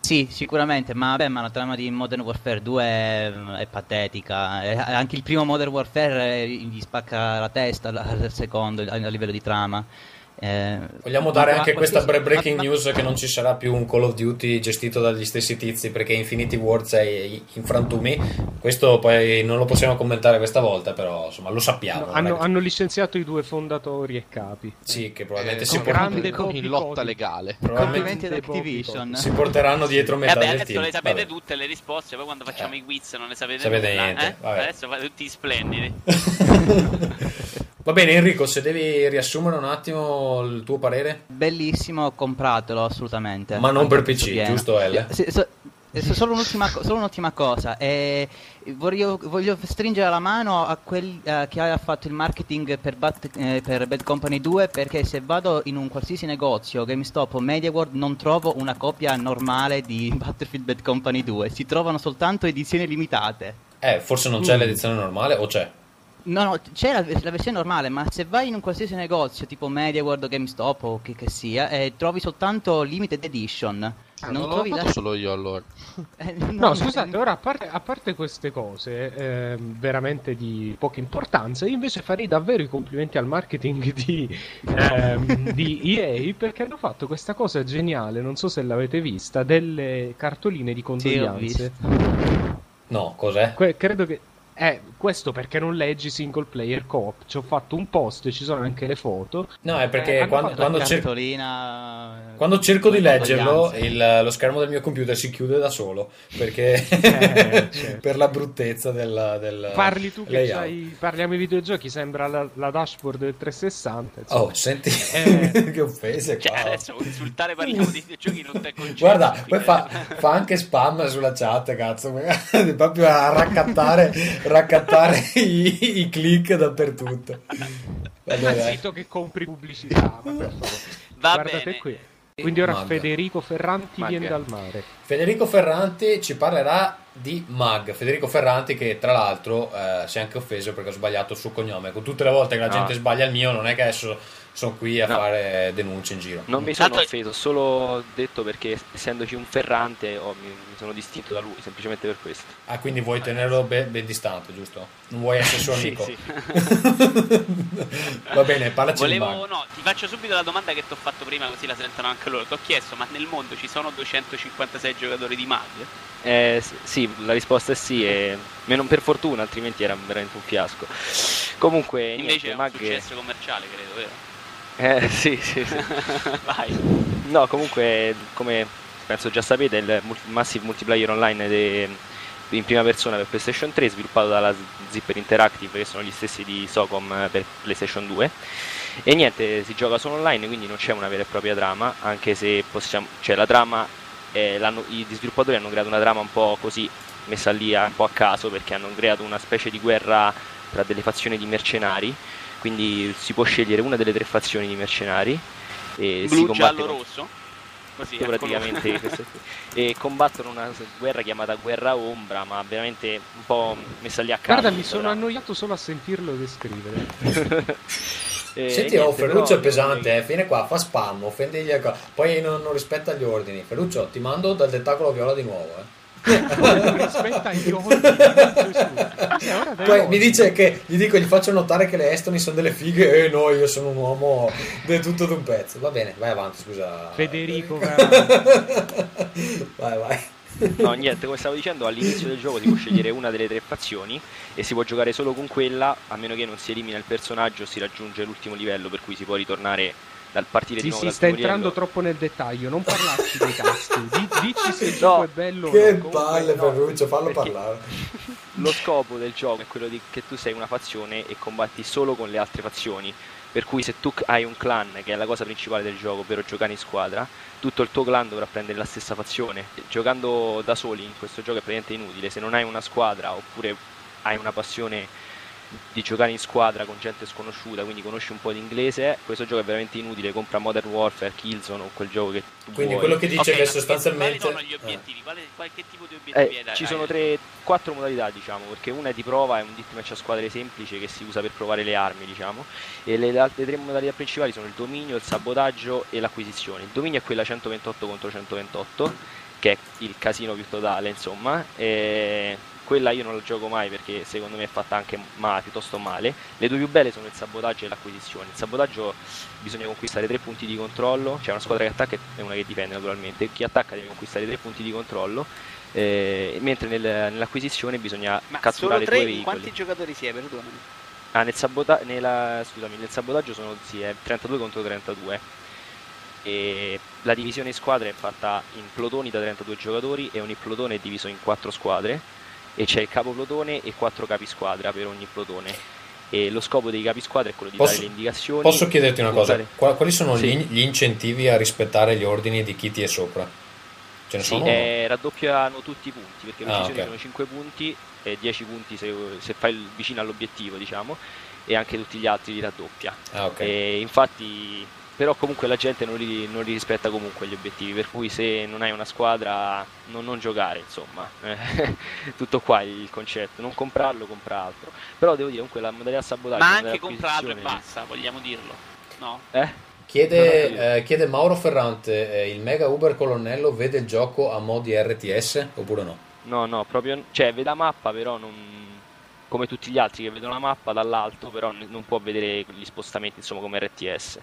Sì, sicuramente, ma, beh, ma la trama di Modern Warfare due è, è patetica. È, anche il primo Modern Warfare gli spacca la testa al secondo a, a livello di trama. Eh, Vogliamo dare anche questa breaking news, che non ci sarà più un Call of Duty gestito dagli stessi tizi, perché Infinity Wars è in frantumi. Questo poi non lo possiamo commentare questa volta, però insomma lo sappiamo. No, hanno, hanno licenziato i due fondatori e capi. Sì, che probabilmente eh, si porteranno in lotta legale. Probabilmente ad Activision si porteranno dietro metà eh beh, del adesso team. Le sapete Vabbè. tutte le risposte, poi quando facciamo eh. i quiz non le sapete, sapete nulla, niente. Eh? Adesso fate tutti splendidi. Va bene Enrico, se devi riassumere un attimo il tuo parere. Bellissimo, compratelo assolutamente. Ma non per P C, giusto L? S- so- solo, un'ultima co- solo un'ultima cosa, eh, voglio, voglio stringere la mano a quel eh, che ha fatto il marketing per, Bat- eh, per Bad Company due, perché se vado in un qualsiasi negozio, GameStop o MediaWorld, non trovo una copia normale di Battlefield Bad Company due, si trovano soltanto edizioni limitate. Eh, forse non c'è mm. l'edizione normale, o c'è? No, no, c'è la, la versione normale, ma se vai in un qualsiasi negozio tipo MediaWorld o GameStop o che che sia, eh, trovi soltanto Limited Edition. Ah, non, non trovi la... solo io allora. Eh, no, no, scusate, ne... ora a parte, a parte queste cose eh, veramente di poca importanza, io invece farei davvero i complimenti al marketing di, ehm, di E A, perché hanno fatto questa cosa geniale, non so se l'avete vista, delle cartoline di condoglianze. Sì, no, cos'è? Que- credo che... Eh, questo perché non leggi Single Player Coop. Ci ho fatto un post e ci sono anche le foto. No, è perché eh, quando, quando, cerco... quando cerco di leggerlo il, lo schermo del mio computer si chiude da solo, perché eh, certo. Per la bruttezza del, del Parli tu che c'hai, parliamo di videogiochi, sembra la, la dashboard del trecentosessanta insomma. Oh, senti eh. Che offese qua. Cioè, adesso insultare parliamo di videogiochi non te concede. Guarda, poi fa, fa anche spam sulla chat, cazzo. Proprio a raccattare raccattare i, i click dappertutto. Vabbè, zitto che compri pubblicità. Vabbè, Va guardate bene. qui. Quindi ora Mag. Federico Ferranti Mag. viene dal mare. Federico Ferranti ci parlerà di M A G. Federico Ferranti, che tra l'altro eh, si è anche offeso perché ho sbagliato il suo cognome. Con tutte le volte che la gente no. sbaglia il mio, non è che adesso sono qui a no. fare denunce in giro. Non mi sono Tanto... offeso, solo detto perché essendoci un Ferrante oh, mi, mi sono distinto da lui, semplicemente per questo. Ah, quindi vuoi tenerlo ben, ben distante, giusto? Non vuoi essere suo amico. Sì, sì. Va bene, parlaci. Volevo, no, ti faccio subito la domanda che ti ho fatto prima, così la sentono anche loro. Ti ho chiesto, ma nel mondo ci sono duecentocinquantasei giocatori di MAG? Eh, sì, la risposta è sì, e meno per fortuna, altrimenti era veramente un fiasco. Comunque, invece niente, è un MAG successo è... commerciale, credo, vero? Eh, sì, sì, sì. Vai. No, comunque, come penso già sapete, il multi- Massive Multiplayer Online de- in prima persona per PlayStation tre, sviluppato dalla Zipper Interactive, che sono gli stessi di Socom per PlayStation due. E niente, si gioca solo online, quindi non c'è una vera e propria trama, anche se possiamo, cioè la trama, eh, gli sviluppatori hanno creato una trama un po' così, messa lì un po' a caso, perché hanno creato una specie di guerra tra delle fazioni di mercenari. Quindi si può scegliere una delle tre fazioni di mercenari e blu, si giallo, rosso, così praticamente e combattono una guerra chiamata guerra ombra, ma veramente un po' messa lì a caso. Guarda, mi sono annoiato solo a sentirlo descrivere. eh, Senti, oh, Ferruccio è pesante, eh, viene qua, fa spam, offende gli... poi non, non rispetta gli ordini. Ferruccio, ti mando dal tentacolo viola di nuovo, eh. Aspetta, io poi mi dice che gli dico, gli faccio notare che le Estoni sono delle fighe e eh, no, io sono un uomo del tutto d'un pezzo. Va bene, vai avanti, scusa Federico. vai vai No, niente, come stavo dicendo, all'inizio del gioco si può scegliere una delle tre fazioni e si può giocare solo con quella, a meno che non si elimina il personaggio o si raggiunge l'ultimo livello, per cui si può ritornare dal partire sì, di nuovo. Sì, sta entrando troppo nel dettaglio, non parlarci dei tasti. Dici se il gioco no, è bello o no. Che palle, Ferruccio, no, fallo parlare. Lo scopo del gioco è quello di che tu sei una fazione e combatti solo con le altre fazioni. Per cui se tu hai un clan, che è la cosa principale del gioco, ovvero giocare in squadra, tutto il tuo clan dovrà prendere la stessa fazione. Giocando da soli in questo gioco è praticamente inutile. Se non hai una squadra oppure hai una passione di giocare in squadra con gente sconosciuta, quindi conosci un po' di inglese, questo gioco è veramente inutile. Compra Modern Warfare, Killzone o quel gioco che tu quindi vuoi. Quello che dice okay, che sostanzialmente quali sono gli obiettivi? Eh. Quale, qualche tipo di obiettivi eh, hai da, ci hai sono tre, quattro modalità, diciamo, perché una è di prova, è un ditmatch a squadre semplice che si usa per provare le armi, diciamo, e le altre tre modalità principali sono il dominio, il sabotaggio e l'acquisizione. Il dominio è quella centoventotto contro centoventotto, che è il casino più totale, insomma, e quella io non la gioco mai perché secondo me è fatta anche ma piuttosto male. Le due più belle sono il sabotaggio e l'acquisizione. Il sabotaggio bisogna conquistare tre punti di controllo, c'è una squadra che attacca e una che difende, naturalmente chi attacca deve conquistare tre punti di controllo, eh, mentre nel, nell'acquisizione bisogna ma catturare due veicoli. Quanti giocatori si è perdonami? Ah, nel, sabota- nella, scusami, nel sabotaggio sono sì, è trentadue contro trentadue. E la divisione in squadra è fatta in plotoni da trentadue giocatori e ogni plotone è diviso in quattro squadre e c'è il capoplotone e quattro capisquadra per ogni plotone. E lo scopo dei capisquadra è quello di posso, dare le indicazioni. Posso chiederti una cosa? Qual, quali sono sì. gli, gli incentivi a rispettare gli ordini di chi ti è sopra? Ce ne sì, sono? Eh, raddoppiano tutti i punti perché le decisioni ah, okay. sono cinque punti e dieci punti se, se fai vicino all'obiettivo, diciamo, e anche tutti gli altri li raddoppia. Ah, okay. E infatti però comunque la gente non li, non li rispetta comunque gli obiettivi, per cui se non hai una squadra non, non giocare, insomma. Tutto qua il concetto, non comprarlo, compra altro. Però devo dire comunque la modalità sabotaggio, ma anche comprarlo e basta, vogliamo dirlo, no? Eh? Chiede, eh, chiede Mauro Ferrante, eh, il mega uber colonnello vede il gioco a mo' di R T S oppure no? No, no, proprio, cioè vede la mappa però non... come tutti gli altri che vedono la mappa dall'alto, però non può vedere gli spostamenti, insomma, come R T S.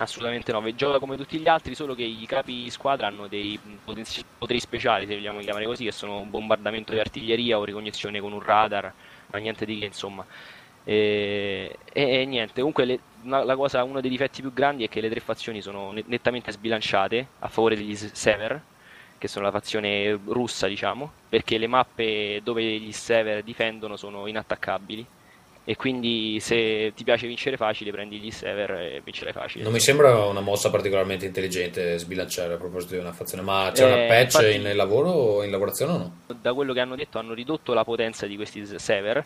Assolutamente no, gioca come tutti gli altri, solo che i capi squadra hanno dei potenzi- poteri speciali, se vogliamo chiamare così, che sono bombardamento di artiglieria o ricognizione con un radar, ma niente di che, insomma. E, e, e niente, comunque le, una, la cosa, uno dei difetti più grandi è che le tre fazioni sono nettamente sbilanciate a favore degli Sever, che sono la fazione russa, diciamo, perché le mappe dove gli Sever difendono sono inattaccabili. E quindi se ti piace vincere facile prendi gli Sever e vincere facile. Non mi sembra una mossa particolarmente intelligente sbilanciare a proposito di una fazione, ma c'è eh, una patch infatti, in lavoro o in lavorazione o no? Da quello che hanno detto hanno ridotto la potenza di questi Sever,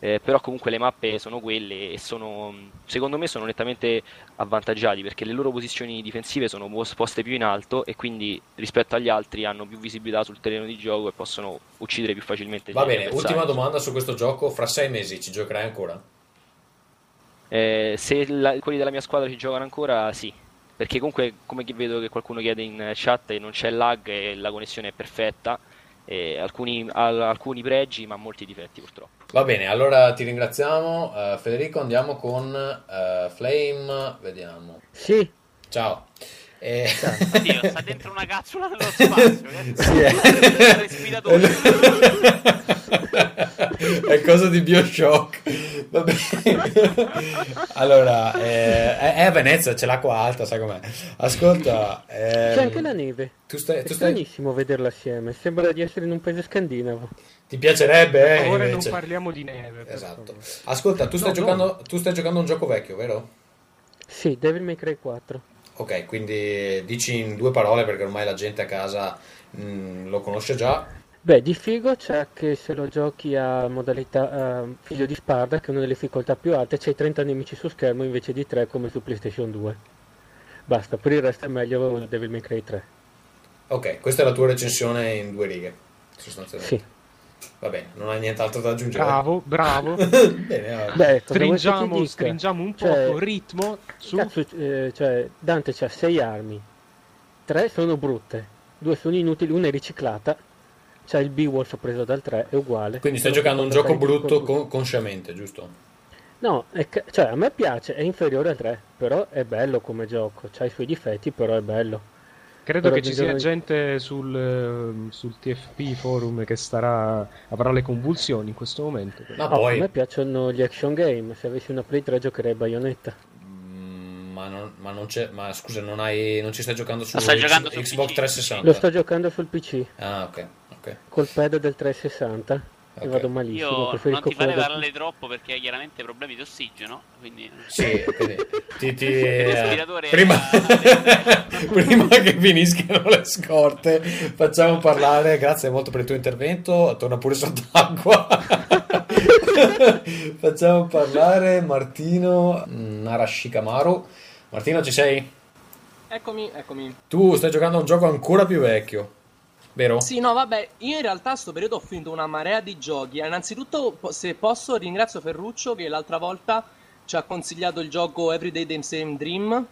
eh, però comunque le mappe sono quelle e sono, secondo me sono nettamente avvantaggiati perché le loro posizioni difensive sono poste più in alto e quindi rispetto agli altri hanno più visibilità sul terreno di gioco e possono uccidere più facilmente. Va bene, avversari. Ultima domanda su questo gioco, fra sei mesi ci giocherai ancora? Eh, se la, quelli della mia squadra ci giocano ancora, sì, perché comunque, come vedo che qualcuno chiede in chat, non c'è lag e la connessione è perfetta. Eh, alcuni, al, alcuni pregi ma molti difetti purtroppo. Va bene, allora ti ringraziamo, uh, Federico. Andiamo con uh, Flame, vediamo. Sì. Ciao. Eh... Oddio, sta dentro una capsula dello spazio. Sì, è un respiratore. È cosa di Bioshock. Va bene. Allora, eh, è a Venezia, c'è l'acqua alta, sai com'è. Ascolta, ehm... c'è anche la neve. Tu stai, tu è stai... stranissimo vederla assieme. Sembra di essere in un paese scandinavo. Ti piacerebbe? Eh, ora non parliamo di neve. Esatto. Ascolta, tu stai, no, giocando, no. tu stai giocando un gioco vecchio, vero? Sì, Devil May Cry quattro. Ok, quindi dici in due parole, perché ormai la gente a casa mh, lo conosce già. Beh, di figo c'è che se lo giochi a modalità uh, figlio di spada, che è una delle difficoltà più alte, c'hai trenta nemici su schermo invece di tre come su PlayStation due. Basta, per il resto è meglio Devil May Cry tre. Ok, questa è la tua recensione in due righe, sostanzialmente. Sì. Va bene, non hai nient'altro da aggiungere. Bravo, bravo. Bene, beh, stringiamo, stringiamo un cioè, po' ritmo su... Cazzo, eh, cioè, Dante c'ha sei armi, tre sono brutte, due sono inutili, una è riciclata, c'ha il B-Wolf preso dal tre, è uguale. Quindi stai giocando un gioco brutto con... consciamente, giusto? No, è ca- cioè a me piace, è inferiore al tre, però è bello come gioco, c'ha i suoi difetti, però è bello. Credo però che ci sia gente sul, sul T F P forum che starà, avrà le convulsioni in questo momento. Ma poi... oh, a me piacciono gli action game, se avessi una Play tre giocherei Bayonetta. Mm, ma, non, ma non c'è, ma scusa, non hai, non ci stai giocando su, stai X, giocando su Xbox P C. trecentosessanta? Lo sto giocando sul P C. Ah, ok, ok. Col pad del trecentosessanta. Okay. Vado malissimo. Io non ti farei parlare troppo perché hai chiaramente problemi di ossigeno, quindi sì, quindi ti, ti, eh, prima... prima che finiscano le scorte facciamo parlare, grazie molto per il tuo intervento, torna pure sott'acqua. Facciamo parlare Martino Narashikamaru. Martino, ci sei? Eccomi, eccomi. Tu stai giocando a un gioco ancora più vecchio, vero? Sì, no, vabbè, io in realtà a sto periodo ho finito una marea di giochi. Innanzitutto, se posso, ringrazio Ferruccio che l'altra volta ci ha consigliato il gioco Everyday the Same Dream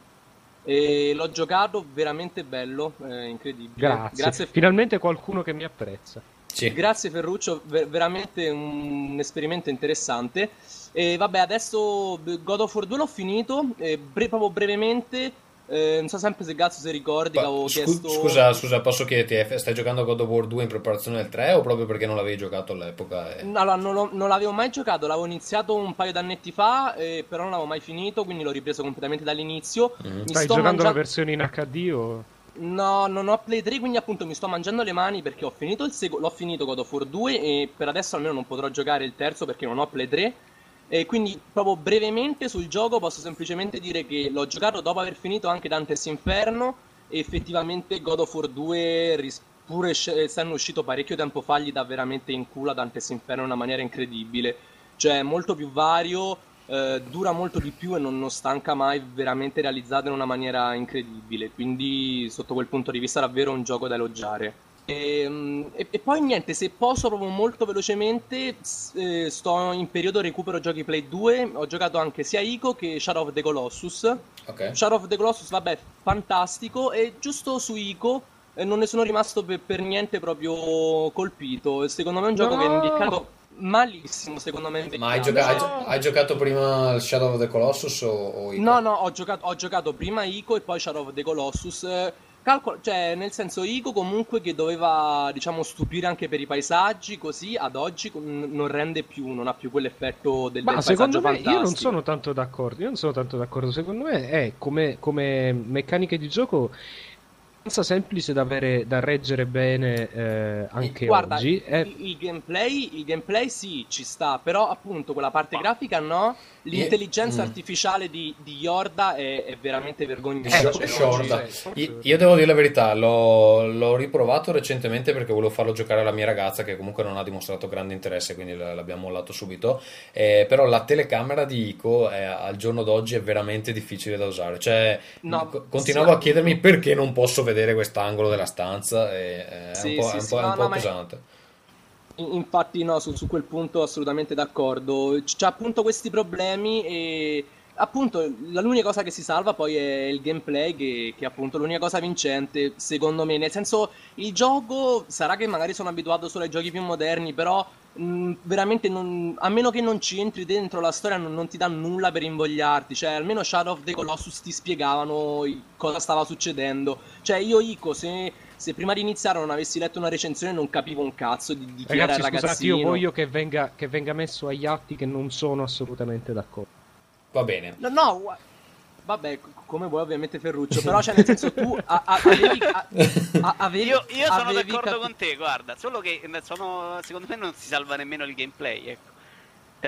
e l'ho giocato, veramente bello, eh, incredibile. Grazie. Grazie, finalmente qualcuno che mi apprezza. Sì. Grazie Ferruccio, ver- veramente un esperimento interessante. E vabbè, adesso God of War due l'ho finito, eh, bre- proprio brevemente. Eh, non so sempre se Gazzo si ricordi. Ma, avevo scu- chiesto... Scusa, scusa, posso chiederti, stai giocando God of War due in preparazione del tre o proprio perché non l'avevi giocato all'epoca? E... No, no, non, non l'avevo mai giocato, l'avevo iniziato un paio d'annetti fa, eh, però non l'avevo mai finito, quindi l'ho ripreso completamente dall'inizio. Mm-hmm. Mi stai sto giocando mangi... la versione in acca di o? No, non ho Play tre, quindi appunto mi sto mangiando le mani perché ho finito il sec- l'ho finito God of War due e per adesso almeno non potrò giocare il terzo perché non ho Play tre. E quindi proprio brevemente sul gioco posso semplicemente dire che l'ho giocato dopo aver finito anche Dante's Inferno e effettivamente God of War due, pur essendo uscito parecchio tempo fa, gli dà veramente in culo a Dante's Inferno in una maniera incredibile, cioè molto più vario, eh, dura molto di più e non, non stanca mai, veramente realizzato in una maniera incredibile, quindi sotto quel punto di vista davvero un gioco da elogiare. E, e poi niente, se posso proprio molto velocemente, eh, sto in periodo recupero giochi Play due, ho giocato anche sia Ico che Shadow of the Colossus. Okay. Shadow of the Colossus, vabbè, fantastico, e giusto su Ico eh, non ne sono rimasto per, per niente proprio colpito, secondo me è un gioco no. che è indicato malissimo, secondo me. Ma hai giocato, no. hai giocato prima il Shadow of the Colossus o, o Ico? No, no, ho giocato, ho giocato prima Ico e poi Shadow of the Colossus. eh, Calcolo, cioè nel senso Ico comunque che doveva, diciamo, stupire anche per i paesaggi, così ad oggi n- non rende più, non ha più quell'effetto del, ma del secondo me fantastico. Io non sono tanto d'accordo, io non sono tanto d'accordo, secondo me è come, come meccaniche di gioco abbastanza semplice da avere, da reggere bene, eh, anche guarda, oggi. È... il gameplay, il gameplay sì ci sta, però appunto quella parte ah. grafica no. L'intelligenza mm. artificiale di, di Yorda è, è veramente vergognosa. Eh, cioè, io, io devo dire la verità, l'ho, l'ho riprovato recentemente perché volevo farlo giocare alla mia ragazza che comunque non ha dimostrato grande interesse, quindi l'abbiamo mollato subito, eh, però la telecamera di Ico è, al giorno d'oggi è veramente difficile da usare, cioè no, co- continuavo sì, a chiedermi perché non posso vedere quest'angolo della stanza, e, eh, sì, è un po', sì, è un po', sì, è un po' no, pesante. Ma... infatti no, su, su quel punto assolutamente d'accordo, c'è appunto questi problemi e appunto l'unica cosa che si salva poi è il gameplay, che, che è appunto l'unica cosa vincente secondo me, nel senso il gioco, sarà che magari sono abituato solo ai giochi più moderni, però mh, veramente non, a meno che non ci entri dentro la storia non, non ti dà nulla per invogliarti, cioè almeno Shadow of the Colossus ti spiegavano cosa stava succedendo, cioè io Ico se... se prima di iniziare non avessi letto una recensione non capivo un cazzo di, di chi Ragazzi, era il ragazzino. Scusate, io voglio che venga, che venga messo agli atti che non sono assolutamente d'accordo. Va bene. No, no, vabbè, come vuoi ovviamente Ferruccio, però cioè nel senso tu a, a, avevi, a, a, avevi... Io, io sono avevi d'accordo capi- con te, guarda, solo che sono, secondo me non si salva nemmeno il gameplay, ecco.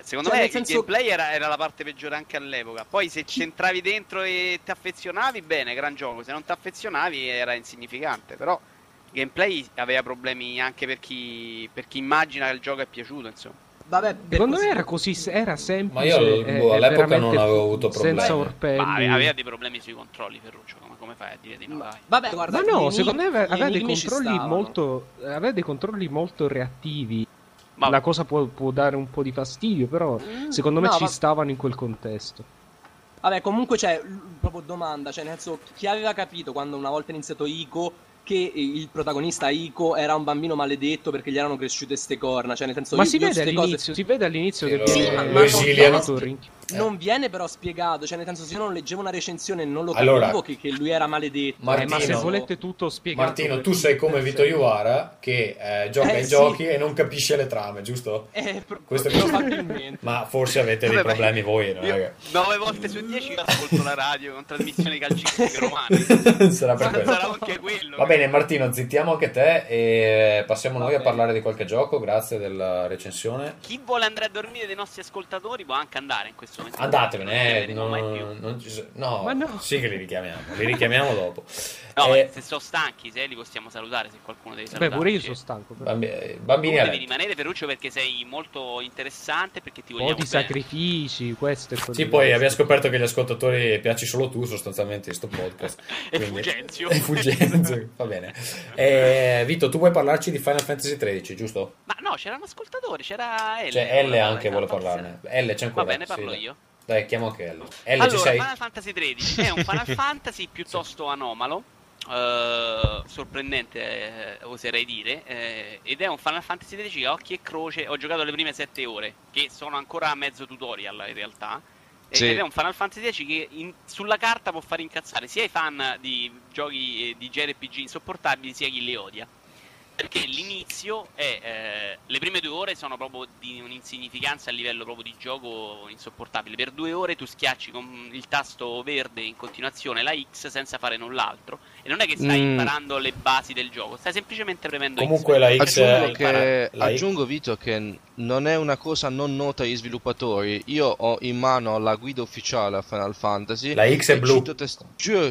Secondo cioè, me il senso... gameplay era, era la parte peggiore anche all'epoca. Poi se ci entravi dentro e ti affezionavi, bene, gran gioco. Se non ti affezionavi era insignificante. Però il gameplay aveva problemi anche per chi, per chi immagina che il gioco è piaciuto, insomma. Vabbè, secondo così... me era così, era semplice. Ma io eh, boh, all'epoca non avevo avuto problemi. Senza orpelli. Ma aveva dei problemi sui controlli, Ferruccio. Ma come fai a dire di no? Dai. Vabbè, guarda, ma no, enigmi, secondo me aveva, aveva dei controlli molto, aveva dei controlli molto reattivi. Ma... la cosa può, può dare un po' di fastidio, però secondo me no, ci ma... stavano in quel contesto. Vabbè, comunque c'è cioè, proprio domanda, cioè nel senso chi aveva capito quando una volta iniziato Ico che il protagonista Ico era un bambino maledetto perché gli erano cresciute ste corna, cioè nel senso ma io, si, io vede cose... si vede all'inizio che sì, viene... ma non, non viene però spiegato, cioè nel senso se io non leggevo una recensione non lo capivo allora, che, che lui era maledetto. Martino, eh, ma se volete tutto spiegato. Martino, tu sei come Vito Iuvara che eh, gioca eh, ai sì. giochi e non capisce le trame, giusto? Eh, pro- questo non fa più niente. Ma forse avete dei vabbè, problemi voi, no? Nove volte su dieci io ascolto la radio con trasmissioni calcistiche romane. Sarà per quello. Sarà anche quello. Vabbè, Martino, zittiamo anche te e passiamo noi a parlare di qualche gioco. Grazie della recensione. Chi vuole andare a dormire dei nostri ascoltatori può anche andare in questo momento. Andatevene, eh, non, non, non ci so... no, ma no, sì che li richiamiamo, li richiamiamo dopo. No, eh... se sono stanchi, se li possiamo salutare, se qualcuno deve salutare. Beh, pure io sono stanco. Però. Bambi... Bambini, tu devi rimanere, Ferruccio, perché sei molto interessante, perché ti vogliamo bene. Un po' di sacrifici, questo è sì, poi abbiamo scoperto che gli ascoltatori piaci solo tu, sostanzialmente, sto podcast. E quindi... Fulgenzio. E Fulgenzio. Va bene, eh, Vito, tu vuoi parlarci di Final Fantasy tredici, giusto? Ma no, c'era un ascoltatore, c'era L. Cioè L anche vuole parlarne. L c'è ancora. Va bene, parlo sì, io. Dai, chiamo anche L. L allora, ci sei? Final Fantasy tredici è un Final Fantasy piuttosto sì. anomalo, eh, sorprendente eh, oserei dire, eh, ed è un Final Fantasy tredici a occhi e croce. Ho giocato le prime sette ore, che sono ancora a mezzo tutorial in realtà. Sì. Ed è un Final Fantasy dieci che in, sulla carta può far incazzare sia i fan di giochi eh, di J R P G insopportabili sia chi li odia, perché l'inizio è eh, le prime due ore sono proprio di un'insignificanza a livello proprio di gioco insopportabile. Per due ore tu schiacci con il tasto verde in continuazione la X senza fare null'altro e non è che stai mm. imparando le basi del gioco, stai semplicemente premendo comunque X. La X aggiungo, è... che... la aggiungo Vito che non è una cosa non nota agli sviluppatori. Io ho in mano la guida ufficiale a Final Fantasy. La X è blu. Cito, test-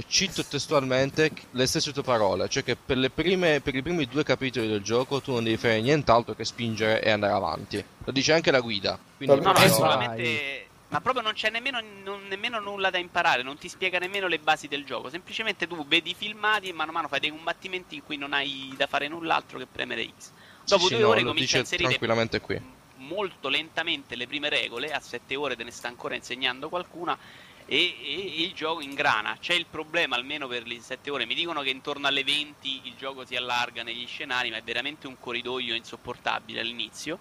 cito testualmente le stesse tue parole, cioè che per, le prime, per i primi due capitoli del gioco tu non devi fare nient'altro che spingere e andare avanti. Lo dice anche la guida. Quindi no, no, no, solamente... Ma proprio non c'è nemmeno, non, nemmeno nulla da imparare, non ti spiega nemmeno le basi del gioco. Semplicemente tu vedi i filmati e mano a mano fai dei combattimenti in cui non hai da fare null'altro che premere X. Dopo sì, due sì, ore no, comincia a inserire tranquillamente qui. Molto lentamente le prime regole, a sette ore te ne sta ancora insegnando qualcuna e, e, e il gioco ingrana. C'è il problema, almeno per le sette ore, mi dicono che intorno alle venti il gioco si allarga negli scenari, ma è veramente un corridoio insopportabile all'inizio.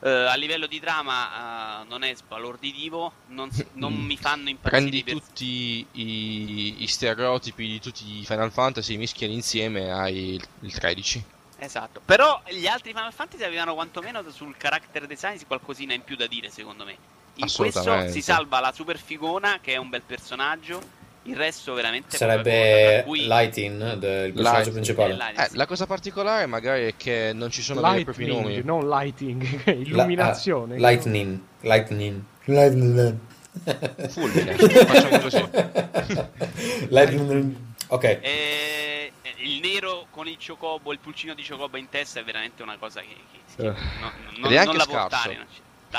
Uh, a livello di trama uh, non è sbalorditivo, non, non mi fanno impazzire. Prendi per... tutti i, i stereotipi di tutti i Final Fantasy, mischiali insieme ai il tredici. Esatto, però gli altri Final Fantasy avevano quantomeno sul character design qualcosina in più da dire secondo me. In questo si salva la super figona che è un bel personaggio. Il resto veramente sarebbe cui... Lighting del personaggio principale. Eh, la cosa particolare magari è che non ci sono dei propri nomi. Non lighting, illuminazione. La, ah, lightning, lightning, lightning. Fulmine. Facciamo così. Lightning. Ok. Eh, il nero con il ciocobo, il pulcino di ciocobo in testa è veramente una cosa che, che, che uh. no, no, non, non la portare. Non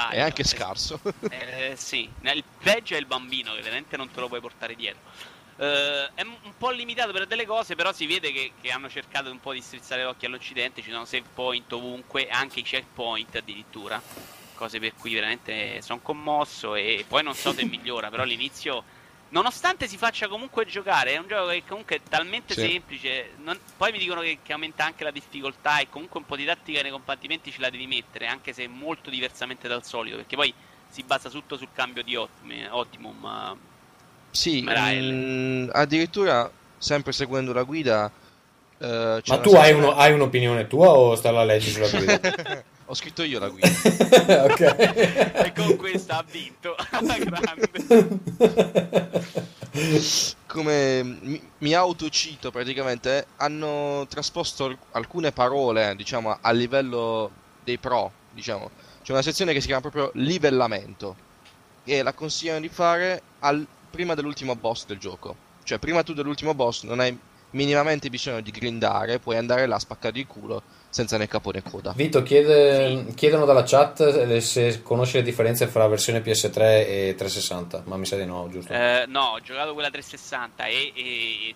Dai, è anche no, scarso eh, eh, sì, il peggio è il bambino che veramente non te lo puoi portare dietro. eh, È un po' limitato per delle cose, però si vede che, che hanno cercato un po' di strizzare gli occhi all'Occidente. Ci sono save point ovunque, anche i checkpoint addirittura. cose per cui veramente sono commosso, e poi non so se migliora, però all'inizio, nonostante si faccia comunque giocare, è un gioco che comunque è talmente sì. semplice, non, poi mi dicono che, che aumenta anche la difficoltà, e comunque un po' di tattica nei combattimenti ce la devi mettere, anche se molto diversamente dal solito, perché poi si basa tutto sul cambio di Optimum, Optimum sì, mh, addirittura sempre seguendo la guida. Uh, ma tu hai, uno, hai un'opinione tua o stai la legge sulla guida? Ho scritto io la guida. E con questa ha vinto alla grande. Come mi, mi autocito praticamente, hanno trasposto alcune parole, diciamo, a livello dei pro, diciamo. C'è una sezione che si chiama proprio livellamento, e la consigliano di fare al, prima dell'ultimo boss del gioco. Cioè prima tu dell'ultimo boss non hai minimamente bisogno di grindare, puoi andare là a spaccare il culo senza né capo né coda. Vito, chiede, chiedono dalla chat se conosci le differenze fra versione P S tre e trecentosessanta, ma mi sa di no, giusto? Eh, no, ho giocato quella trecentosessanta e, e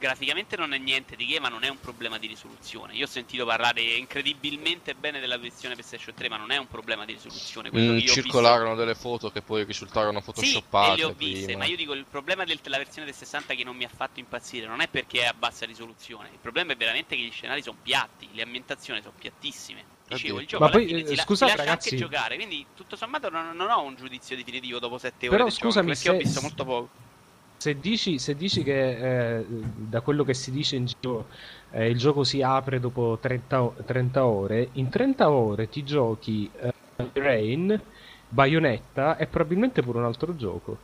graficamente non è niente di che, ma non è un problema di risoluzione. Io ho sentito parlare incredibilmente bene della versione PlayStation tre, ma non è un problema di risoluzione. Quello mm, che io circolarono ho visto... delle foto che poi risultarono photoshoppate. Sì, le ho viste, prima. Ma io dico, il problema della versione del sessanta che non mi ha fatto impazzire non è perché è a bassa risoluzione, il problema è veramente che gli scenari sono piatti, le ambientazioni sono piattissime. Dicevo, il gioco ma poi fine, eh, scusate ragazzi, anche giocare, quindi tutto sommato non, non ho un giudizio definitivo dopo sette ore. Però scusami, gioco, perché se... ho visto molto poco. Se dici, se dici che eh, da quello che si dice in giro eh, il gioco si apre dopo trenta ore, in trenta ore ti giochi eh, Rain, Bayonetta e probabilmente pure un altro gioco.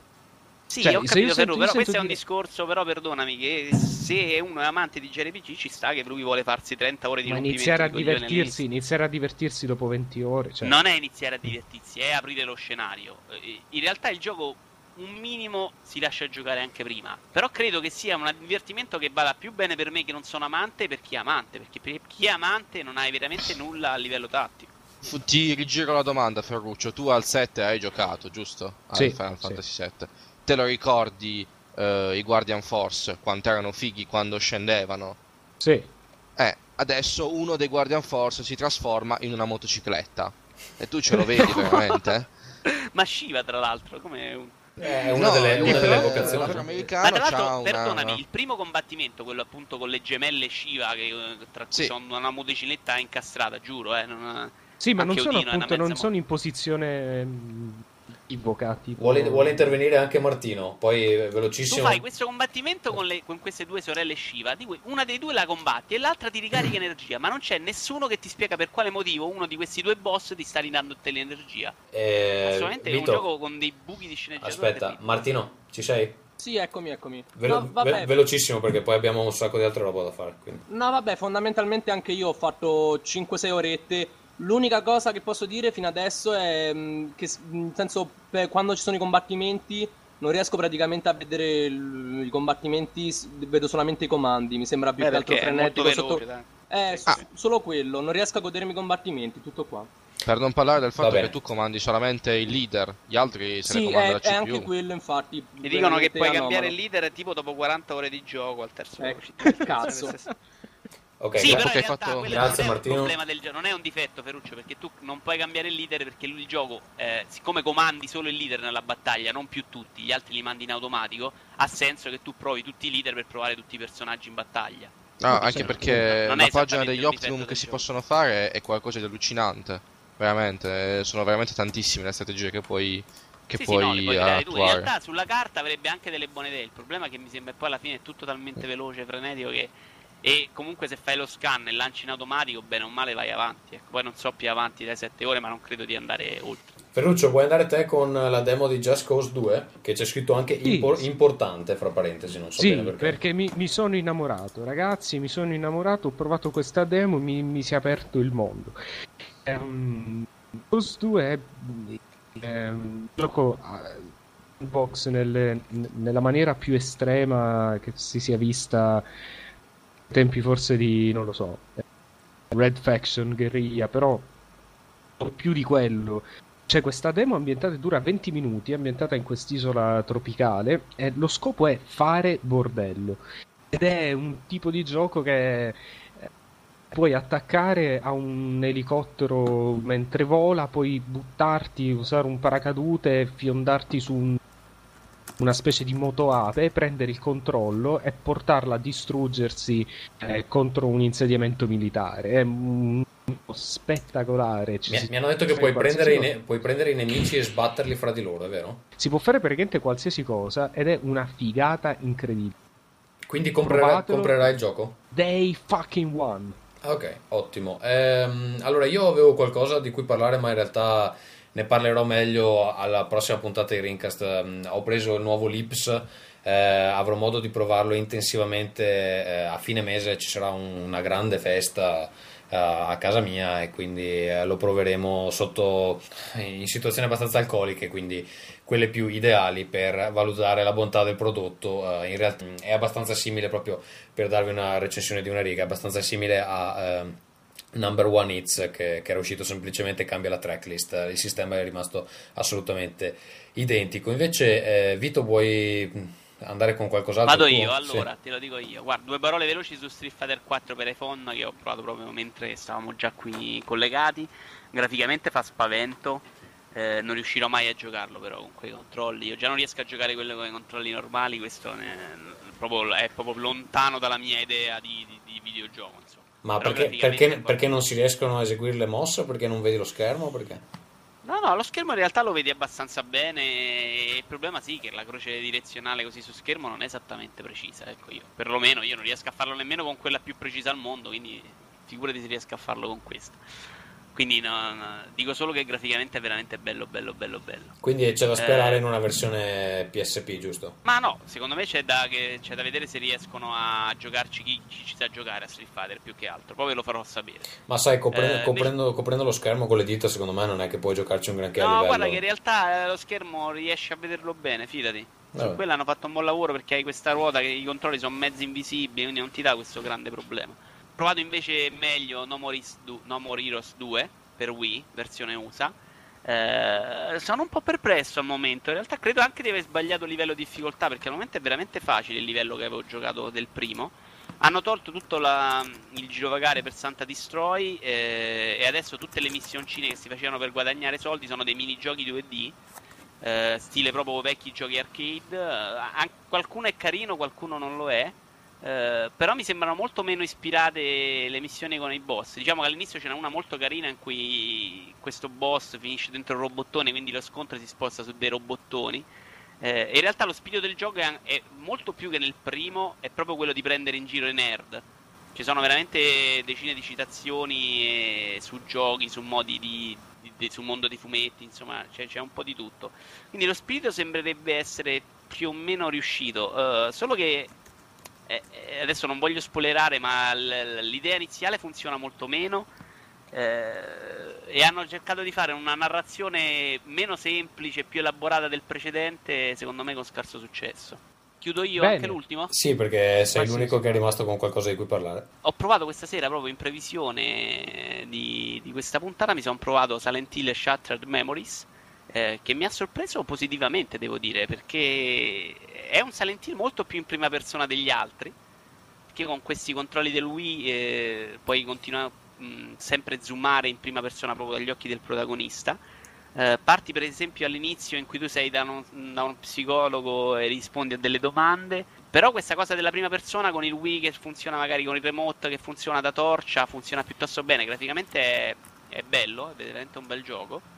Sì, cioè, ho capito, Ferru, però questo dire... è un discorso, però perdonami, che se uno è amante di J R P G ci sta che lui vuole farsi trenta ore di rompimento. Ma iniziare a divertirsi, iniziare a divertirsi dopo venti ore. Cioè... Non è iniziare a divertirsi, è aprire lo scenario. In realtà il gioco... un minimo si lascia giocare anche prima, però credo che sia un divertimento che vada più bene per me che non sono amante, per chi è amante, perché per chi è amante non hai veramente nulla a livello tattico. Ti rigiro la domanda, Ferruccio, tu al sette hai giocato, giusto? Al sì, Final Fantasy sì. sette. Te lo ricordi eh, i Guardian Force, quanto erano fighi quando scendevano? Sì. Eh, adesso uno dei Guardian Force si trasforma in una motocicletta e tu ce lo vedi veramente? Ma Shiva, tra l'altro, come un... è una no, delle, una delle vocazioni. Ma tra l'altro, perdonami, una... il primo combattimento, quello appunto con le gemelle Shiva, che tra cui sì. sono una motocicletta incastrata, giuro, eh, non... Sì, ma non sono, appunto, non sono in posizione invocati. Vuole, vuole intervenire anche Martino, poi velocissimo. Tu fai questo combattimento con, le, con queste due sorelle Shiva, di cui una dei due la combatti e l'altra ti ricarica energia, ma non c'è nessuno che ti spiega per quale motivo uno di questi due boss ti sta ridando tutta l'energia. Eh, assolutamente, Vito, è un gioco con dei buchi di sceneggiatura. Aspetta, Martino, ci sei? Sì, eccomi, eccomi. Velo- no, vabbè. Ve- velocissimo perché poi abbiamo un sacco di altre roba da fare, quindi. No, vabbè, fondamentalmente anche io ho fatto cinque sei orette. L'unica cosa che posso dire fino adesso è che, nel senso, quando ci sono i combattimenti non riesco praticamente a vedere i combattimenti, vedo solamente i comandi, mi sembra più eh, che altro frenetico sotto... eh, ah. solo quello, non riesco a godermi i combattimenti, tutto qua. Per non parlare del fatto che tu comandi solamente il leader, gli altri se sì, ne comanda è, la C P U. Sì, è anche quello, infatti. Mi dicono che puoi anomalo. cambiare il leader tipo dopo quaranta ore di gioco al terzo eh, cazzo. Okay, sì, però in realtà fatto... quello Grazie, non è Martino. un problema del gioco, non è un difetto, Ferruccio, perché tu non puoi cambiare il leader perché il gioco, eh, siccome comandi solo il leader nella battaglia, non più tutti, gli altri li mandi in automatico, ha senso che tu provi tutti i leader per provare tutti i personaggi in battaglia. Ah, anche perché la pagina degli Optimum che si gioco. possono fare è qualcosa di allucinante, veramente, sono veramente tantissime le strategie che puoi... Che sì, puoi, sì, no, le puoi attuare. Tu. In realtà sulla carta avrebbe anche delle buone idee, il problema è che mi sembra poi alla fine è tutto talmente veloce, frenetico che... E comunque se fai lo scan e lanci in automatico, bene o male vai avanti. Ecco, poi non so più avanti dai sette ore, ma non credo di andare oltre. Ferruccio, vuoi andare te con la demo di Just Cause due? Che c'è scritto anche sì. impor- importante, fra parentesi, non so sì, bene perché. perché mi, mi sono innamorato, ragazzi, mi sono innamorato, ho provato questa demo, mi, mi si è aperto il mondo. Um, Cause due è un gioco... box nelle, nella maniera più estrema che si sia vista... tempi forse di, non lo so, Red Faction, guerriglia, però più di quello. C'è questa demo ambientata, dura venti minuti, ambientata in quest'isola tropicale, e lo scopo è fare bordello. Ed è un tipo di gioco che puoi attaccare a un elicottero mentre vola, puoi buttarti, usare un paracadute, fiondarti su un, una specie di motoape, prendere il controllo e portarla a distruggersi eh, contro un insediamento militare. È un po' spettacolare. Ci mi, si... mi hanno detto che puoi prendere, i ne- puoi prendere i nemici e sbatterli fra di loro, è vero? Si può fare praticamente qualsiasi cosa ed è una figata incredibile. Quindi comprerà, comprerà il gioco? Day fucking one. Ok, ottimo. Ehm, allora, io avevo qualcosa di cui parlare, ma in realtà ne parlerò meglio alla prossima puntata di Rincast. Ho preso il nuovo Lips, eh, avrò modo di provarlo intensivamente eh, a fine mese. Ci sarà un, una grande festa eh, a casa mia e quindi eh, lo proveremo sotto in situazioni abbastanza alcoliche, quindi quelle più ideali per valutare la bontà del prodotto. Eh, in realtà è abbastanza simile, proprio per darvi una recensione di una riga, è abbastanza simile a eh, Number One Hits, che, che era uscito, semplicemente cambia la tracklist, il sistema è rimasto assolutamente identico. Invece eh, Vito, vuoi andare con qualcos'altro? Vado io, allora, sì. Te lo dico io. Guarda, due parole veloci su Street Fighter quattro per iPhone, che ho provato proprio mentre stavamo già qui collegati. Graficamente fa spavento. Eh, non riuscirò mai a giocarlo però con quei controlli. Io già non riesco a giocare quello con i controlli normali. Questo è proprio, è proprio lontano dalla mia idea di, di, di videogioco, insomma. Ma perché, perché, perché non si riescono a eseguire le mosse? Perché non vedi lo schermo? Perché? No, no, lo schermo in realtà lo vedi abbastanza bene. E il problema sì che la croce direzionale così su schermo non è esattamente precisa. Ecco, io perlomeno io non riesco a farlo nemmeno con quella più precisa al mondo, quindi figurati se riesco a farlo con questa. Quindi no, no, dico solo che graficamente è veramente bello, bello, bello, bello. Quindi c'è da sperare eh, in una versione P S P, giusto? Ma no, secondo me c'è da, che, c'è da vedere se riescono a giocarci chi ci sa giocare a Street Fighter, più che altro. Poi ve lo farò sapere. Ma sai, coprendo, eh, coprendo, coprendo lo schermo con le dita, secondo me non è che puoi giocarci un granché no, a livello. No, guarda che in realtà eh, lo schermo riesci a vederlo bene, fidati. Vabbè. Su quella hanno fatto un buon lavoro, perché hai questa ruota che i controlli sono mezzi invisibili, quindi non ti dà questo grande problema. Provato invece meglio No More Heroes due per Wii, versione U S A. Eh, sono un po' perplesso al momento. In realtà credo anche di aver sbagliato il livello di difficoltà, perché al momento è veramente facile il livello che avevo giocato del primo. Hanno tolto tutto la, il girovagare per Santa Destroy eh, e adesso tutte le missioncine che si facevano per guadagnare soldi sono dei minigiochi due D. Eh, stile proprio vecchi giochi arcade. An- qualcuno è carino, qualcuno non lo è. Uh, però mi sembrano molto meno ispirate le missioni con i boss. Diciamo che all'inizio c'era una molto carina in cui questo boss finisce dentro il robottone, quindi lo scontro si sposta su dei robottoni. uh, In realtà lo spirito del gioco è, è molto più che nel primo, è proprio quello di prendere in giro i nerd. Ci sono veramente decine di citazioni eh, su giochi, su modi di, di, di su mondo dei fumetti, insomma c'è, c'è un po' di tutto. Quindi lo spirito sembrerebbe essere più o meno riuscito. uh, Solo che Eh, adesso non voglio spoilerare, ma l- l'idea iniziale funziona molto meno eh, e hanno cercato di fare una narrazione meno semplice, più elaborata del precedente, secondo me con scarso successo. Chiudo io. Bene. Anche l'ultimo? Sì, perché sei ma l'unico sì, sì. che è rimasto con qualcosa di cui parlare. Ho provato questa sera, proprio in previsione di, di questa puntata, mi sono provato Silent Hill Shattered Memories. Eh, che mi ha sorpreso positivamente, devo dire, perché è un Silent Hill molto più in prima persona degli altri, perché con questi controlli del Wii eh, puoi continuare mh, sempre zoomare in prima persona proprio dagli occhi del protagonista. Eh, parti per esempio all'inizio in cui tu sei da, non, da un psicologo e rispondi a delle domande, però questa cosa della prima persona con il Wii che funziona magari con il remote, che funziona da torcia, funziona piuttosto bene. Graficamente è, è bello, è veramente un bel gioco.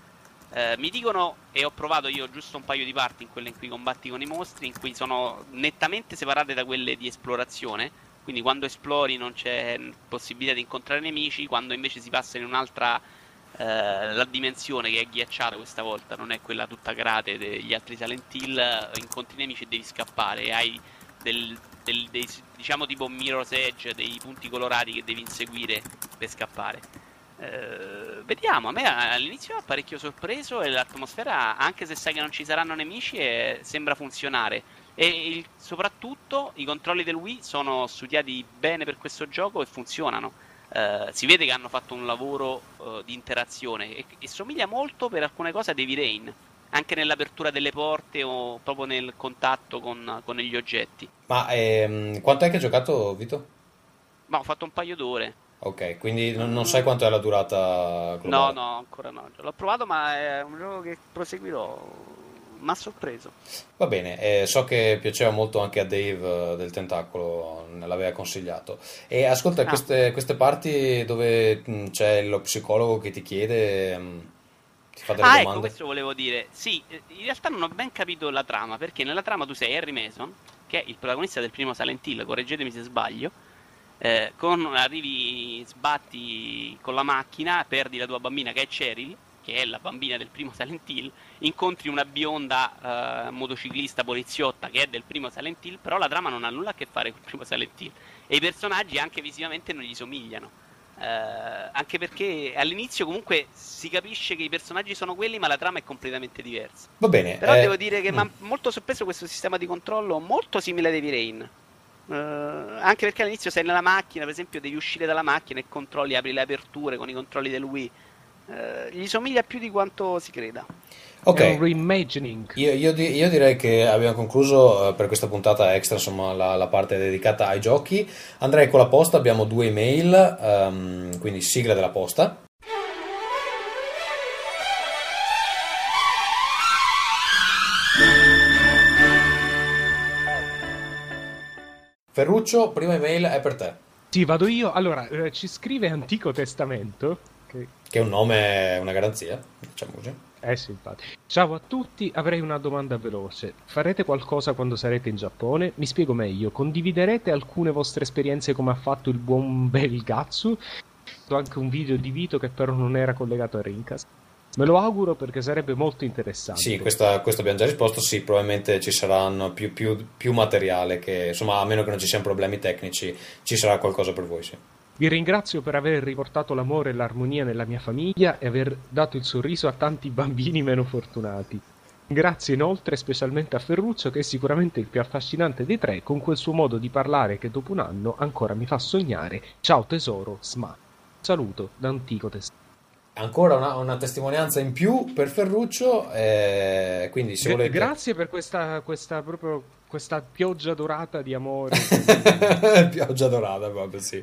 Uh, mi dicono, e ho provato io giusto un paio di parti, in quelle in cui combatti con i mostri, in cui sono nettamente separate da quelle di esplorazione, quindi quando esplori non c'è possibilità di incontrare nemici, quando invece si passa in un'altra uh, la dimensione che è ghiacciata questa volta, non è quella tutta grate degli altri Silent Hill, incontri nemici e devi scappare, e hai del, del, dei, diciamo tipo Mirror's Edge, dei punti colorati che devi inseguire per scappare. Uh, vediamo, a me all'inizio ha parecchio sorpreso e l'atmosfera, anche se sai che non ci saranno nemici, è, sembra funzionare e il, soprattutto i controlli del Wii sono studiati bene per questo gioco e funzionano. Uh, si vede che hanno fatto un lavoro uh, di interazione e, e somiglia molto per alcune cose a Heavy Rain, anche nell'apertura delle porte o proprio nel contatto con, con gli oggetti. Ma ehm, quanto è che hai giocato, Vito? Ma ho fatto un paio d'ore. Ok, quindi non, non sai quanto è la durata globale? No, no, ancora no. L'ho provato, ma è un gioco che proseguirò. Mi ha sorpreso. Va bene, eh, so che piaceva molto anche a Dave eh, del Tentacolo, l'aveva consigliato. E ascolta, ah. queste, queste parti dove mh, c'è lo psicologo che ti chiede... Mh, ti fa delle ah, domande. Ecco, questo volevo dire. Sì, in realtà non ho ben capito la trama, perché nella trama tu sei Harry Mason, che è il protagonista del primo Silent Hill, correggetemi se sbaglio, eh, con arrivi, sbatti con la macchina, perdi la tua bambina che è Cheryl, che è la bambina del primo Silent Hill, incontri una bionda eh, motociclista poliziotta che è del primo Silent Hill, però la trama non ha nulla a che fare con il primo Silent Hill e i personaggi anche visivamente non gli somigliano, eh, anche perché all'inizio comunque si capisce che i personaggi sono quelli ma la trama è completamente diversa. Va bene, però eh... devo dire che mm. mi ha molto sorpreso questo sistema di controllo molto simile a Heavy Rain. Uh, anche perché all'inizio sei nella macchina, per esempio devi uscire dalla macchina e controlli, apri le aperture con i controlli del Wii. Uh, gli somiglia più di quanto si creda. Ok, è un reimagining. Io, io, io direi che abbiamo concluso per questa puntata extra, insomma la, la parte dedicata ai giochi. Andrei con la posta, abbiamo due email, um, quindi sigla della posta. Ferruccio, prima email è per te. Sì, vado io. Allora, eh, ci scrive Antico Testamento, che... che è un nome, una garanzia, diciamo così. Eh sì, infatti. Ciao a tutti, avrei una domanda veloce. Farete qualcosa quando sarete in Giappone? Mi spiego meglio, condividerete alcune vostre esperienze come ha fatto il buon Belgatsu? Ho anche un video di Vito che però non era collegato a Rincast. Me lo auguro perché sarebbe molto interessante. Sì, questa, questo abbiamo già risposto. Sì, probabilmente ci saranno più, più, più materiale che, insomma, a meno che non ci siano problemi tecnici, ci sarà qualcosa per voi, sì. Vi ringrazio per aver riportato l'amore e l'armonia nella mia famiglia e aver dato il sorriso a tanti bambini meno fortunati. Grazie inoltre specialmente a Ferruccio, che è sicuramente il più affascinante dei tre, con quel suo modo di parlare che dopo un anno ancora mi fa sognare. Ciao tesoro, Sma. Saluto da Antico Testamento. Ancora una, una testimonianza in più per Ferruccio, eh, quindi se volete... Grazie per questa, questa proprio questa pioggia dorata di amore. Pioggia dorata proprio, sì.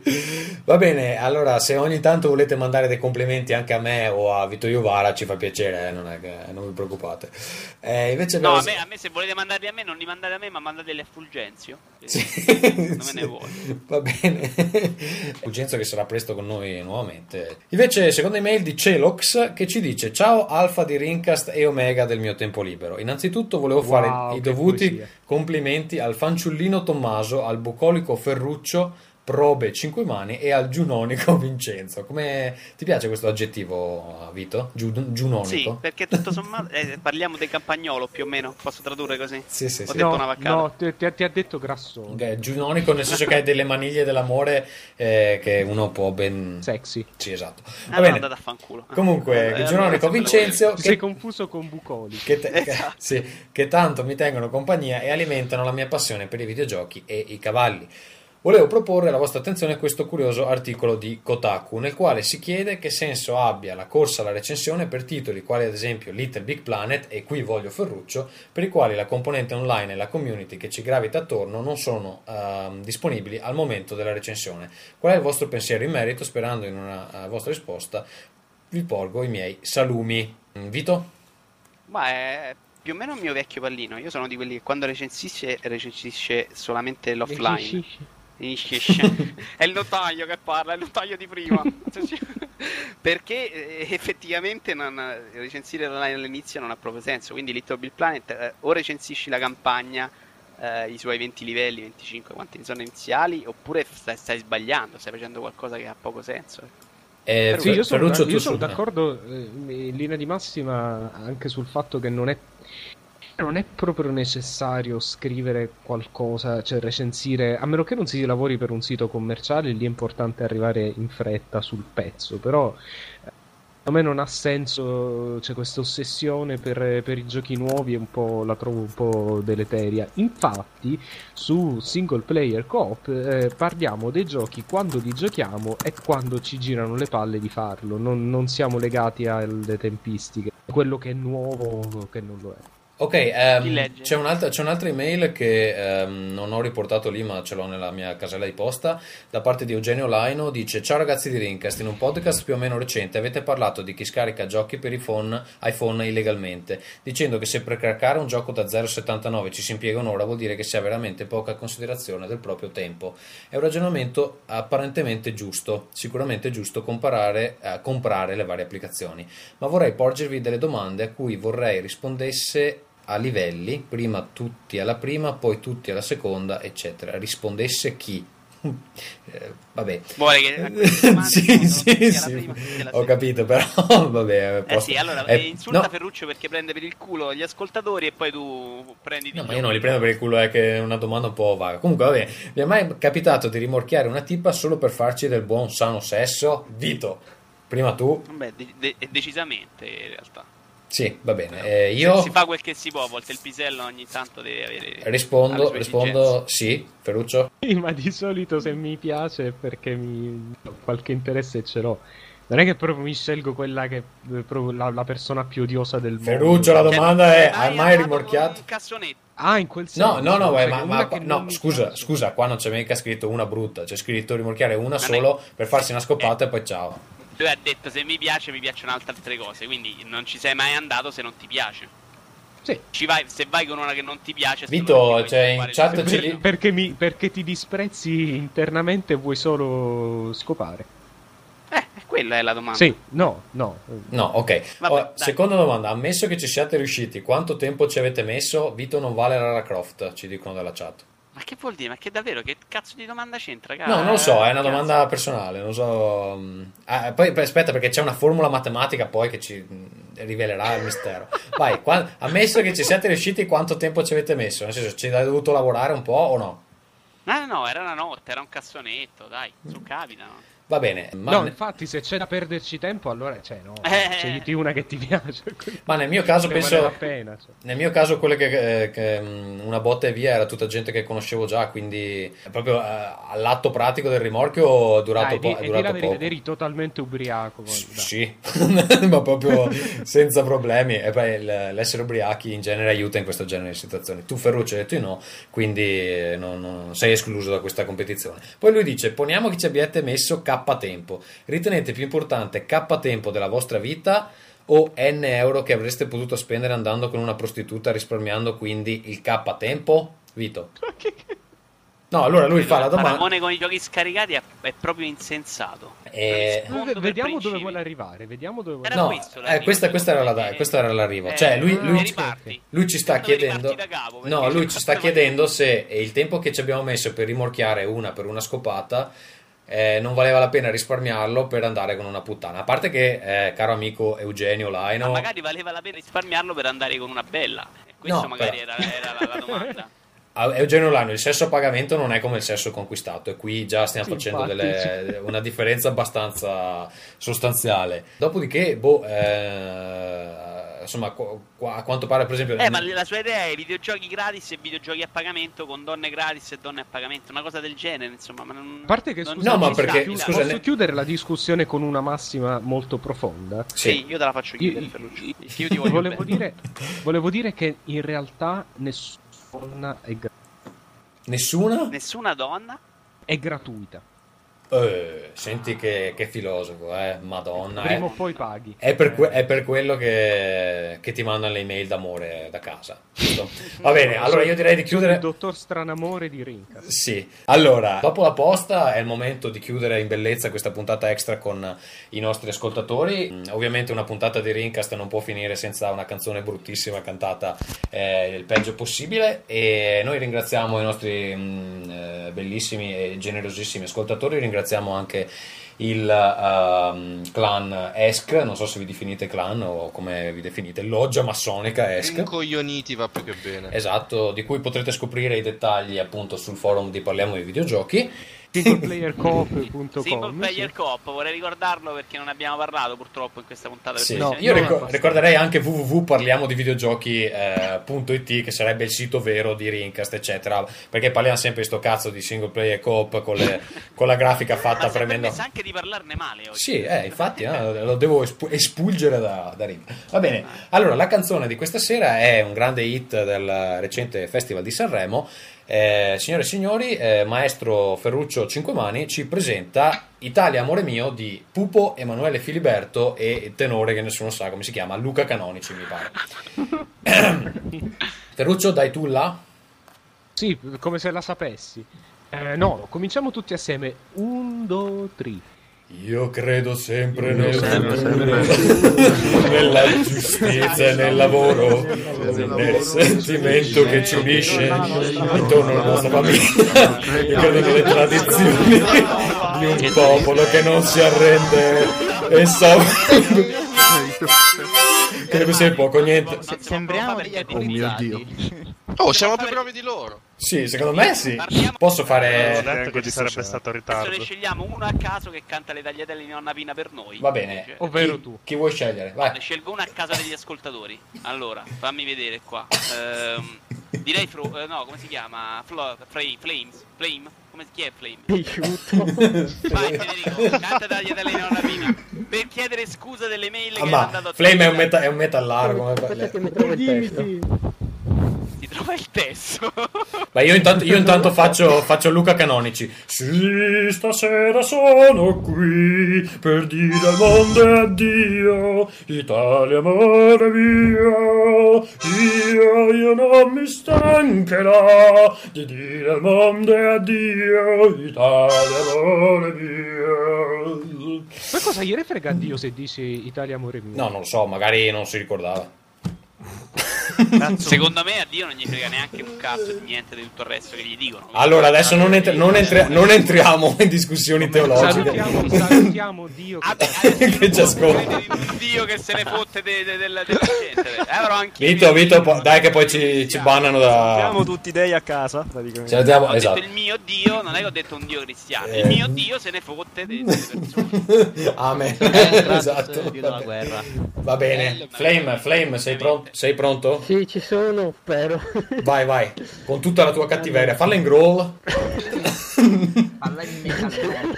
Va bene, allora se ogni tanto volete mandare dei complimenti anche a me o a Vito Iuvara ci fa piacere, eh, non, è che, non vi preoccupate. Eh, invece no, abbiamo... a, me, a me se volete mandarli a me non li mandate a me ma mandateli a Fulgenzio. Sì, non sì. Me ne vuole. Va bene. Fulgenzio che sarà presto con noi nuovamente. Invece seconda email di Celox che ci dice: ciao Alfa di Rincast e Omega del mio tempo libero. Innanzitutto volevo wow, fare i dovuti poesia. complimenti al fanciullino Tommaso, al bucolico Ferruccio, probe Cinquemani e al giunonico Vincenzo. Come ti piace questo aggettivo, Vito? Giun- giunonico? Sì, perché tutto sommato eh, parliamo del campagnolo più o meno, posso tradurre così? Sì, sì, Ho sì. detto no, una vaccata. No, ti, ti ha detto grassone. Okay, giunonico nel senso che hai delle maniglie dell'amore eh, che uno può ben... Sexy. Sì, esatto. Va ah, bene. No, andate a fanculo. Comunque, eh, giunonico allora, Vincenzo... Che... sei confuso con bucolico. Che, te... esatto. sì, che tanto mi tengono compagnia e alimentano la mia passione per i videogiochi e i cavalli. Volevo proporre alla vostra attenzione questo curioso articolo di Kotaku, nel quale si chiede che senso abbia la corsa alla recensione per titoli quali ad esempio Little Big Planet e Qui voglio Ferruccio, per i quali la componente online e la community che ci gravita attorno non sono uh, disponibili al momento della recensione. Qual è il vostro pensiero in merito? Sperando in una uh, vostra risposta, vi porgo i miei salumi. Vito? Ma è... più o meno il mio vecchio pallino. Io sono di quelli che quando recensisce, recensisce solamente l'offline. Recensisce. È il notaio che parla, è il notaio di prima. Perché effettivamente non, recensire l'online all'inizio non ha proprio senso. Quindi Little Big Planet eh, o recensisci la campagna, eh, i suoi venti livelli, venticinque, quanti sono iniziali, oppure stai, stai sbagliando, stai facendo qualcosa che ha poco senso. Eh, Ferruccio, sì, io sono, Ferruccio, io sono d'accordo eh, in linea di massima anche sul fatto che non è non è proprio necessario scrivere qualcosa, cioè recensire, a meno che non si lavori per un sito commerciale, lì è importante arrivare in fretta sul pezzo, però a me non ha senso, cioè questa ossessione per, per i giochi nuovi è un po', la trovo un po' deleteria. Infatti su Single Player Coop eh, parliamo dei giochi quando li giochiamo e quando ci girano le palle di farlo, non, non siamo legati alle tempistiche, quello che è nuovo che non lo è. Ok, ehm, c'è, un'altra, c'è un'altra email che ehm, non ho riportato lì, ma ce l'ho nella mia casella di posta, da parte di Eugenio Laino. Dice: ciao ragazzi di Rincast, in un podcast più o meno recente avete parlato di chi scarica giochi per iPhone, iPhone illegalmente, dicendo che se per craccare un gioco da zero virgola settantanove ci si impiega un'ora vuol dire che si ha veramente poca considerazione del proprio tempo. È un ragionamento apparentemente giusto, sicuramente è giusto comparare, eh, comprare le varie applicazioni, ma vorrei porgervi delle domande a cui vorrei rispondesse a livelli, prima tutti alla prima, poi tutti alla seconda, eccetera. Rispondesse chi? Eh, vabbè, vuole che sì, sì, sì. Ho capito, però vabbè, posso... eh sì, allora eh, insulta no. Ferruccio perché prende per il culo gli ascoltatori e poi tu prendi di no, ma io non li prendo per il culo, è che è una domanda un po' vaga. Comunque vabbè, mi è mai capitato di rimorchiare una tipa solo per farci del buon sano sesso? Vito, prima tu. Beh, de- de- decisamente in realtà. Sì, va bene. Eh, io si fa quel che si può, a volte il pisello ogni tanto deve avere. Rispondo, rispondo sì, Ferruccio. Sì, ma di solito se mi piace è perché mi... qualche interesse ce l'ho. Non è che proprio mi scelgo quella che proprio la, la persona più odiosa del mondo. Ferruccio, la domanda è: hai mai rimorchiato? Ah, in quel senso. No, no, no, cioè, ma, ma no, scusa, piace. Scusa, qua non c'è mica scritto una brutta, c'è scritto rimorchiare una ma solo ne... per farsi una scopata eh. e poi ciao. Lui ha detto se mi piace mi piacciono altre cose, quindi non ci sei mai andato se non ti piace. Sì. Ci vai, se vai con una che non ti piace. Vito, cioè in chat per, li... perché, mi, perché ti disprezzi internamente e vuoi solo scopare. Eh, quella è la domanda. Sì, no, no. No, ok. Vabbè, oh, seconda domanda, ammesso che ci siate riusciti, quanto tempo ci avete messo? Vito non vale Lara Croft, ci dicono dalla chat. Ma che vuol dire? Ma che davvero? Che cazzo di domanda c'entra? Cara? No, non lo so, è una cazzo. domanda personale, non so. Ah, poi aspetta, perché c'è una formula matematica poi che ci rivelerà il mistero. Vai, qua... ammesso che ci siate riusciti, quanto tempo ci avete messo? Nel senso, ci hai dovuto lavorare un po' o no? No, no, era una notte, era un cassonetto, dai, su capitano. Va bene, ma no, ne... infatti se c'è da perderci tempo allora c'è, no, eh. c'è di una che ti piace, ma nel mio caso penso vale la pena, cioè. Nel mio caso quello che, che una botta e via era tutta gente che conoscevo già, quindi proprio uh, all'atto pratico del rimorchio è durato, Dai, po- di, è durato di la verità, poco eri totalmente ubriaco S- sì ma proprio senza problemi. E beh, l'essere ubriachi in genere aiuta in questo genere di situazioni. Tu Ferruccio hai detto no, quindi non, non sei escluso da questa competizione. Poi lui dice: poniamo che ci abbiate messo K-tempo, ritenete più importante K-tempo della vostra vita o N euro che avreste potuto spendere andando con una prostituta, risparmiando quindi il K-tempo? Vito. No, allora lui fa la domanda. Il paragone con i giochi scaricati è, è proprio insensato. E... vediamo dove vuole arrivare. Vediamo dove vuole arrivare. No, eh, questa, questa, era la, questa era l'arrivo. Eh, cioè, lui, lui, lui, lui ci sta chiedendo. Capo, no, lui ci sta chiedendo se il tempo che ci abbiamo messo per rimorchiare una per una scopata. Eh, non valeva la pena risparmiarlo per andare con una puttana. A parte che, eh, caro amico Eugenio Laino, ma magari valeva la pena risparmiarlo per andare con una bella. Questo no, magari era, era la, la domanda. Eugenio Laino, il sesso a pagamento non è come il sesso conquistato, e qui già stiamo sì, facendo delle, una differenza abbastanza sostanziale. Dopodiché, boh, eh, insomma, qu- qu- a quanto pare, per esempio, eh, ma la sua idea è videogiochi gratis e videogiochi a pagamento, con donne gratis e donne a pagamento, una cosa del genere, insomma. Ma non... a parte che scusa, no, ma perché, chiuda, scusa, posso ne... chiudere la discussione con una massima molto profonda? Sì, sì, io te la faccio chiudere, Ferruccio. Io ti voglio volevo bene. dire, volevo dire che in realtà nessuno. È gra- nessuna? Nessuna donna è gratuita. Eh, senti che, che filosofo, eh? Madonna. Prima o poi paghi. È per, que- è per quello che, che ti mandano le email d'amore da casa. Giusto? Va bene, allora io direi di chiudere. Il dottor Stranamore di Rinca. Sì. Allora, dopo la posta è il momento di chiudere in bellezza questa puntata extra con i nostri ascoltatori. Ovviamente una puntata di Rincast non può finire senza una canzone bruttissima cantata eh, il peggio possibile. E noi ringraziamo i nostri mh, bellissimi e generosissimi ascoltatori. Ringraziamo anche il uh, clan E S C, non so se vi definite clan o come vi definite, loggia massonica E S C. Incoglioniti va più che bene. Esatto, di cui potrete scoprire i dettagli appunto sul forum di Parliamo di Videogiochi. Single Player Coop punto com Single Player Coop, vorrei ricordarlo perché non abbiamo parlato purtroppo in questa puntata. Sì. No, io ric- ricorderei anche www punto parliamo di videogiochi punto it eh, che sarebbe il sito vero di Rincast eccetera, perché parliamo sempre di sto cazzo di Single Player Coop con, le, con la grafica fatta tremenda. Ma si è permesso anche di parlarne male oggi. Sì, eh, infatti no, lo devo esp- espulgere da, da Rincast. Va bene, allora la canzone di questa sera è un grande hit del recente Festival di Sanremo. Eh, signore e signori, eh, maestro Ferruccio Cinquemani ci presenta Italia amore mio di Pupo, Emanuele Filiberto e il tenore che nessuno sa come si chiama, Luca Canonici mi pare. Ferruccio, dai tu là? Sì, come se la sapessi. eh, no, cominciamo tutti assieme. Un, due, tre. Io credo sempre nel futuro, nella giustizia e nel lavoro, nel sentimento che ci unisce intorno alla nostra famiglia. Io credo nelle tradizioni di un popolo che non si arrende e sa che se poco niente. Sembriamo degli alcolizzati. Oh, siamo più bravi di loro. Sì, secondo me sì. Posso fare... Non ho detto che ci sarebbe stato ritardo. Adesso ne scegliamo uno a caso che canta le tagliatelle di Nonna Pina per noi. Va bene, ovvero tu. Chi vuoi scegliere? Vai. Ne scelgo uno a caso degli ascoltatori. Allora, fammi vedere qua. Ehm, direi... Fro- eh, no, come si chiama? Flo- Flame? Flame? Come chi è Flame? Vai Federico, canta tagliatelle di Nonna Pina per chiedere scusa delle mail che ah, hanno mandato a te. Flame è un, meta- è un metallaro. Come... Aspetta che mi trovo il testo. Ti trova il testo. Ma io intanto, io intanto faccio, faccio Luca Canonici. Sì, stasera sono qui per dire al mondo addio, Italia amore mio. Io, io non mi stancherò di dire al mondo addio, Italia amore mio. Ma cosa gli frega a Dio se dici Italia amore mio? No, non lo so, magari non si ricordava. Secondo me a Dio non gli frega neanche un cazzo di niente di tutto il resto che gli dicono. Allora adesso non, entri- non, entri- non entriamo in discussioni teologiche. Salutiamo, salutiamo Dio che, ah, che, che ci ascolta. Dio che se ne fotte de- de- de- de- della gente. Vito, Vito, po- dai che poi ci, ci bannano da... Salutiamo tutti dei a casa. Praticamente. Salutiamo, esatto. Ho detto il mio Dio, non è che ho detto un Dio cristiano. Eh. Il mio Dio se ne fotte delle persone. Amen. Eh, esatto. Dio della guerra. Va bene. Flame, Flame, sei pronto? Sei pronto? Sì, ci sono, spero. Vai, vai, con tutta la tua cattiveria. Falla in growl. Falla in metal.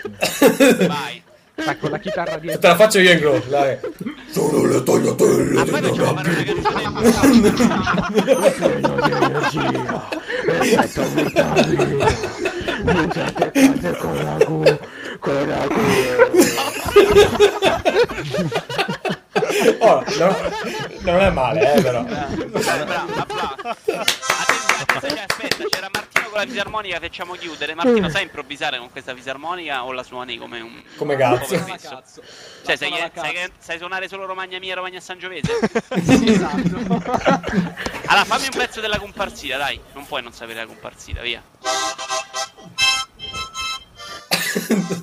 Vai. Vai con la chitarra dietro. Te la faccio io in growl, dai. Sono le tagliatelle di Narabbi. Con la gu, con la gu. Oh, no, non è male, eh, però. Aspetta, c'era Martino con la fisarmonica, facciamo chiudere. Martino, sai improvvisare con questa fisarmonica o la suoni come un... Come cazzo. Come cazzo. Cioè, sai, sai, sai suonare solo Romagna mia, Romagna Sangiovese? Sì, esatto. Allora, fammi un pezzo della comparsita, dai. Non puoi non sapere la comparsita, via.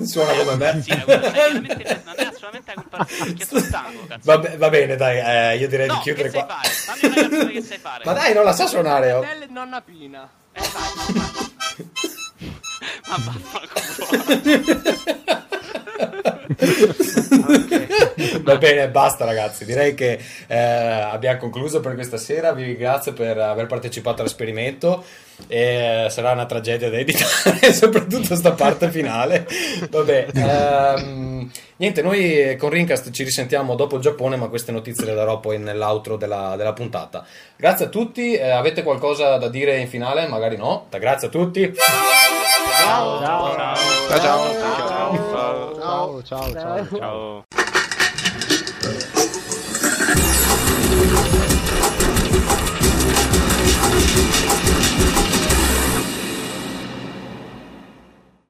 Suona eh, come me. Non è assolutamente la comparsita, perché sono stanco, cazzo. Va, be- va bene, dai, eh, io direi no, di chiudere qua. No, che sai fare? Fammi una canzone che sai fare. Ma dai, non la sa suonare. Oh. Nonna Pina. Eh, vai, ma vaffanculo. Okay. Va bene, basta ragazzi, direi che eh, abbiamo concluso per questa sera. Vi ringrazio per aver partecipato all'esperimento e, eh, sarà una tragedia da editare soprattutto sta parte finale. Vabbè, ehm, niente, noi con Rincast ci risentiamo dopo il Giappone, ma queste notizie le darò poi nell'outro della, della puntata. Grazie a tutti, eh, avete qualcosa da dire in finale? Magari no. Grazie a tutti. Ciao ciao ciao ciao, ciao, ciao, ciao, ciao. Ciao, ciao, ciao, ciao.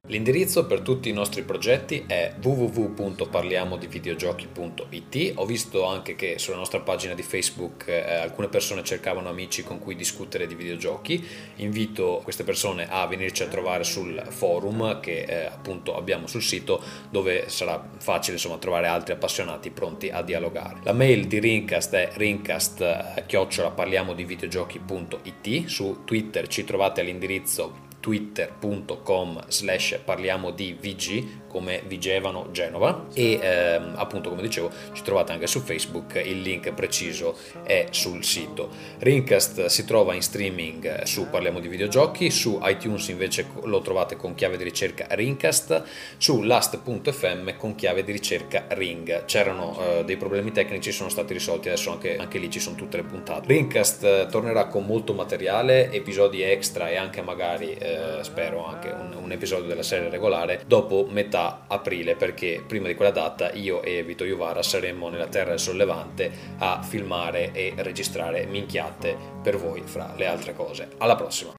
L'indirizzo per tutti i nostri progetti è www punto parliamo di videogiochi punto it. Ho visto anche che sulla nostra pagina di Facebook eh, alcune persone cercavano amici con cui discutere di videogiochi. Invito queste persone a venirci a trovare sul forum che eh, appunto abbiamo sul sito, dove sarà facile insomma trovare altri appassionati pronti a dialogare. La mail di Rincast è rincast chiocciola parliamo di videogiochi punto it. Su Twitter ci trovate all'indirizzo twitter punto com slash parliamo di vg, come Vigevano Genova, e ehm, appunto, come dicevo, ci trovate anche su Facebook, il link preciso è sul sito. Rincast si trova in streaming su Parliamo di Videogiochi, su iTunes invece lo trovate con chiave di ricerca Rincast, su last punto f m con chiave di ricerca Ring. C'erano eh, dei problemi tecnici, sono stati risolti, adesso anche, anche lì ci sono tutte le puntate. Rincast tornerà con molto materiale, episodi extra e anche magari eh, spero anche un, un episodio della serie regolare dopo metà aprile, perché prima di quella data io e Vito Iuvara saremo nella terra del sollevante a filmare e registrare minchiate per voi, fra le altre cose. Alla prossima.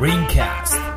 Rincast.